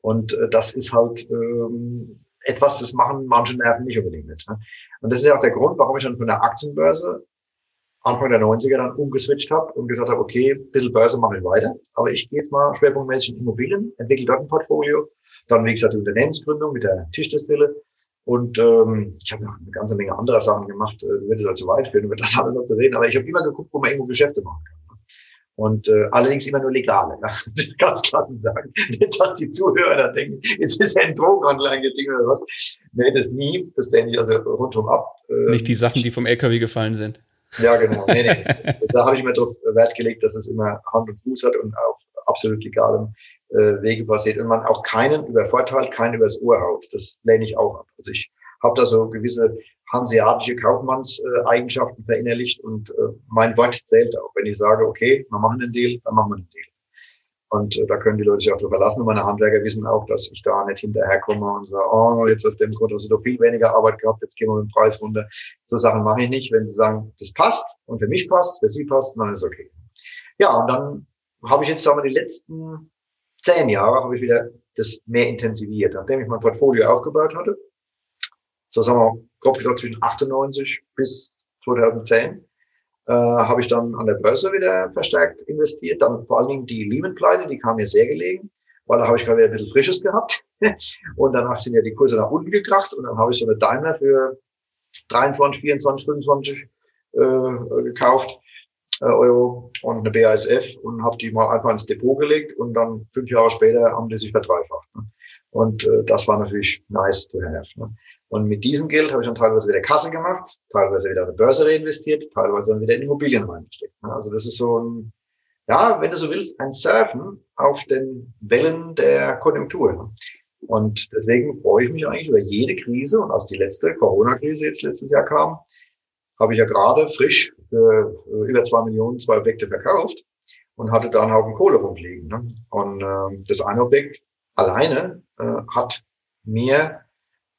Und äh, das ist halt ähm, etwas, das machen manche Nerven nicht unbedingt mit. Ne? Und das ist ja auch der Grund, warum ich dann von der Aktienbörse Anfang der neunziger dann umgeswitcht habe und gesagt habe, okay, ein bisschen Börse mache ich weiter, aber ich gehe jetzt mal schwerpunktmäßig in Immobilien, entwickle dort ein Portfolio, dann wie gesagt die Unternehmensgründung mit der Tischdestille und ähm, ich habe noch eine ganze Menge anderer Sachen gemacht, äh, würde es halt zu weit führen, wird das alles noch zu reden, aber ich habe immer geguckt, wo man irgendwo Geschäfte machen kann. Und äh, allerdings immer nur legale, ne? Ganz klar zu sagen. Nicht, dass die Zuhörer da denken, jetzt ist ja ein Drogenhandel eingestiegen oder was. Nee, das nie, das lehne ich also rundum ab. Ähm, Nicht die Sachen, die vom L K W gefallen sind. Ja, genau. Nee, nee. Also, da habe ich mir drauf Wert gelegt, dass es immer Hand und Fuß hat und auf absolut legalem äh, Wege passiert. Und man auch keinen übervorteilt, keinen übers Ohr haut. Das lehne ich auch ab. Also ich habe da so gewisse hanseatische Kaufmannseigenschaften äh, verinnerlicht und äh, mein Wort zählt auch. Wenn ich sage, okay, wir machen einen Deal, dann machen wir einen Deal. Und äh, da können die Leute sich auch drauf verlassen. Und meine Handwerker wissen auch, dass ich da nicht hinterherkomme und sage, oh, jetzt aus dem Grund hast du doch viel weniger Arbeit gehabt, jetzt gehen wir mit dem Preis runter. So Sachen mache ich nicht. Wenn sie sagen, das passt und für mich passt, für sie passt, dann ist okay. Ja, und dann habe ich jetzt, sagen wir, die letzten zehn Jahre habe ich wieder das mehr intensiviert. Nachdem ich mein Portfolio aufgebaut hatte, so sagen wir, grob gesagt zwischen achtundneunzig bis zweitausendzehn, äh, habe ich dann an der Börse wieder verstärkt investiert. Dann vor allen Dingen die Lehman-Pleite, die kam mir sehr gelegen, weil da habe ich gerade wieder ein bisschen Frisches gehabt. Und danach sind ja die Kurse nach unten gekracht und dann habe ich so eine Daimler für dreiundzwanzig, vierundzwanzig, fünfundzwanzig äh, gekauft äh, Euro und eine B A S F und habe die mal einfach ins Depot gelegt und dann fünf Jahre später haben die sich verdreifacht. Ne? Und äh, das war natürlich nice to have. Ne? Und mit diesem Geld habe ich dann teilweise wieder Kasse gemacht, teilweise wieder an der Börse reinvestiert, teilweise dann wieder in Immobilien reingesteckt. Also das ist so ein, ja, wenn du so willst, ein Surfen auf den Wellen der Konjunktur. Und deswegen freue ich mich eigentlich über jede Krise. Und als die letzte Corona-Krise jetzt letztes Jahr kam, habe ich ja gerade frisch äh, über zwei Millionen zwei Objekte verkauft. und hatte da einen Haufen Kohle rumliegen. Ne? Und äh, das eine Objekt alleine äh, hat mir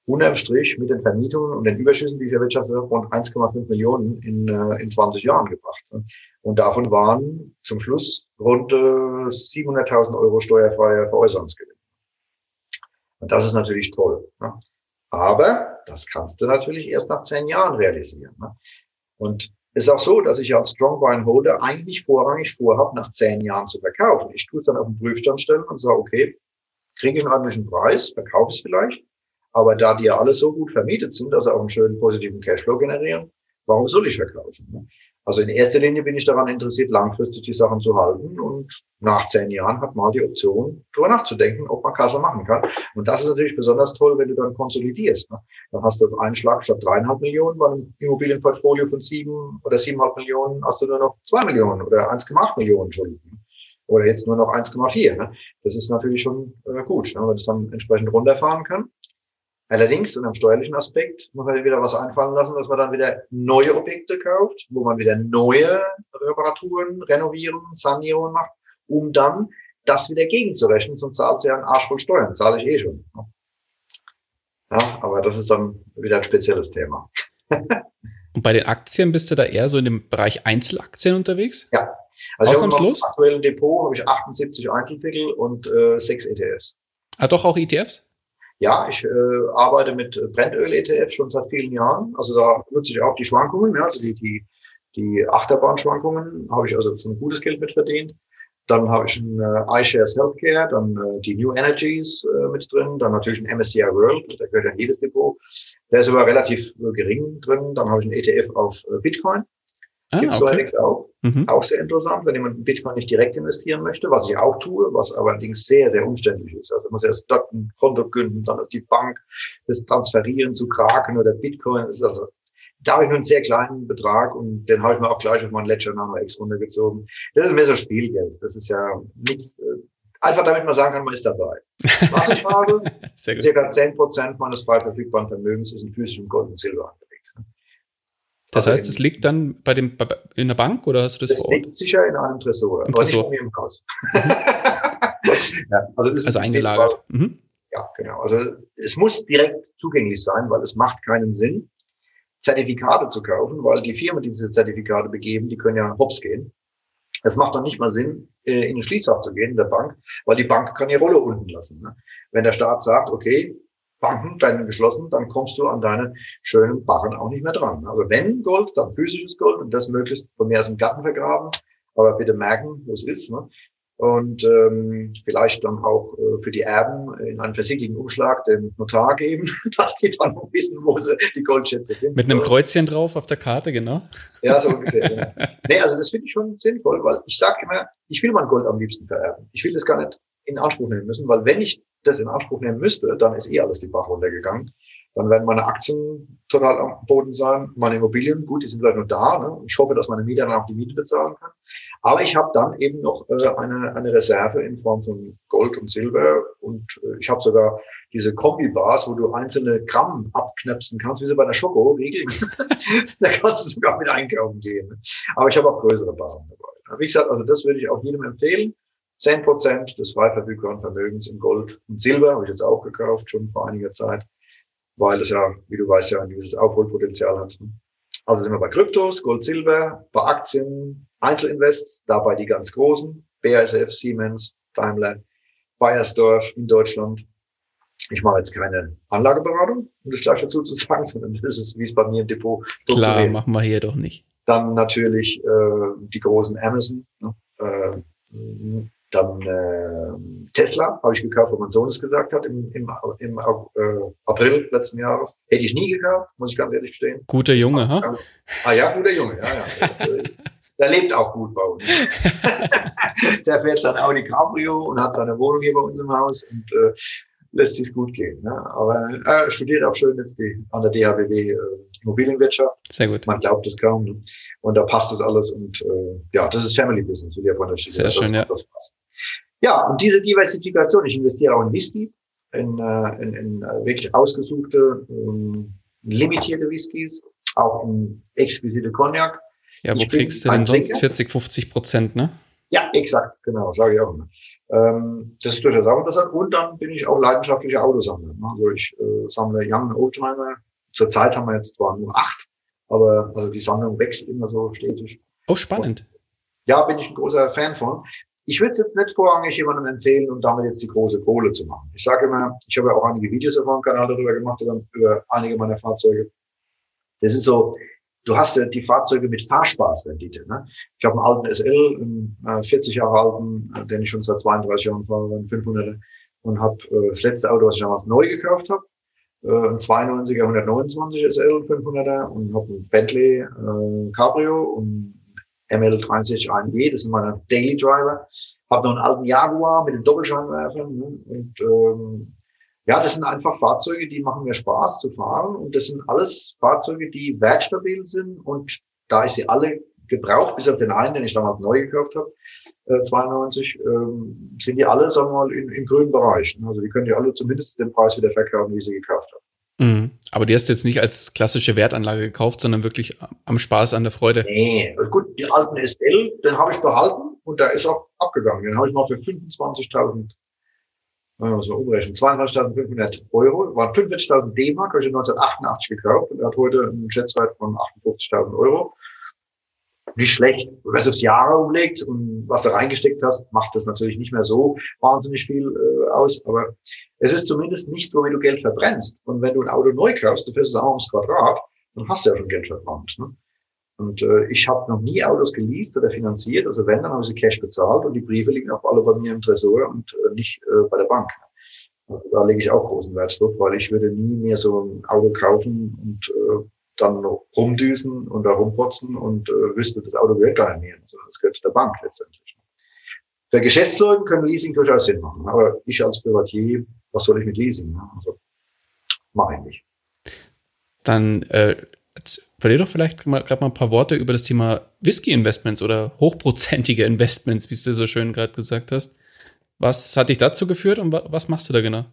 unterm Strich mit den Vermietungen und den Überschüssen, die ich erwirtschaftet habe, rund eins Komma fünf Millionen in, äh, in zwanzig Jahren gebracht. Ne? Und davon waren zum Schluss rund äh, siebenhunderttausend Euro steuerfreier Veräußerungsgewinn. Und das ist natürlich toll. Ne? Aber das kannst du natürlich erst nach zehn Jahren realisieren. Ne? Und es ist auch so, dass ich als Strong Buy and Holder eigentlich vorrangig vorhabe, nach zehn Jahren zu verkaufen. Ich tue es dann auf den Prüfstand stellen und sage, okay, kriege ich einen ordentlichen Preis, verkaufe es vielleicht. Aber da die ja alle so gut vermietet sind, dass sie auch einen schönen positiven Cashflow generieren, warum soll ich verkaufen? Ne? Also in erster Linie bin ich daran interessiert, langfristig die Sachen zu halten. Und nach zehn Jahren hat man die Option, darüber nachzudenken, ob man Kasse machen kann. Und das ist natürlich besonders toll, wenn du dann konsolidierst. Ne? Dann hast du auf einen Schlag statt dreieinhalb Millionen bei einem Immobilienportfolio von sieben oder siebeneinhalb Millionen hast du nur noch zwei Millionen oder eins Komma acht Millionen Schulden. Oder jetzt nur noch eins Komma vier. Ne? Das ist natürlich schon äh, gut, ne? Wenn man das dann entsprechend runterfahren kann. Allerdings, und am steuerlichen Aspekt, muss man wieder was einfallen lassen, dass man dann wieder neue Objekte kauft, wo man wieder neue Reparaturen, Renovierungen, Sanierungen macht, um dann das wieder gegenzurechnen, sonst zahlt sie ja einen Arsch voll Steuern, zahle ich eh schon. Ja, aber das ist dann wieder ein spezielles Thema. Und bei den Aktien bist du da eher so in dem Bereich Einzelaktien unterwegs? Ja. Also ausnahmslos? Im aktuellen Depot habe ich achtundsiebzig Einzeltitel und äh, sechs E T Fs. Ah, doch auch E T Fs? Ja, ich äh, arbeite mit Brennöl-E T F schon seit vielen Jahren. Also da nutze ich auch die Schwankungen, ja, also die die die Achterbahnschwankungen habe ich also schon gutes Geld mit verdient. Dann habe ich ein äh, iShares Healthcare, dann äh, die New Energies äh, mit drin, dann natürlich ein M S C I World, da gehört ja jedes Depot. Der ist aber relativ äh, gering drin. Dann habe ich ein E T F auf äh, Bitcoin. Ah, gibt's okay. Allerdings auch. Mhm. Auch sehr interessant, wenn jemand in Bitcoin nicht direkt investieren möchte, was ich auch tue, was aber allerdings sehr, sehr umständlich ist. Also man muss erst dort ein Konto gründen, dann auf die Bank, das Transferieren zu Kraken oder Bitcoin. Das ist also, da habe ich nur einen sehr kleinen Betrag und den habe ich mir auch gleich auf meinen Ledger Nano X runtergezogen. Das ist mehr so Spielgeld. Das ist ja nichts, einfach damit man sagen kann, man ist dabei. Was ich habe, circa zehn Prozent meines frei verfügbaren Vermögens ist in physischem Gold und Silber angelegt. Das heißt, es liegt dann bei dem bei, in der Bank oder hast du das, das vor Ort? Es liegt sicher in einem Tresor, aber nicht bei mir im Haus. Mhm. Ja, also das ist also eingelagert. Mhm. Ja, genau. Also es muss direkt zugänglich sein, weil es macht keinen Sinn, Zertifikate zu kaufen, weil die Firmen, die diese Zertifikate begeben, die können ja hops gehen. Es macht doch nicht mal Sinn, in den Schließfach zu gehen in der Bank, weil die Bank kann die Rolle unten lassen. Ne? Wenn der Staat sagt, okay, Banken werden geschlossen, dann kommst du an deine schönen Barren auch nicht mehr dran. Also wenn Gold, dann physisches Gold und das möglichst von mir aus im Garten vergraben, aber bitte merken, wo es ist. Ne? Und ähm, vielleicht dann auch äh, für die Erben in einen versiegelten Umschlag dem Notar geben, dass die dann noch wissen, wo sie die Goldschätze finden. Mit einem Kreuzchen drauf auf der Karte, genau. Ja, so ungefähr. Genau. Nee, also das finde ich schon sinnvoll, weil ich sage immer, ich will mein Gold am liebsten vererben. Ich will das gar nicht in Anspruch nehmen müssen, weil wenn ich das in Anspruch nehmen müsste, dann ist eh alles die Bach runtergegangen. Dann werden meine Aktien total am Boden sein, meine Immobilien, gut, die sind vielleicht nur da. Ne? Ich hoffe, dass meine Mieter dann auch die Miete bezahlen können. Aber ich habe dann eben noch äh, eine, eine Reserve in Form von Gold und Silber. Und äh, ich habe sogar diese Kombi-Bars, wo du einzelne Gramm abknöpfen kannst, wie so bei einer Schoko-Riegel. Da kannst du sogar mit einkaufen gehen. Aber ich habe auch größere Baren dabei. Wie gesagt, also das würde ich auch jedem empfehlen. zehn Prozent des frei verfügbaren Vermögens in Gold und Silber habe ich jetzt auch gekauft, schon vor einiger Zeit, weil es ja, wie du weißt, ja ein gewisses Aufholpotenzial hat. Also sind wir bei Kryptos, Gold, Silber, bei Aktien, Einzelinvest, dabei die ganz großen, B A S F, Siemens, Daimler, Bayersdorf in Deutschland. Ich mache jetzt keine Anlageberatung, um das gleich dazu zu sagen, sondern das ist, wie es bei mir im Depot. Klar, machen wir hier doch nicht. Dann natürlich äh, die großen Amazon, äh, Dann äh, Tesla habe ich gekauft, wo mein Sohn es gesagt hat, im, im, im äh, April letzten Jahres. Hätte ich nie gekauft, muss ich ganz ehrlich gestehen. Guter Junge, ha? Huh? Ah ja, guter Junge, ja, ja. Der lebt auch gut bei uns. Der fährt sein Audi Cabrio und hat seine Wohnung hier bei uns im Haus und äh, lässt sich's gut gehen. Ne? Aber äh, studiert auch schön jetzt die, an der D H B W äh, Immobilienwirtschaft. Sehr gut. Man glaubt es kaum. Ne? Und da passt das alles. Und äh, ja, das ist Family Business, wie der von der Studie. Sehr schön, ja. Ja, und diese Diversifikation, ich investiere auch in Whisky, in, in, in wirklich ausgesuchte, in limitierte Whiskys, auch in exquisite Cognac. Ja, wo kriegst du denn sonst vierzig, fünfzig Prozent, ne? Ja, exakt, genau, sage ich auch immer. Ähm, das ist durchaus auch interessant. Und dann bin ich auch leidenschaftlicher Autosammler. Ne? Also ich äh, sammle Young Oldtimer. Zurzeit haben wir jetzt zwar nur acht, aber also die Sammlung wächst immer so stetig. Oh, spannend. Und, ja, bin ich ein großer Fan von. Ich würde es jetzt nicht vorrangig jemandem empfehlen, um damit jetzt die große Kohle zu machen. Ich sage immer, ich habe ja auch einige Videos auf meinem Kanal darüber gemacht, über, über einige meiner Fahrzeuge. Das ist so, du hast ja die Fahrzeuge mit Fahrspaßrendite. Ne? Ich habe einen alten S L, einen äh, vierzig Jahre alten, den ich schon seit zweiunddreißig Jahren fahre, einen fünfhunderter, und habe äh, das letzte Auto, was ich damals neu gekauft habe, äh, ein zweiundneunziger, hundertneunundzwanzig S L, fünfhunderter, und habe einen Bentley äh, Cabrio und M L dreiundsechzig A M G, das sind meine Daily Driver. Habe noch einen alten Jaguar mit den Doppelscheinwerfern. Ne? Und ähm, ja, das sind einfach Fahrzeuge, die machen mir Spaß zu fahren. Und das sind alles Fahrzeuge, die wertstabil sind. Und da ich sie alle gebraucht, bis auf den einen, den ich damals neu gekauft habe, äh, zweiundneunzig, ähm, sind die alle, sagen wir mal, in, im grünen Bereich. Ne? Also die können die alle zumindest den Preis wieder verkaufen, wie sie gekauft haben. Mhm. Aber die hast du jetzt nicht als klassische Wertanlage gekauft, sondern wirklich am Spaß, an der Freude. Nee, gut, die alten S L, den habe ich behalten und der ist auch abgegangen. Den habe ich mal für fünfundzwanzigtausend, wenn wir mal so umrechnen, zweiunddreißigtausendfünfhundert Euro, waren fünfundvierzigtausend D-Mark, habe ich neunzehnhundertachtundachtzig gekauft und er hat heute einen Schätzwert von achtundfünfzigtausend Euro. Nicht schlecht. Wenn du es aufs Jahre umlegt und was du reingesteckt hast, macht das natürlich nicht mehr so wahnsinnig viel äh, aus. Aber es ist zumindest nichts, womit du Geld verbrennst. Und wenn du ein Auto neu kaufst, du fährst es auch ums Quadrat, dann hast du ja schon Geld verbrannt. Ne? Und äh, ich habe noch nie Autos geleast oder finanziert. Also wenn, dann habe ich sie Cash bezahlt und die Briefe liegen auch alle bei mir im Tresor und äh, nicht äh, bei der Bank. Da lege ich auch großen Wert drauf, weil ich würde nie mehr so ein Auto kaufen und äh, dann noch rumdüsen und da rumpotzen und äh, wüsste, das Auto gehört gar nicht mehr, sondern das gehört der Bank letztendlich. Für Geschäftsleute können Leasing durchaus Sinn machen, aber ich als Privatier, was soll ich mit Leasing? Ne? Also, mache ich nicht. Dann äh, verlier doch vielleicht gerade mal ein paar Worte über das Thema Whisky-Investments oder hochprozentige Investments, wie du so schön gerade gesagt hast. Was hat dich dazu geführt und wa- was machst du da genau?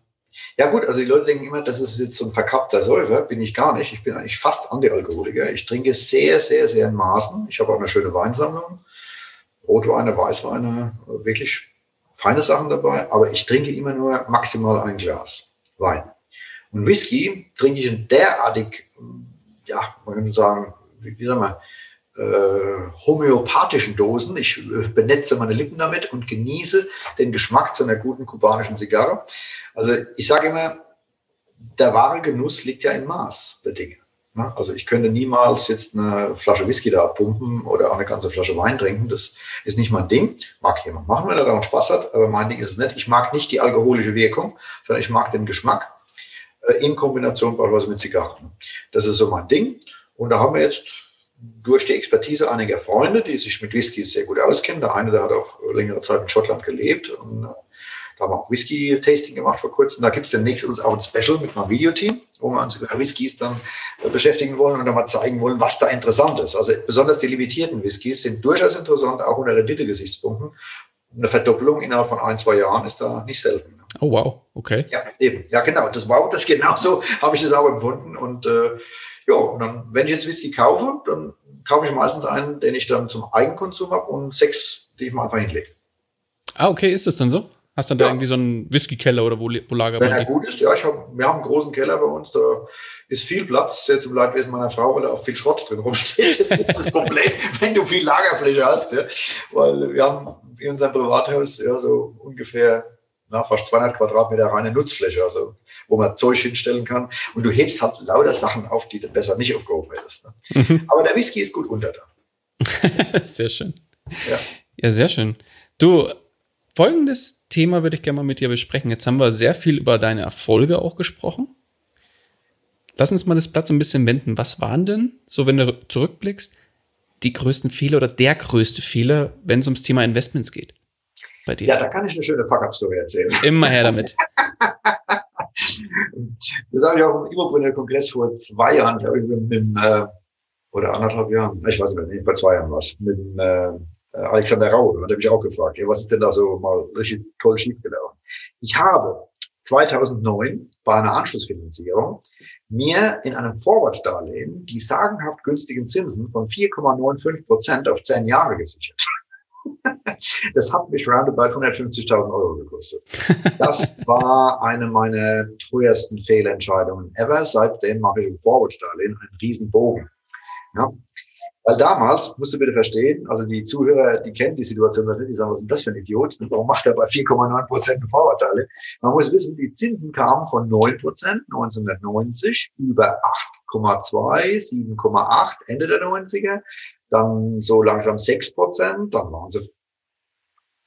Ja gut, also die Leute denken immer, das ist jetzt so ein verkappter Säufer, bin ich gar nicht. Ich bin eigentlich fast Antialkoholiker. Ich trinke sehr, sehr, sehr in Maßen. Ich habe auch eine schöne Weinsammlung. Rotweine, Weißweine, wirklich feine Sachen dabei. Aber ich trinke immer nur maximal ein Glas Wein. Und Whisky trinke ich in derartig, ja, man könnte sagen, wie, wie sagen wir, Äh, homöopathischen Dosen. Ich äh, benetze meine Lippen damit und genieße den Geschmack zu einer guten kubanischen Zigarre. Also ich sage immer, der wahre Genuss liegt ja im Maß der Dinge. Ne? Also ich könnte niemals jetzt eine Flasche Whisky da abpumpen oder auch eine ganze Flasche Wein trinken. Das ist nicht mein Ding. Mag jemand machen, wenn er daran Spaß hat, aber mein Ding ist es nicht. Ich mag nicht die alkoholische Wirkung, sondern ich mag den Geschmack äh, in Kombination beispielsweise mit Zigarren. Das ist so mein Ding. Und da haben wir jetzt durch die Expertise einiger Freunde, die sich mit Whisky sehr gut auskennen. Der eine, der hat auch längere Zeit in Schottland gelebt. Und da haben wir auch Whisky-Tasting gemacht vor kurzem. Da gibt es demnächst uns auch ein Special mit meinem Videoteam, wo wir uns über Whiskys dann beschäftigen wollen und dann mal zeigen wollen, was da interessant ist. Also besonders die limitierten Whiskys sind durchaus interessant, auch unter Rendite-Gesichtspunkten. Eine Verdoppelung innerhalb von ein, zwei Jahren ist da nicht selten. Oh, wow, okay. Ja, eben. Ja, genau. Das Wow, das genauso habe ich das auch empfunden. Und äh, ja, und dann, wenn ich jetzt Whisky kaufe, dann kaufe ich meistens einen, den ich dann zum Eigenkonsum habe und sechs, die ich mal einfach hinlege. Ah, okay, ist das dann so? Hast du dann ja. da irgendwie so einen Whisky-Keller oder wo, wo Lager? Wenn er gut ist, ja. Ich hab, wir haben einen großen Keller bei uns, da ist viel Platz, sehr zum Leidwesen meiner Frau, weil da auch viel Schrott drin rumsteht. Das ist das Problem, wenn du viel Lagerfläche hast. Ja. Weil wir haben in unserem Privathaus ja so ungefähr na, fast zweihundert Quadratmeter reine Nutzfläche, also wo man Zeug hinstellen kann. Und du hebst halt lauter Sachen auf, die du besser nicht aufgehoben hättest. Ne? Mhm. Aber der Whisky ist gut unter da. Sehr schön. Ja. ja, sehr schön. Du, folgendes Thema würde ich gerne mal mit dir besprechen. Jetzt haben wir sehr viel über deine Erfolge auch gesprochen. Lass uns mal das Blatt so ein bisschen wenden. Was waren denn, so wenn du zurückblickst, die größten Fehler oder der größte Fehler, wenn es ums Thema Investments geht? Bei dir. Ja, da kann ich eine schöne Fuck-Up-Story erzählen. Immer her damit. Das habe ich auch im Immobrunner-Kongress vor zwei Jahren, glaube ich, mit dem, äh, oder anderthalb Jahren, ich weiß nicht, vor zwei Jahren was, mit dem äh, Alexander Rau, hat er mich auch gefragt, ja, was ist denn da so mal richtig toll schiefgelaufen? Ich habe zweitausendneun bei einer Anschlussfinanzierung mir in einem Forward-Darlehen die sagenhaft günstigen Zinsen von vier Komma fünfundneunzig Prozent auf zehn Jahre gesichert. Das hat mich roundabout hundertfünfzigtausend Euro gekostet. Das war eine meiner teuersten Fehlentscheidungen ever. Seitdem mache ich im Vorwurfsdarlehen einen riesen Bogen. Ja. Weil damals, musst du bitte verstehen, also die Zuhörer, die kennen die Situation natürlich, die sagen, was ist das für ein Idiot? Warum macht er bei vier Komma neun Prozent Vorurteile? Man muss wissen, die Zinsen kamen von neun Prozent neunzehnhundertneunzig über acht Komma zwei, sieben Komma acht Ende der neunziger, dann so langsam sechs Prozent, dann waren sie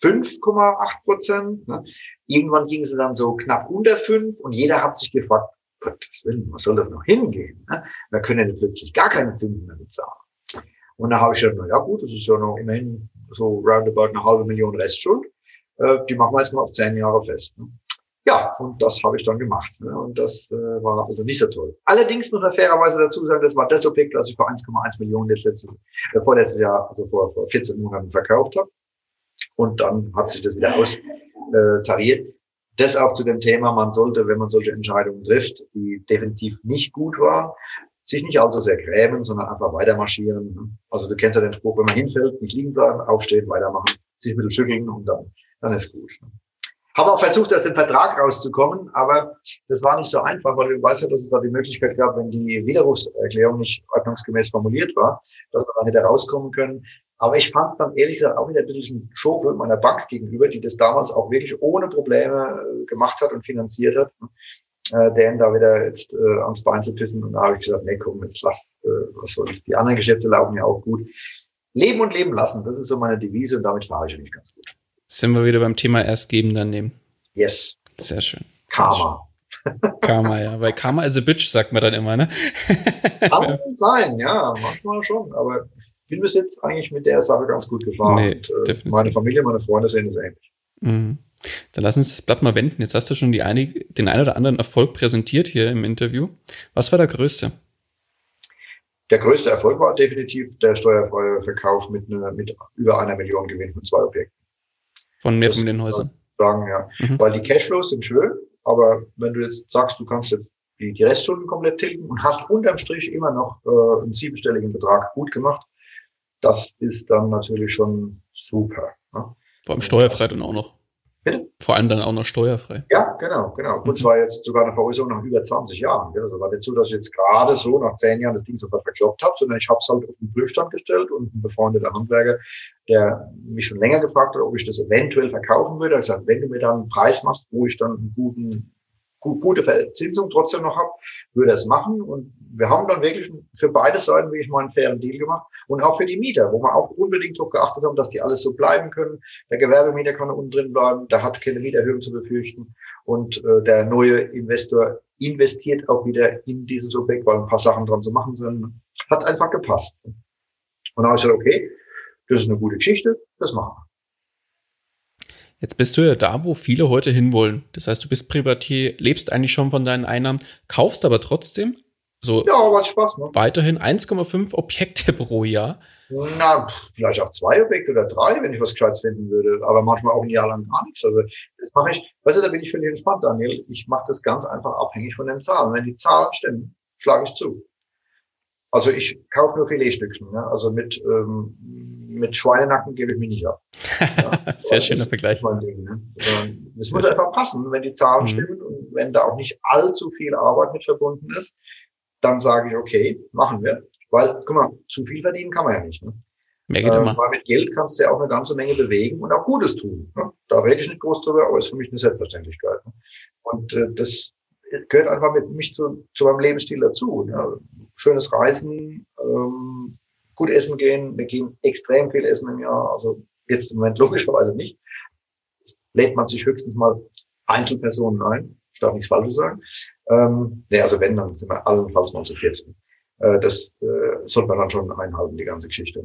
fünf Komma acht Prozent. Ne? Irgendwann gingen sie dann so knapp unter fünf und jeder hat sich gefragt, Gottes Willen, wo soll das noch hingehen? Ne? Wir können ja plötzlich gar keine Zinsen mehr bezahlen. Und da habe ich gesagt, na ja gut, das ist ja noch immerhin so roundabout eine halbe Million Restschuld. Äh, die machen wir jetzt mal auf zehn Jahre fest. Ne? Ja, und das habe ich dann gemacht. Ne? Und das äh, war also nicht so toll. Allerdings muss man fairerweise dazu sagen, das war das Objekt, was ich für eins Komma eins Millionen jetzt letztes, äh, vorletztes Jahr, also vor, vor vierzehn Monaten verkauft habe. Und dann hat sich das wieder austariert. Das auch zu dem Thema, man sollte, wenn man solche Entscheidungen trifft, die definitiv nicht gut waren, sich nicht allzu sehr grämen, sondern einfach weitermarschieren. Also du kennst ja den Spruch, wenn man hinfällt, nicht liegen bleiben, aufstehen, weitermachen, sich ein bisschen schütteln und dann, dann ist gut. Habe auch versucht, aus dem Vertrag rauszukommen, aber das war nicht so einfach, weil du weißt ja, dass es da die Möglichkeit gab, wenn die Widerrufserklärung nicht ordnungsgemäß formuliert war, dass wir da nicht herauskommen können. Aber ich fand es dann ehrlich gesagt auch wieder ein bisschen Schofel meiner Bank gegenüber, die das damals auch wirklich ohne Probleme gemacht hat und finanziert hat. Äh, den da wieder jetzt äh, ans Bein zu pissen. Und da habe ich gesagt, nee, komm, jetzt lass, äh, was soll's. Die anderen Geschäfte laufen ja auch gut. Leben und leben lassen, das ist so meine Devise und damit fahre ich mich ganz gut. Sind wir wieder beim Thema erst geben, dann nehmen. Yes. Sehr schön. Karma. Sehr schön. Karma, ja. Weil Karma is a bitch, sagt man dann immer, ne? Kann sein, ja, manchmal schon. Aber ich bin bis jetzt eigentlich mit der Sache ganz gut gefahren. Nee, und, äh, meine Familie, meine Freunde sehen das ähnlich. Mhm. Dann lass uns das Blatt mal wenden. Jetzt hast du schon die einig, den einen oder anderen Erfolg präsentiert hier im Interview. Was war der größte? Der größte Erfolg war definitiv der steuerfreie Verkauf mit, eine, mit über einer Million Gewinn von zwei Objekten. Von Mehrfamilienhäusern? Sagen, ja. Mhm. Weil die Cashflows sind schön, aber wenn du jetzt sagst, du kannst jetzt die, die Restschulden komplett tilgen und hast unterm Strich immer noch äh, einen siebenstelligen Betrag gut gemacht, das ist dann natürlich schon super. Ne? Vor allem steuerfrei dann auch noch. Bitte? Vor allem dann auch noch steuerfrei. Ja, genau, genau. Und mhm. zwar jetzt sogar eine Veräußerung nach über zwanzig Jahren. Ja, also war nicht so, dass ich jetzt gerade so nach zehn Jahren das Ding sofort verkloppt habe, sondern ich habe es halt auf den Prüfstand gestellt und ein befreundeter Handwerker, der mich schon länger gefragt hat, ob ich das eventuell verkaufen würde. Er hat gesagt, wenn du mir dann einen Preis machst, wo ich dann einen guten, gut, gute Verzinsung trotzdem noch habe, würde er es machen. Und wir haben dann wirklich für beide Seiten wirklich mal einen fairen Deal gemacht. Und auch für die Mieter, wo wir auch unbedingt darauf geachtet haben, dass die alles so bleiben können. Der Gewerbemieter kann unten drin bleiben, der hat keine Mieterhöhung zu befürchten. Und äh, der neue Investor investiert auch wieder in dieses Objekt, weil ein paar Sachen dran zu machen sind. Hat einfach gepasst. Und dann habe ich gesagt, okay, das ist eine gute Geschichte, das machen wir. Jetzt bist du ja da, wo viele heute hinwollen. Das heißt, du bist Privatier, lebst eigentlich schon von deinen Einnahmen, kaufst aber trotzdem so ja, was Spaß macht. Weiterhin eins Komma fünf Objekte pro Jahr. Na, vielleicht auch zwei Objekte oder drei, wenn ich was Gescheites finden würde. Aber manchmal auch ein Jahr lang gar nichts. Also das mache ich, weißt du, da bin ich völlig entspannt, Daniel. Ich mache das ganz einfach abhängig von den Zahlen. Wenn die Zahlen stimmen, schlage ich zu. Also ich kaufe nur Filetstückchen. Ne? Also mit, ähm, mit Schweinenacken gebe ich mich nicht ab. Ja? Sehr schöner Vergleich. Das, Ding, ne? Das muss einfach passen, wenn die Zahlen mhm. stimmen und wenn da auch nicht allzu viel Arbeit mit verbunden ist, dann sage ich, okay, machen wir. Weil, guck mal, zu viel verdienen kann man ja nicht. Ne? Mehr geht äh, immer. Weil mit Geld kannst du ja auch eine ganze Menge bewegen und auch Gutes tun. Ne? Da rede ich nicht groß drüber, aber ist für mich eine Selbstverständlichkeit. Ne? Und äh, das gehört einfach mit mich zu, zu meinem Lebensstil dazu. Ne? Schönes Reisen, ähm, gut essen gehen. Wir gehen extrem viel essen im Jahr. Also jetzt im Moment logischerweise nicht. Jetzt lädt man sich höchstens mal Einzelpersonen ein. Ich darf nichts Falsches sagen. Ähm, nee, also wenn, dann sind wir allenfalls mal zu vierzehn. Äh, das äh, sollte man dann schon einhalten, die ganze Geschichte.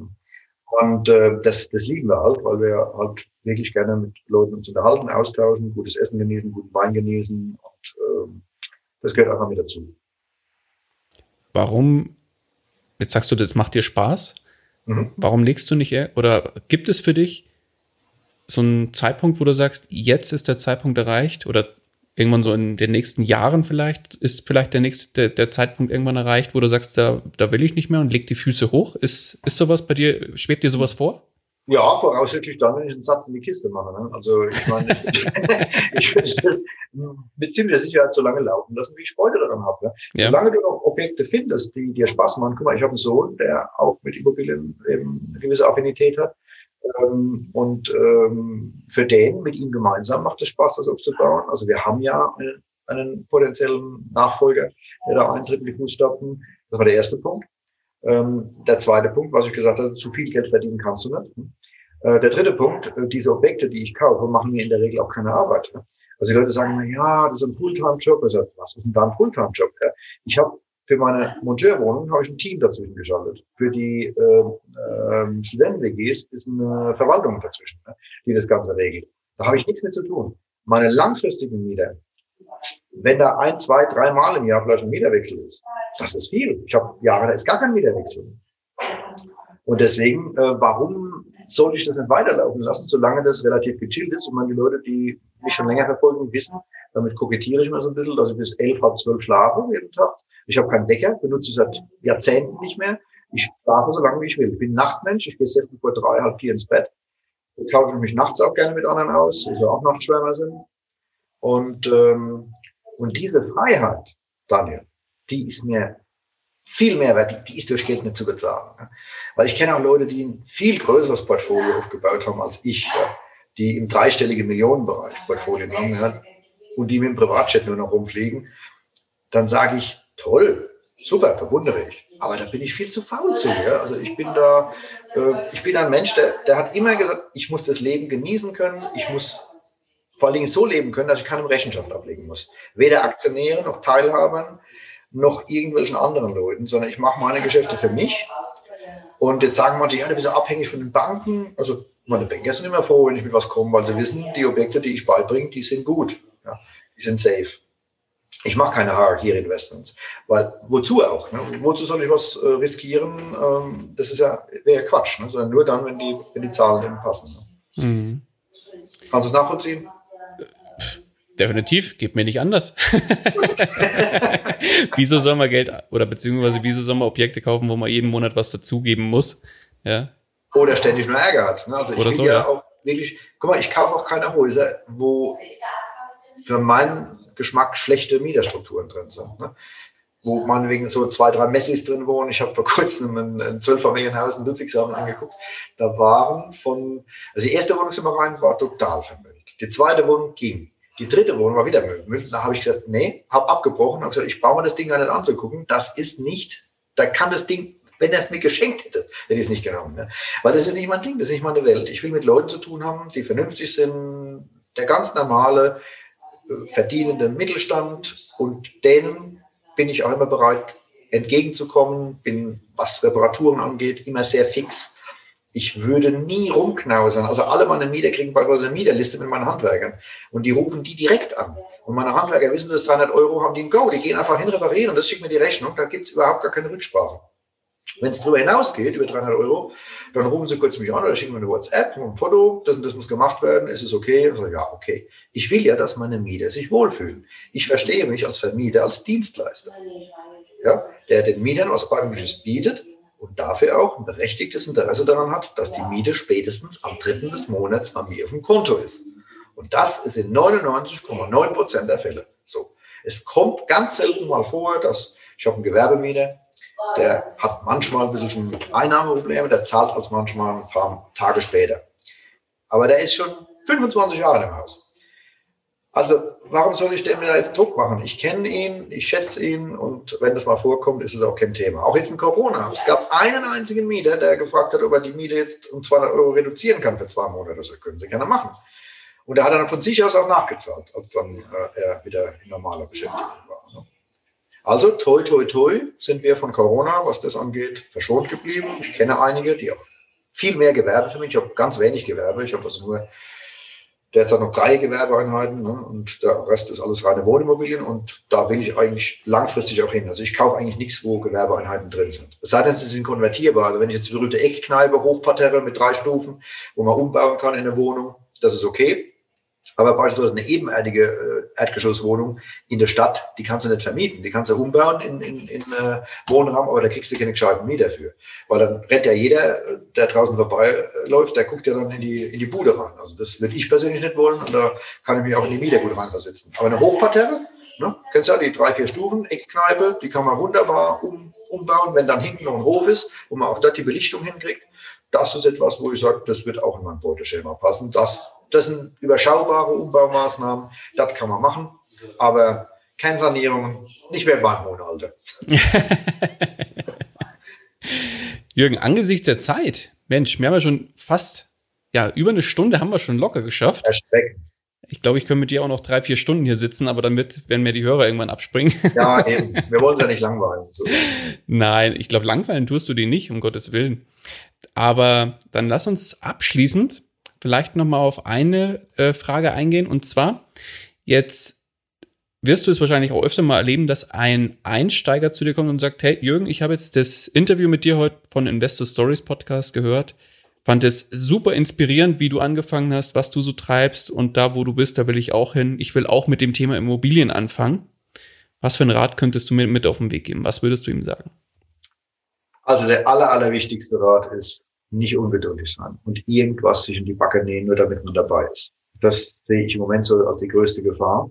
Und äh, das, das lieben wir halt, weil wir halt wirklich gerne mit Leuten uns unterhalten, austauschen, gutes Essen genießen, guten Wein genießen. Und äh, das gehört einfach mit dazu. Warum, jetzt sagst du, das macht dir Spaß, mhm. warum legst du nicht eher, oder gibt es für dich so einen Zeitpunkt, wo du sagst, jetzt ist der Zeitpunkt erreicht, oder irgendwann so in den nächsten Jahren vielleicht, ist vielleicht der nächste, der, der Zeitpunkt irgendwann erreicht, wo du sagst, da, da will ich nicht mehr und leg die Füße hoch, ist, ist sowas bei dir, schwebt dir sowas vor? Ja, voraussichtlich dann, wenn ich einen Satz in die Kiste mache. Ne? Also ich meine, ich würde das mit ziemlicher Sicherheit so lange laufen lassen, wie ich Freude daran habe. Ne? Ja. Solange du noch Objekte findest, die dir Spaß machen. Guck mal, ich habe einen Sohn, der auch mit Immobilien eben eine gewisse Affinität hat. Ähm, und ähm, für den, mit ihm gemeinsam, macht es Spaß, das aufzubauen. Also wir haben ja einen, einen potenziellen Nachfolger, der da eintritt in die Fußstapfen. Das war der erste Punkt. Ähm, der zweite Punkt, was ich gesagt habe, zu viel Geld verdienen kannst du nicht. Äh, der dritte Punkt, äh, diese Objekte, die ich kaufe, machen mir in der Regel auch keine Arbeit. Ne? Also die Leute sagen, na ja, das ist ein Fulltime-Job. Also, was ist denn da ein Fulltime-Job? Ja? Ich habe für meine Monteurwohnung habe ich ein Team dazwischen geschaltet. Für die äh, äh, Studenten-W Gs ist eine Verwaltung dazwischen, ne? Die das Ganze regelt. Da habe ich nichts mit zu tun. Meine langfristigen Mieter, wenn da ein, zwei, dreimal im Jahr vielleicht ein Mieterwechsel ist, das ist viel. Ich habe Jahre, da ist gar kein Mieterwechsel. Und deswegen, äh, warum sollte ich das nicht weiterlaufen lassen, solange das relativ gechillt ist? Und meine Leute, die mich schon länger verfolgen, wissen, damit kokettiere ich mir so ein bisschen, dass ich bis elf, halb zwölf schlafe jeden Tag. Ich habe keinen Wecker, benutze seit Jahrzehnten nicht mehr. Ich schlafe so lange, wie ich will. Ich bin Nachtmensch, ich gehe selten vor drei, halb vier ins Bett. Ich tausche mich nachts auch gerne mit anderen aus, also auch Nachtschwärmer sind. Und, ähm, und diese Freiheit, Daniel, die ist mir viel mehr wert, die ist durch Geld nicht zu bezahlen. Ne? Weil ich kenne auch Leute, die ein viel größeres Portfolio aufgebaut haben als ich, ja? Die im dreistelligen Millionenbereich Portfolien haben, ja? Und die mit dem Privatjet nur noch rumfliegen. Dann sage ich, toll, super, bewundere ich. Aber da bin ich viel zu faul zu. Ja? Also ich bin da, äh, ich bin ein Mensch, der, der hat immer gesagt, ich muss das Leben genießen können, ich muss vor allen Dingen so leben können, dass ich keine Rechenschaft ablegen muss. Weder Aktionären noch Teilhabern noch irgendwelchen anderen Leuten, sondern ich mache meine Geschäfte für mich. Und jetzt sagen manche, ja, du bist ja abhängig von den Banken. Also meine Banker sind immer froh, wenn ich mit was komme, weil sie wissen, die Objekte, die ich beibringe, die sind gut, ja, die sind safe. Ich mache keine Hierarchie-Investments, weil wozu auch? Ne? Wozu soll ich was äh, riskieren? Ähm, das ist ja, wäre ja Quatsch, ne? Sondern nur dann, wenn die, wenn die Zahlen eben passen. Ne? Mhm. Kannst du es nachvollziehen? Definitiv, geht mir nicht anders. Wieso soll man Geld oder beziehungsweise wieso soll man Objekte kaufen, wo man jeden Monat was dazugeben muss? Ja. Oder ständig nur Ärger hat. Ne? Also ich oder will so, ja, ja auch wirklich, guck mal, ich kaufe auch keine Häuser, wo für meinen Geschmack schlechte Mieterstrukturen drin sind. Ne? Wo meinetwegen so zwei, drei Messis drin wohnen. Ich habe vor kurzem ein, ein Zwölffamilienhaus in Ludwigshafen angeguckt. Da waren von, also die erste Wohnung, sind wir rein, war total vermüllt. Die zweite Wohnung ging. Die dritte Wohnung war wieder Müll. Da habe ich gesagt, nee, habe abgebrochen. Habe gesagt, ich brauche mir das Ding gar nicht anzugucken. Das ist nicht, da kann das Ding, wenn er es mir geschenkt hätte, hätte ich es nicht genommen. Ne? Weil das ist nicht mein Ding, das ist nicht meine Welt. Ich will mit Leuten zu tun haben, die vernünftig sind, der ganz normale, äh, verdienende Mittelstand. Und denen bin ich auch immer bereit, entgegenzukommen. Bin, was Reparaturen angeht, immer sehr fix. Ich würde nie rumknausern. Also alle meine Mieter kriegen bald was eine Mieterliste mit meinen Handwerkern. Und die rufen die direkt an. Und meine Handwerker wissen, dass dreihundert Euro haben die im Go. Die gehen einfach hin reparieren und das schickt mir die Rechnung. Da gibt es überhaupt gar keine Rücksprache. Wenn es darüber hinausgeht, über dreihundert Euro, dann rufen sie kurz mich an oder schicken mir eine WhatsApp, ein Foto, das und das muss gemacht werden, ist es okay? Und so, ja, okay. Ich will ja, dass meine Mieter sich wohlfühlen. Ich verstehe mich als Vermieter, als Dienstleister. Ja, der den Mietern was Ordentliches bietet, und dafür auch ein berechtigtes Interesse daran hat, dass die Miete spätestens am dritten des Monats bei mir auf dem Konto ist. Und das ist in neunundneunzig Komma neun Prozent der Fälle so. Es kommt ganz selten mal vor, dass ich habe einen Gewerbemieter, der hat manchmal ein bisschen schon Einnahmeprobleme, der zahlt als manchmal ein paar Tage später. Aber der ist schon fünfundzwanzig Jahre im Haus. Also warum soll ich dem da jetzt Druck machen? Ich kenne ihn, ich schätze ihn und wenn das mal vorkommt, ist es auch kein Thema. Auch jetzt in Corona. Es gab einen einzigen Mieter, der gefragt hat, ob er die Miete jetzt um zweihundert Euro reduzieren kann für zwei Monate. Das können sie gerne machen. Und er hat dann von sich aus auch nachgezahlt, als dann äh, er wieder in normaler Beschäftigung war. Ne? Also toi, toi, toi sind wir von Corona, was das angeht, verschont geblieben. Ich kenne einige, die auch viel mehr Gewerbe für mich. Ich habe ganz wenig Gewerbe. Ich habe also nur derzeit noch drei Gewerbeeinheiten, ne? Und der Rest ist alles reine Wohnimmobilien und da will ich eigentlich langfristig auch hin. Also ich kaufe eigentlich nichts, wo Gewerbeeinheiten drin sind. Es sei denn, sie sind konvertierbar. Also wenn ich jetzt die berühmte Eckkneipe, Hochparterre mit drei Stufen, wo man umbauen kann in eine Wohnung, das ist okay. Aber beispielsweise eine ebenerdige Erdgeschosswohnung in der Stadt, die kannst du nicht vermieten. Die kannst du umbauen in, in, in Wohnraum, aber da kriegst du keine gescheiten Mieter für. Weil dann rennt ja jeder, der draußen vorbeiläuft, der guckt ja dann in die, in die Bude rein. Also das würde ich persönlich nicht wollen und da kann ich mich auch in die Mieter gut reinversetzen. Aber eine Hochparterre, ne, kennst du ja die drei, vier Stufen, Eckkneipe, die kann man wunderbar um, umbauen, wenn dann hinten noch ein Hof ist, wo man auch dort die Belichtung hinkriegt. Das ist etwas, wo ich sage, das wird auch in mein Beuteschema passen. Das Das sind überschaubare Umbaumaßnahmen, das kann man machen, aber keine Sanierung, nicht mehr Bahnhof, Alter. Jürgen, angesichts der Zeit, Mensch, wir haben ja schon fast, ja, über eine Stunde haben wir schon locker geschafft. Erschreckend. Ich glaube, ich könnte mit dir auch noch drei, vier Stunden hier sitzen, aber damit werden mir die Hörer irgendwann abspringen. Ja, eben. Wir wollen uns ja nicht langweilen. So. Nein, ich glaube, langweilen tust du die nicht, um Gottes Willen. Aber dann lass uns abschließend vielleicht nochmal auf eine äh, Frage eingehen. Und zwar, jetzt wirst du es wahrscheinlich auch öfter mal erleben, dass ein Einsteiger zu dir kommt und sagt, hey Jürgen, ich habe jetzt das Interview mit dir heute von Investor Stories Podcast gehört. Fand es super inspirierend, wie du angefangen hast, was du so treibst. Und da, wo du bist, da will ich auch hin. Ich will auch mit dem Thema Immobilien anfangen. Was für einen Rat könntest du mir mit auf den Weg geben? Was würdest du ihm sagen? Also der aller, allerwichtigste Rat ist, nicht ungeduldig sein und irgendwas sich in die Backe nähen, nur damit man dabei ist. Das sehe ich im Moment so als die größte Gefahr.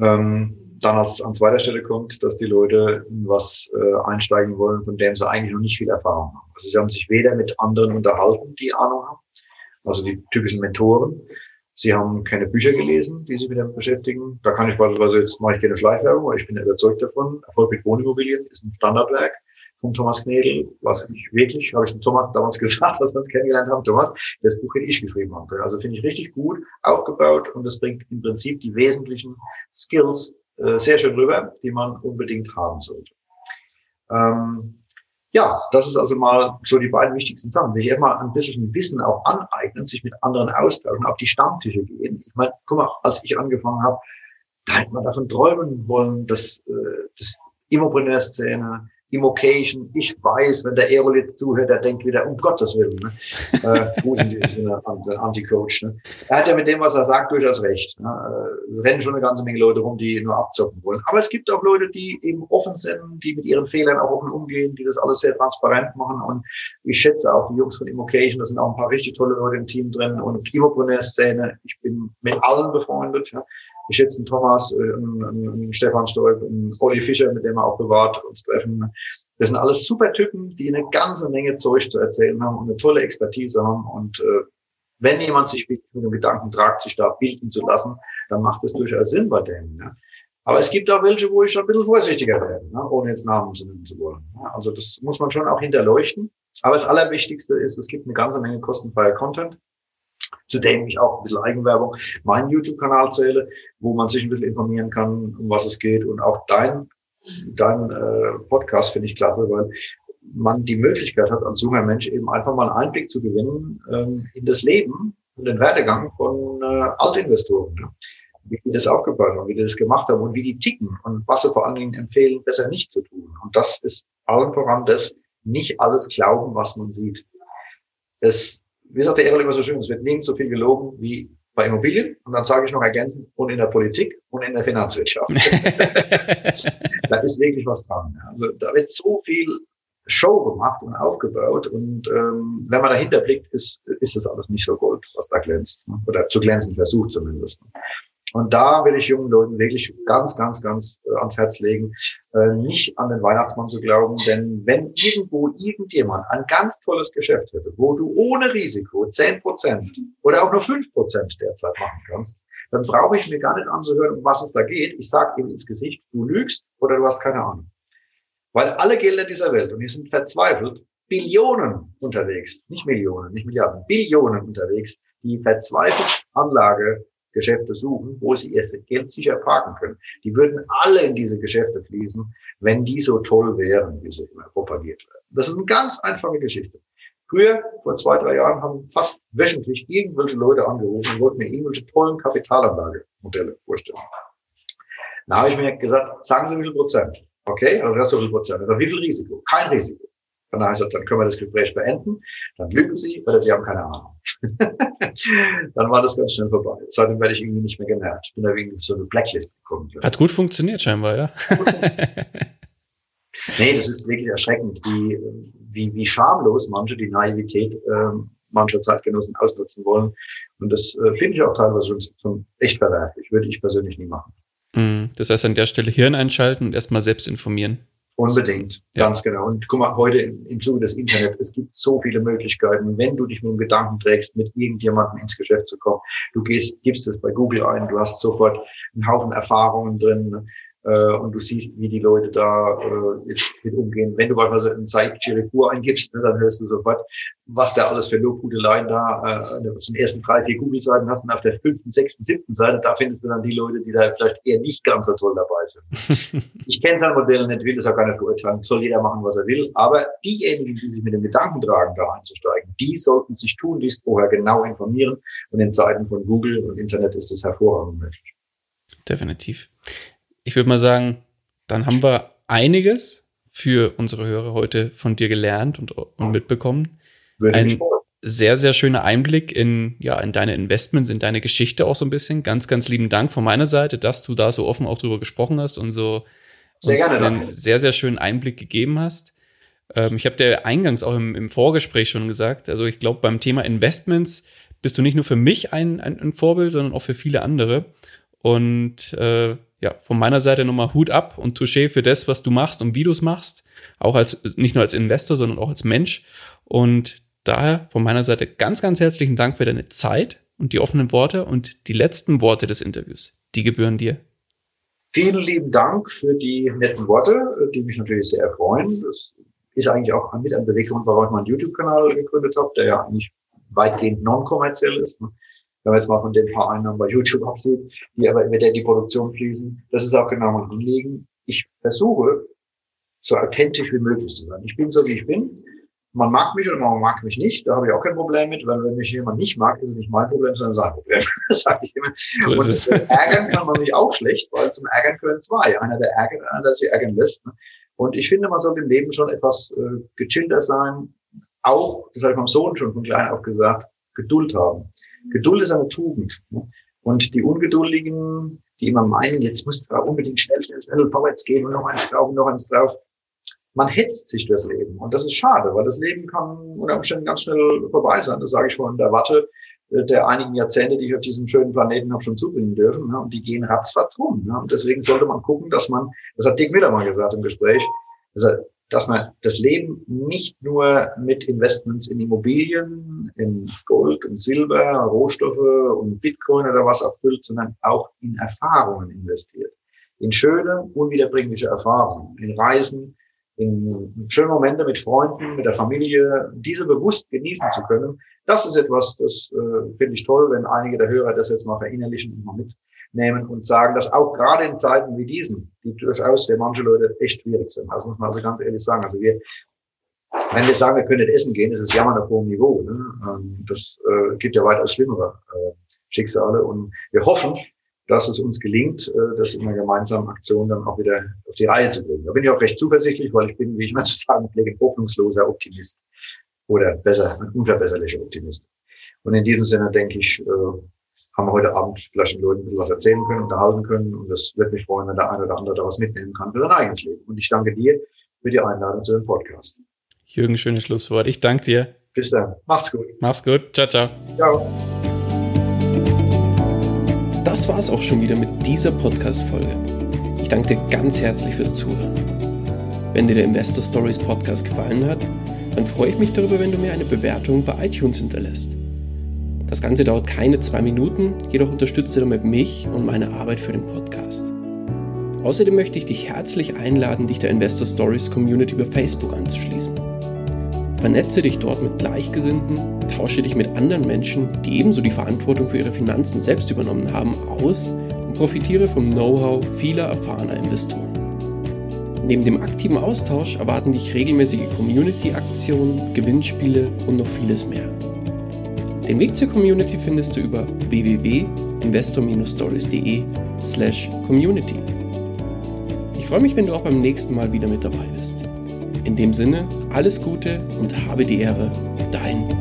Ähm, dann als an zweiter Stelle kommt, dass die Leute in was äh, einsteigen wollen, von dem sie eigentlich noch nicht viel Erfahrung haben. Also sie haben sich weder mit anderen unterhalten, die Ahnung haben, also die typischen Mentoren. Sie haben keine Bücher gelesen, die sich mit dem beschäftigen. Da kann ich beispielsweise, jetzt mache ich keine Schleichwerbung, aber ich bin überzeugt davon, Erfolg mit Wohnimmobilien ist ein Standardwerk von Thomas Nadel, was ich wirklich, habe ich dem Thomas damals gesagt, was wir uns kennengelernt haben, Thomas, das Buch hätte ich geschrieben haben können. Also finde ich richtig gut aufgebaut und das bringt im Prinzip die wesentlichen Skills äh, sehr schön rüber, die man unbedingt haben sollte. Ähm, ja, das ist also mal so die beiden wichtigsten Sachen. Sich erstmal ein bisschen Wissen auch aneignen, sich mit anderen austauschen, auf die Stammtische gehen. Ich meine, guck mal, als ich angefangen habe, da hätte man davon träumen wollen, dass äh, das Immopreneur-Szene, Immocation, ich weiß, wenn der Erol jetzt zuhört, der denkt wieder, um Gottes Willen, ne? äh, gut, der Anti-Coach, ne? Er hat ja mit dem, was er sagt, durchaus recht. Ne? Es rennen schon eine ganze Menge Leute rum, die nur abzocken wollen. Aber es gibt auch Leute, die eben offen sind, die mit ihren Fehlern auch offen umgehen, die das alles sehr transparent machen. Und ich schätze auch die Jungs von Immocation, da sind auch ein paar richtig tolle Leute im Team drin. Und Immopreneur-Szene, ich bin mit allen befreundet, ja? Ich schätze einen Thomas, einen, einen Stefan Stolp, einen Olli Fischer, mit dem wir auch privat uns treffen. Das sind alles super Typen, die eine ganze Menge Zeug zu erzählen haben und eine tolle Expertise haben. Und äh, wenn jemand sich mit dem Gedanken tragt, sich da bilden zu lassen, dann macht das durchaus Sinn bei denen. Ja. Aber es gibt auch welche, wo ich schon ein bisschen vorsichtiger werde, ne, ohne jetzt Namen zu nennen zu wollen. Ja, also das muss man schon auch hinterleuchten. Aber das Allerwichtigste ist, es gibt eine ganze Menge kostenfreier Content, zu dem ich auch ein bisschen Eigenwerbung meinen YouTube-Kanal zähle, wo man sich ein bisschen informieren kann, um was es geht. Und auch dein, dein äh, Podcast finde ich klasse, weil man die Möglichkeit hat, als junger Mensch eben einfach mal einen Einblick zu gewinnen ähm, in das Leben und den Werdegang von äh, Altinvestoren. Ne? Wie die das aufgebaut haben, wie die das gemacht haben und wie die ticken und was sie vor allen Dingen empfehlen, besser nicht zu tun. Und das ist allen voran das, nicht alles glauben, was man sieht. Es Wie sagt der Erl immer so schön, es wird nirgends so viel gelogen wie bei Immobilien. Und dann sage ich noch ergänzend, und in der Politik und in der Finanzwirtschaft. Da ist wirklich was dran. Also da wird so viel Show gemacht und aufgebaut. Und ähm, wenn man dahinter blickt, ist ist das alles nicht so Gold, was da glänzt. Oder zu glänzen versucht zumindest. Und da will ich jungen Leuten wirklich ganz, ganz, ganz äh, ans Herz legen, äh, nicht an den Weihnachtsmann zu glauben, denn wenn irgendwo irgendjemand ein ganz tolles Geschäft hätte, wo du ohne Risiko zehn Prozent oder auch nur fünf Prozent derzeit machen kannst, dann brauche ich mir gar nicht anzuhören, um was es da geht. Ich sage ihm ins Gesicht, du lügst oder du hast keine Ahnung. Weil alle Gelder dieser Welt, und die sind verzweifelt, Billionen unterwegs, nicht Millionen, nicht Milliarden, Billionen unterwegs, die verzweifelt Anlage Geschäfte suchen, wo sie ihr Geld sicher parken können. Die würden alle in diese Geschäfte fließen, wenn die so toll wären, wie sie immer propagiert werden. Das ist eine ganz einfache Geschichte. Früher, vor zwei, drei Jahren, haben fast wöchentlich irgendwelche Leute angerufen und wollten mir irgendwelche tollen Kapitalanlagemodelle vorstellen. Da habe ich mir gesagt, sagen Sie wie viel Prozent. Okay, also das ist so viel Prozent. Also wie viel Risiko? Kein Risiko. Dann heißt es, dann können wir das Gespräch beenden. Dann lügen Sie, weil Sie haben keine Ahnung. dann war das ganz schnell vorbei. Seitdem werde ich irgendwie nicht mehr genervt. Ich bin da irgendwie so eine Blacklist gekommen. Hat gut funktioniert scheinbar, ja. Nee, das ist wirklich erschreckend, wie, wie, wie schamlos manche die Naivität ähm, mancher Zeitgenossen ausnutzen wollen. Und das äh, finde ich auch teilweise schon, schon echt verwerflich. Würde ich persönlich nie machen. Mm, das heißt, an der Stelle Hirn einschalten und erstmal selbst informieren. Unbedingt, ja. Ganz genau. Und guck mal, heute im, im Zuge des Internet, es gibt so viele Möglichkeiten, wenn du dich mit dem Gedanken trägst, mit irgendjemandem ins Geschäft zu kommen. Du gehst, gibst es bei Google ein, du hast sofort einen Haufen Erfahrungen drin, äh, und du siehst, wie die Leute da äh, mit umgehen. Wenn du beispielsweise einen Zeit Chiricourt eingibst, ne, dann hörst du sofort, was da alles für Lobhudeleien da äh, auf den ersten drei, vier Google-Seiten hast und auf der fünften, sechsten, siebten Seite, da findest du dann die Leute, die da vielleicht eher nicht ganz so toll dabei sind. Ich kenne sein Modell nicht, will das auch gar nicht beurteilen, soll jeder machen, was er will, aber diejenigen, die sich mit dem Gedanken tragen, da einzusteigen, die sollten sich tunlichst vorher genau informieren und in Zeiten von Google und Internet ist das hervorragend möglich. Definitiv. Ich würde mal sagen, dann haben wir einiges für unsere Hörer heute von dir gelernt und, und mitbekommen. Ein sehr, sehr schöner Einblick in, ja, in deine Investments, in deine Geschichte auch so ein bisschen. Ganz, ganz lieben Dank von meiner Seite, dass du da so offen auch drüber gesprochen hast und so sehr uns gerne, einen sehr, sehr schönen Einblick gegeben hast. Ähm, ich habe dir eingangs auch im, im Vorgespräch schon gesagt, also ich glaube, beim Thema Investments bist du nicht nur für mich ein, ein, ein Vorbild, sondern auch für viele andere. Und äh, ja, von meiner Seite nochmal Hut ab und Touché für das, was du machst und wie du es machst, auch als nicht nur als Investor, sondern auch als Mensch. Und daher von meiner Seite ganz, ganz herzlichen Dank für deine Zeit und die offenen Worte und die letzten Worte des Interviews. Die gebühren dir. Vielen lieben Dank für die netten Worte, die mich natürlich sehr erfreuen. Das ist eigentlich auch mit ein Beweggrund, warum ich meinen YouTube-Kanal gegründet habe, der ja eigentlich weitgehend non-kommerziell ist. Wenn man jetzt mal von den paar Einnahmen bei YouTube absieht, die aber mit der die Produktion fließen, das ist auch genau mein Anliegen. Ich versuche, so authentisch wie möglich zu sein. Ich bin so, wie ich bin. Man mag mich oder man mag mich nicht, da habe ich auch kein Problem mit, weil wenn mich jemand nicht mag, ist es nicht mein Problem, sondern sein Problem, das sage ich immer. So und das ärgern kann man mich auch schlecht, weil zum Ärgern können zwei, einer der ärgert, einer der sich ärgern lässt. Und ich finde, man soll im Leben schon etwas äh, gechillter sein, auch, das habe ich meinem Sohn schon von klein auf gesagt, Geduld haben. Geduld ist eine Tugend. Ne? Und die Ungeduldigen, die immer meinen, jetzt muss es unbedingt schnell, schnell, schnell vorwärts gehen und noch eins drauf und noch eins drauf. Man hetzt sich das Leben und das ist schade, weil das Leben kann unter Umständen ganz schnell vorbei sein. Das sage ich von der Warte der einigen Jahrzehnte, die ich auf diesem schönen Planeten habe schon zubringen dürfen. Ne? Und die gehen ratzfatz rum. Ne? Und deswegen sollte man gucken, dass man, das hat Dirk Müller mal gesagt im Gespräch, dass man das Leben nicht nur mit Investments in Immobilien, in Gold, in Silber, Rohstoffe und Bitcoin oder was abfüllt, sondern auch in Erfahrungen investiert. In schöne, unwiederbringliche Erfahrungen, in Reisen, in schönen Momente mit Freunden, mit der Familie, diese bewusst genießen zu können, das ist etwas, das äh, finde ich toll, wenn einige der Hörer das jetzt mal verinnerlichen und mal mitnehmen und sagen, dass auch gerade in Zeiten wie diesen, die durchaus für manche Leute echt schwierig sind, das muss man also ganz ehrlich sagen, also wir, wenn wir sagen, wir können nicht essen gehen, das ist Jammern auf hohem Niveau, ne? ähm, das äh, gibt ja weitaus schlimmere äh, Schicksale und wir hoffen, dass es uns gelingt, das in einer gemeinsamen Aktion dann auch wieder auf die Reihe zu bringen. Da bin ich auch recht zuversichtlich, weil ich bin, wie ich mal zu sagen pflege, ein hoffnungsloser Optimist oder besser, ein unverbesserlicher Optimist. Und in diesem Sinne, denke ich, haben wir heute Abend vielleicht den Leuten ein bisschen was erzählen können, unterhalten können und das wird mich freuen, wenn der eine oder andere da was mitnehmen kann für sein eigenes Leben. Und ich danke dir für die Einladung zu dem Podcast. Jürgen, schönes Schlusswort. Ich danke dir. Bis dann. Macht's gut. Mach's gut. Ciao, ciao. Ciao. Das war es auch schon wieder mit dieser Podcast-Folge. Ich danke dir ganz herzlich fürs Zuhören. Wenn dir der Investor Stories Podcast gefallen hat, dann freue ich mich darüber, wenn du mir eine Bewertung bei iTunes hinterlässt. Das Ganze dauert keine zwei Minuten, jedoch unterstützt du damit mich und meine Arbeit für den Podcast. Außerdem möchte ich dich herzlich einladen, dich der Investor Stories Community über Facebook anzuschließen. Vernetze dich dort mit Gleichgesinnten, tausche dich mit anderen Menschen, die ebenso die Verantwortung für ihre Finanzen selbst übernommen haben, aus und profitiere vom Know-how vieler erfahrener Investoren. Neben dem aktiven Austausch erwarten dich regelmäßige Community-Aktionen, Gewinnspiele und noch vieles mehr. Den Weg zur Community findest du über w w w punkt investor stories punkt d e slash community. Ich freue mich, wenn du auch beim nächsten Mal wieder mit dabei bist. In dem Sinne, alles Gute und habe die Ehre, dein